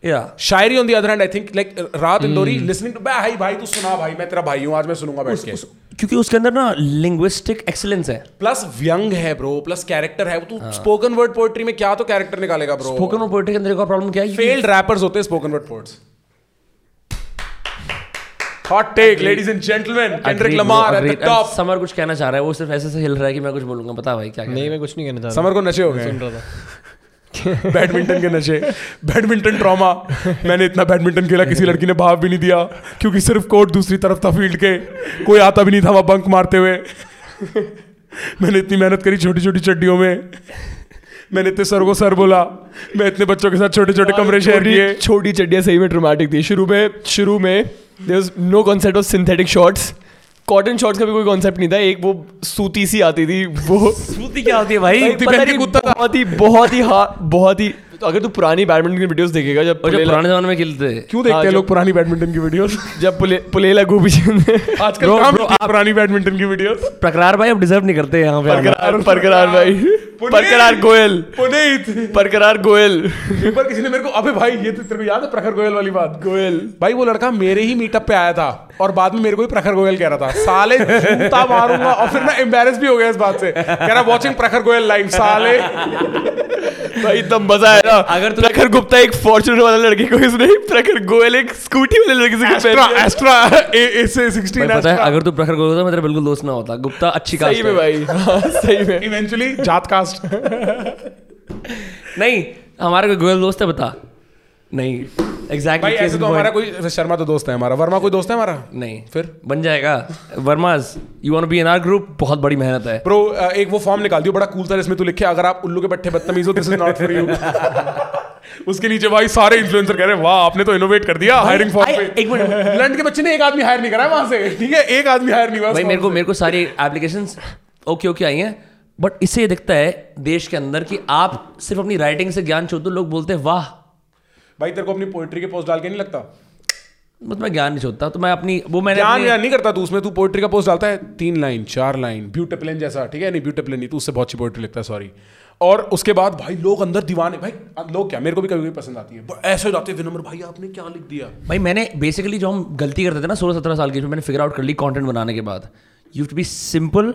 Yeah. Shairi, on the other hand, I think like Raat Indori listening to भाई तू सुना भाई, मैं तेरा भाई हूँ, आज मैं सुनूंगा बैठ के. क्योंकि उसके अंदर ना linguistic excellence है. Plus व्यंग है bro. Plus character है. तू spoken word poetry में क्या तो character निकालेगा bro. Spoken word poetry के अंदर एक और problem क्या है? Failed rappers होते हैं spoken word poets. Hot take, agreed. Ladies and gentlemen, Kendrick Lamar at the top. Summer कुछ कहना चाह रहा है, वो सिर्फ ऐसे से हिल रहा है कि मैं कुछ बोलूंगा. बता भाई क्या कहना. नहीं मैं कुछ नहीं कहना चाह रहा. समर को नशे हो गए बैडमिंटन के नशे, बैडमिंटन ट्रॉमा. मैंने इतना बैडमिंटन खेला, किसी लड़की ने भाव भी नहीं दिया क्योंकि सिर्फ कोर्ट दूसरी तरफ था फील्ड के, कोई आता भी नहीं था वहाँ बंक मारते हुए. मैंने इतनी मेहनत करी छोटी छोटी चड्डियों में, मैंने इतने सर को सर बोला, मैं इतने बच्चों के साथ छोटे छोटे कमरे शेयर किए। छोटी चड्डियाँ सही में ट्रॉमेटिक थी। शुरू में there was no concept of synthetic shorts, cotton shorts का भी कोई कॉन्सेप्ट नहीं था। एक वो सूती सी आती थी, वो सूती क्या होती है भाई, बहुत ही अगर तू पुरानी बैडमिंटन की वीडियोस देखेगा, जब पुराने जमाने में खेलते थे, क्यों देखते हैं लोग पुरानी बैडमिंटन की वीडियोस, जब पुलेला गोपी आजकल काम पुरानी बैडमिंटन की वीडियोस। प्रकरार भाई अब डिजर्व नहीं करते यहाँ पे, प्रकरार भाई, प्रकरार गोयल एक बार किसी ने मेरे को, अबे भाई ये तो तेरे को याद है प्रखर गोयल वाली बात, गोयल भाई वो लड़का मेरे ही मीटअप पे आया था और बाद में मेरे को ही प्रखर गोयल कह रहा था, साले जूता मारूंगा, और फिर मैं एम्बैरेस भी हो गया इस बात से, कह रहा वाचिंग प्रखर गोयल लाइव, साले भाई तब मजा आया। अगर प्रखर गुप्ता एक फॉर्च्यूनर वाले लड़के को, इसने प्रखर गोयल एक स्कूटी वाले लड़के से, एस्ट्रा A16 अगर तू प्रखर गोयल होता मेरा बिल्कुल दोस्त ना होता। गुप्ता अच्छी कास्ट सही में भाई, सही में इवेंचुअली जात कास्ट नहीं, हमारे कोई गोयल दोस्त है बता? नहीं एग्जैक्टली ऐसे तो हमारा कोई शर्मा तो दोस्त है हमारा, वर्मा कोई दोस्त है हमारा? नहीं, फिर बन जाएगा Vermas, you want to be in our group, बहुत बड़ी मेहनत है ब्रो। एक वो फॉर्म निकाल दियो बड़ा कूल था जिसमें तू लिखे अगर आप उल्लू के पट्टे बदतमीज हो this is not for you. उसके नीचे भाई सारे इन्फ्लुएंसर कह रहे हैं वाह आपने तो इनोवेट कर दिया हायरिंग फॉर्म पे। एक मिनट, लंड के बच्चे ने एक आदमी हायर नहीं करा वहां से, ठीक है एक आदमी हायर नहीं हुआ भाई। मेरे को सारी एप्लीकेशंस ओके ओके आई हैं, बट इससे दिखता है देश के अंदर कि आप सिर्फ अपनी राइटिंग से ज्ञान छोड़ते हो, लोग बोलते हैं वाह भाई तेरे को अपनी पोइट्री के पोस्ट डाल के नहीं लगता। बस मैं ज्ञान नहीं छोड़ता, तो मैं अपनी वो मैंने ज्ञान ज्ञान नहीं करता। तू उसमें तू पोइट्री का पोस्ट डालता है 3 लाइन 4 लाइन ब्यूटीप्लेन जैसा, ठीक है नहीं ब्यूटीप्लेन नहीं, तू उससे बहुत अच्छी पोइट्री लिखता है सॉरी, और उसके बाद भाई लोग अंदर दीवाने, भाई लोग क्या मेरे को भी कभी कभी पसंद आती है, ऐसे हो जाते हैं विनम्र भाई आपने क्या लिख दिया। भाई मैंने बेसिकली जो हम गलती करते थे ना 16-17 साल की, मैंने फिगर आउट कर ली कंटेंट बनाने के बाद, you have to be simple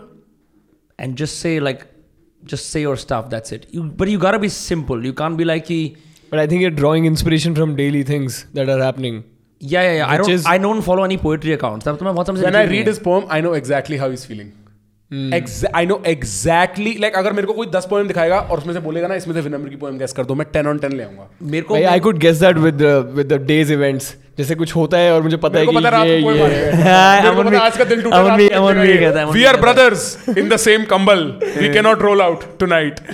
and just say your stuff that's it, but you gotta be simple, you can't be like कि But I think you're drawing inspiration from daily things that are happening. Yeah. I don't follow any poetry accounts. When I read his poem, I know exactly how he's feeling. I know exactly, like अगर मेरे को कोई 10 poem दिखाएगा और उसमें से बोलेगा ना इसमें से विनम्र की poem guess कर दो, मैं 10 on 10 ले आऊंगा। मेरे को I could guess that with the day's events. जैसे कुछ होता है और मुझे पता है कि we are brothers in the same कम्बल, we cannot roll out tonight.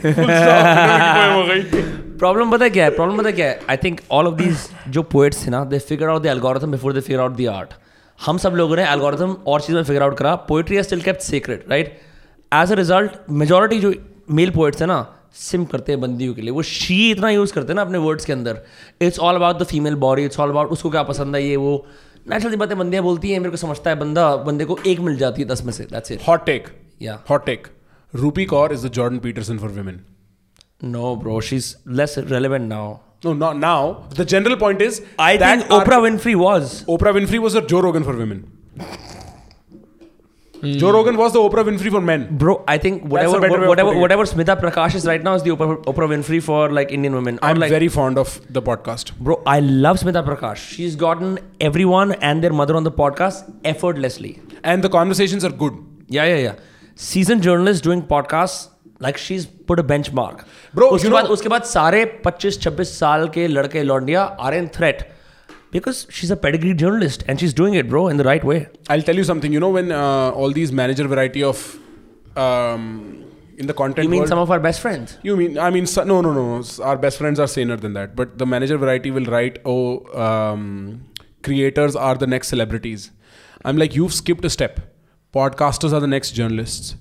Problem पता है क्या है I think all of these जो पोएट्स हैं ना they figure out the algorithm before they figure out the art. हम सब लोगों ने एल्गोरिथम और चीज़ में फिगर आउट करा, poetry are still kept secret right. As a result majority जो मेल पोएट्स हैं ना सिम करते हैं बंदियों के लिए, वो शी इतना यूज़ करते हैं ना अपने वर्ड्स के अंदर, it's all about the female body, it's all about उसको क्या पसंद है ये वो। नेचुरल बातें बंदियाँ बोलती हैं, मेरे को समझता है बंदे को 1 मिल जाती है 10 में से, that's it. Hot take Rupi Kaur is the Jordan Peterson for women. No, bro. She's less relevant now. No, not now. The general point is, I think Oprah Winfrey was a Joe Rogan for women. Joe Rogan was the Oprah Winfrey for men. Bro, I think whatever Smita Prakash is right now is the Oprah Winfrey for like Indian women. I'm like, very fond of the podcast. Bro, I love Smita Prakash. She's gotten everyone and their mother on the podcast effortlessly. And the conversations are good. Yeah. Seasoned journalists doing podcasts. Like she's put a benchmark. Bro, उसके बाद सारे 25-26 साल के लड़के लौंडिया are in threat because she's a pedigree journalist and she's doing it, bro, in the right way. I'll tell you something. You know when all these manager variety of in the content world. You mean some of our best friends? No. Our best friends are saner than that. But the manager variety will write, creators are the next celebrities. I'm like, you've skipped a step. Podcasters are the next journalists.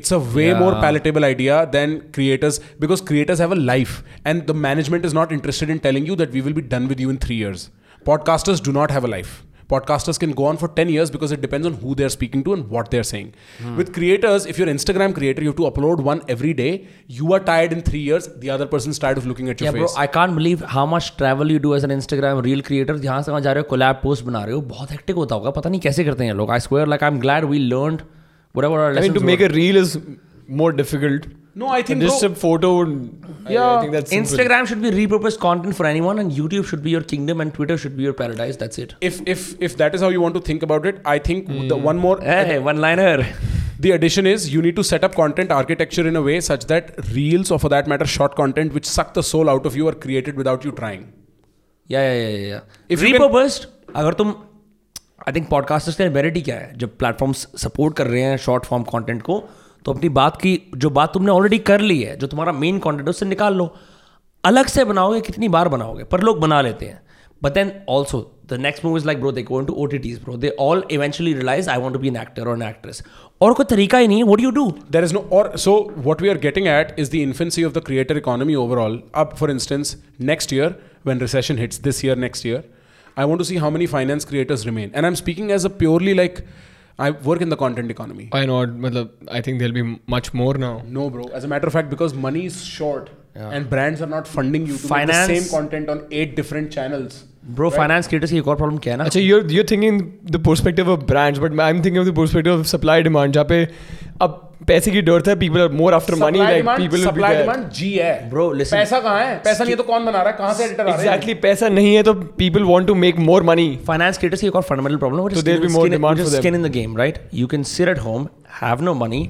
It's a way more palatable idea than creators, because creators have a life and the management is not interested in telling you that we will be done with you in 3 years. Podcasters do not have a life. Podcasters can go on for 10 years because it depends on who they're speaking to and what they're saying. With creators, if you're an Instagram creator, you have to upload one every day. You are tired in 3 years. The other person's tired of looking at your face. Bro, I can't believe how much travel you do as an Instagram reel creator. यहाँ से वहाँ जा रहे हो, collab post बना रहे हो, बहुत hectic होता होगा, पता नहीं कैसे करते हैं लोग. I swear, like I'm glad we learned. Whatever our lessons to make a reel is more difficult. No, I think just a photo. I think that's simple. Instagram should be repurposed content for anyone, and YouTube should be your kingdom, and Twitter should be your paradise. That's it. If that is how you want to think about it, I think the one more one-liner. The addition is you need to set up content architecture in a way such that reels, or for that matter, short content which suck the soul out of you, are created without you trying. Yeah. If repurposed, अगर तुम I think podcasters का variety क्या है, जब platforms support कर रहे हैं short form content को तो अपनी बात की, जो बात तुमने ऑलरेडी कर ली है, जो तुम्हारा मेन कंटेंट है, उससे निकाल लो। अलग से बनाओगे कितनी बार बनाओगे, पर लोग बना लेते हैं। But then also the next move is like bro, they go into OTTs bro, they all eventually realise I want to be an actor और एन एक्ट्रेस, और कोई तरीका ही नहीं है। What do you do? There is no, और so what we are getting at is the infancy of the creator economy overall. अब for instance next year when recession hits, this year next year, I want to see how many finance creators remain. And I'm speaking as a purely like, I work in the content economy. I know, I think there'll be much more now. No bro, as a matter of fact, because money is short and brands are not funding you to make the same content on 8 different channels. Bro, right? Finance creators की एक और problem क्या है ना? अच्छा, you're thinking the perspective of brands, but I'm thinking of the perspective of supply and demand, जहाँ पे अब पैसे की डर था, people are more after supply money, demand, like people supply will be demand, G है, bro, listen, पैसा कहाँ है? पैसा नहीं है तो कौन बना रहा है? कहाँ से एडिटर आ रहे हैं? Exactly, पैसा नहीं है तो people want to make more money. Finance creators की एक और fundamental problem है, so there'll be more demand for them. Just skin in the game, right? You can sit at home, have no money,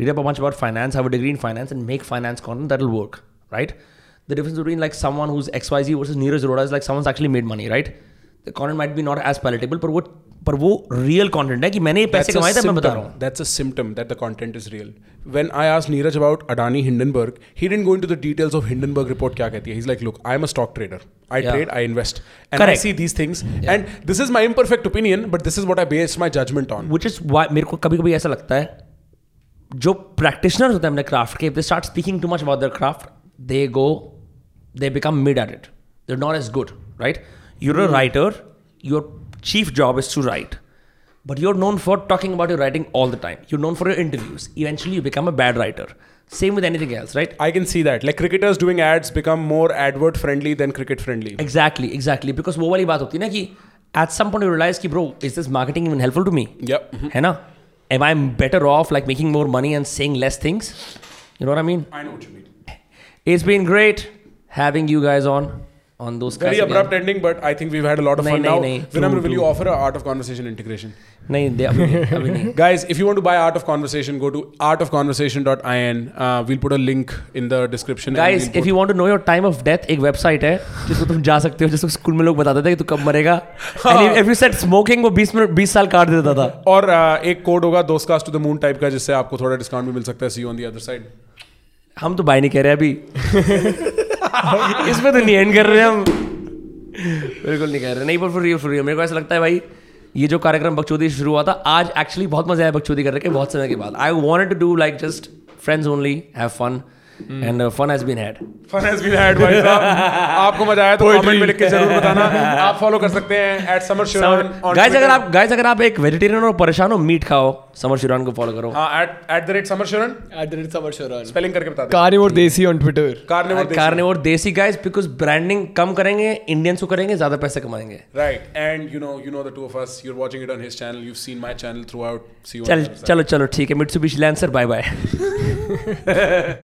read up a bunch about finance, have a degree in finance, and make finance content that'll work, right? The difference between like someone who's XYZ versus Neeraj Zerodha is like someone's actually made money, right? The content might be not as palatable, पर वो real content है कि मैंने ये पैसे कमाए थे, मैं बता रहा हूँ. That's a symptom that the content is real. When I asked Neeraj about Adani Hindenburg, he didn't go into the details of Hindenburg report क्या कहती है. He's like, look, I'm a stock trader. I trade, I invest, and Correct. I see these things. Yeah. And this is my imperfect opinion, but this is what I based my judgment on. Which is why मेरे को कभी-कभी ऐसा लगता है जो practitioners होते हैं अपने craft के, if they start speaking too much about their craft, they go they become mid at it. They're not as good, right? You're a writer. Your chief job is to write. But you're known for talking about your writing all the time. You're known for your interviews. Eventually, you become a bad writer. Same with anything else, right? I can see that. Like cricketers doing ads become more advert-friendly than cricket-friendly. Exactly. Because वो वाली बात होती है ना कि at some point you realize कि bro, is this marketing even helpful to me? Yep. है ना? Am I better off like making more money and saying less things? You know what I mean? I know what you mean. It's been great having you guys on those very abrupt again. Ending, but I think we've had a lot of fun now. Vinamra, will you offer an Art of Conversation integration? No. Guys, if you want to buy Art of Conversation, go to artofconversation.in. We'll put a link in the description. Guys, if you want to know your time of death, एक website है जिसको तुम जा सकते हो, जिसको school में लोग बताते थे कि तू कब मरेगा. And if you said smoking, वो 20 साल काट देता था. और एक कोड होगा Dostcast to the Moon type का, जिससे आपको थोड़ा डिस्काउंट भी मिल सकता है. See you on the other side. हम तो बाय नहीं कह रहे अभी. इसमें तो नहीं एंड कर रहे हम, बिल्कुल नहीं कर रहे. नहीं, पर फॉर रियल मेरे को ऐसा लगता है भाई, ये जो कार्यक्रम बकचोदी शुरू हुआ था आज, एक्चुअली बहुत मजा आया बकचोदी करने के बहुत समय के बाद. I wanted to do like just friends only, have fun, and fun has been had भाई साहब. आपको मजा आया तो कमेंट में लिख के जरूर बताना. आप फॉलो कर सकते हैं एट समर शिरान. गाइस अगर आप एक वेजिटेरियन और परेशान हो, मीट खाओ, समर शिरान को फॉलो करो. हां, @@samar shiran स्पेलिंग करके बता दो. कार्निवोर देसी ऑन ट्विटर, कार्निवोर देसी गाइस, बिकॉज़ ब्रांडिंग कम करेंगे, इंडियंस को करेंगे, ज्यादा पैसे कमाएंगे, right? And you know the two of us, you are watching it on his channel, you have seen my channel throughout. See you. चलो ठीक है, मित्सुबिशी लैंसर, बाय बाय.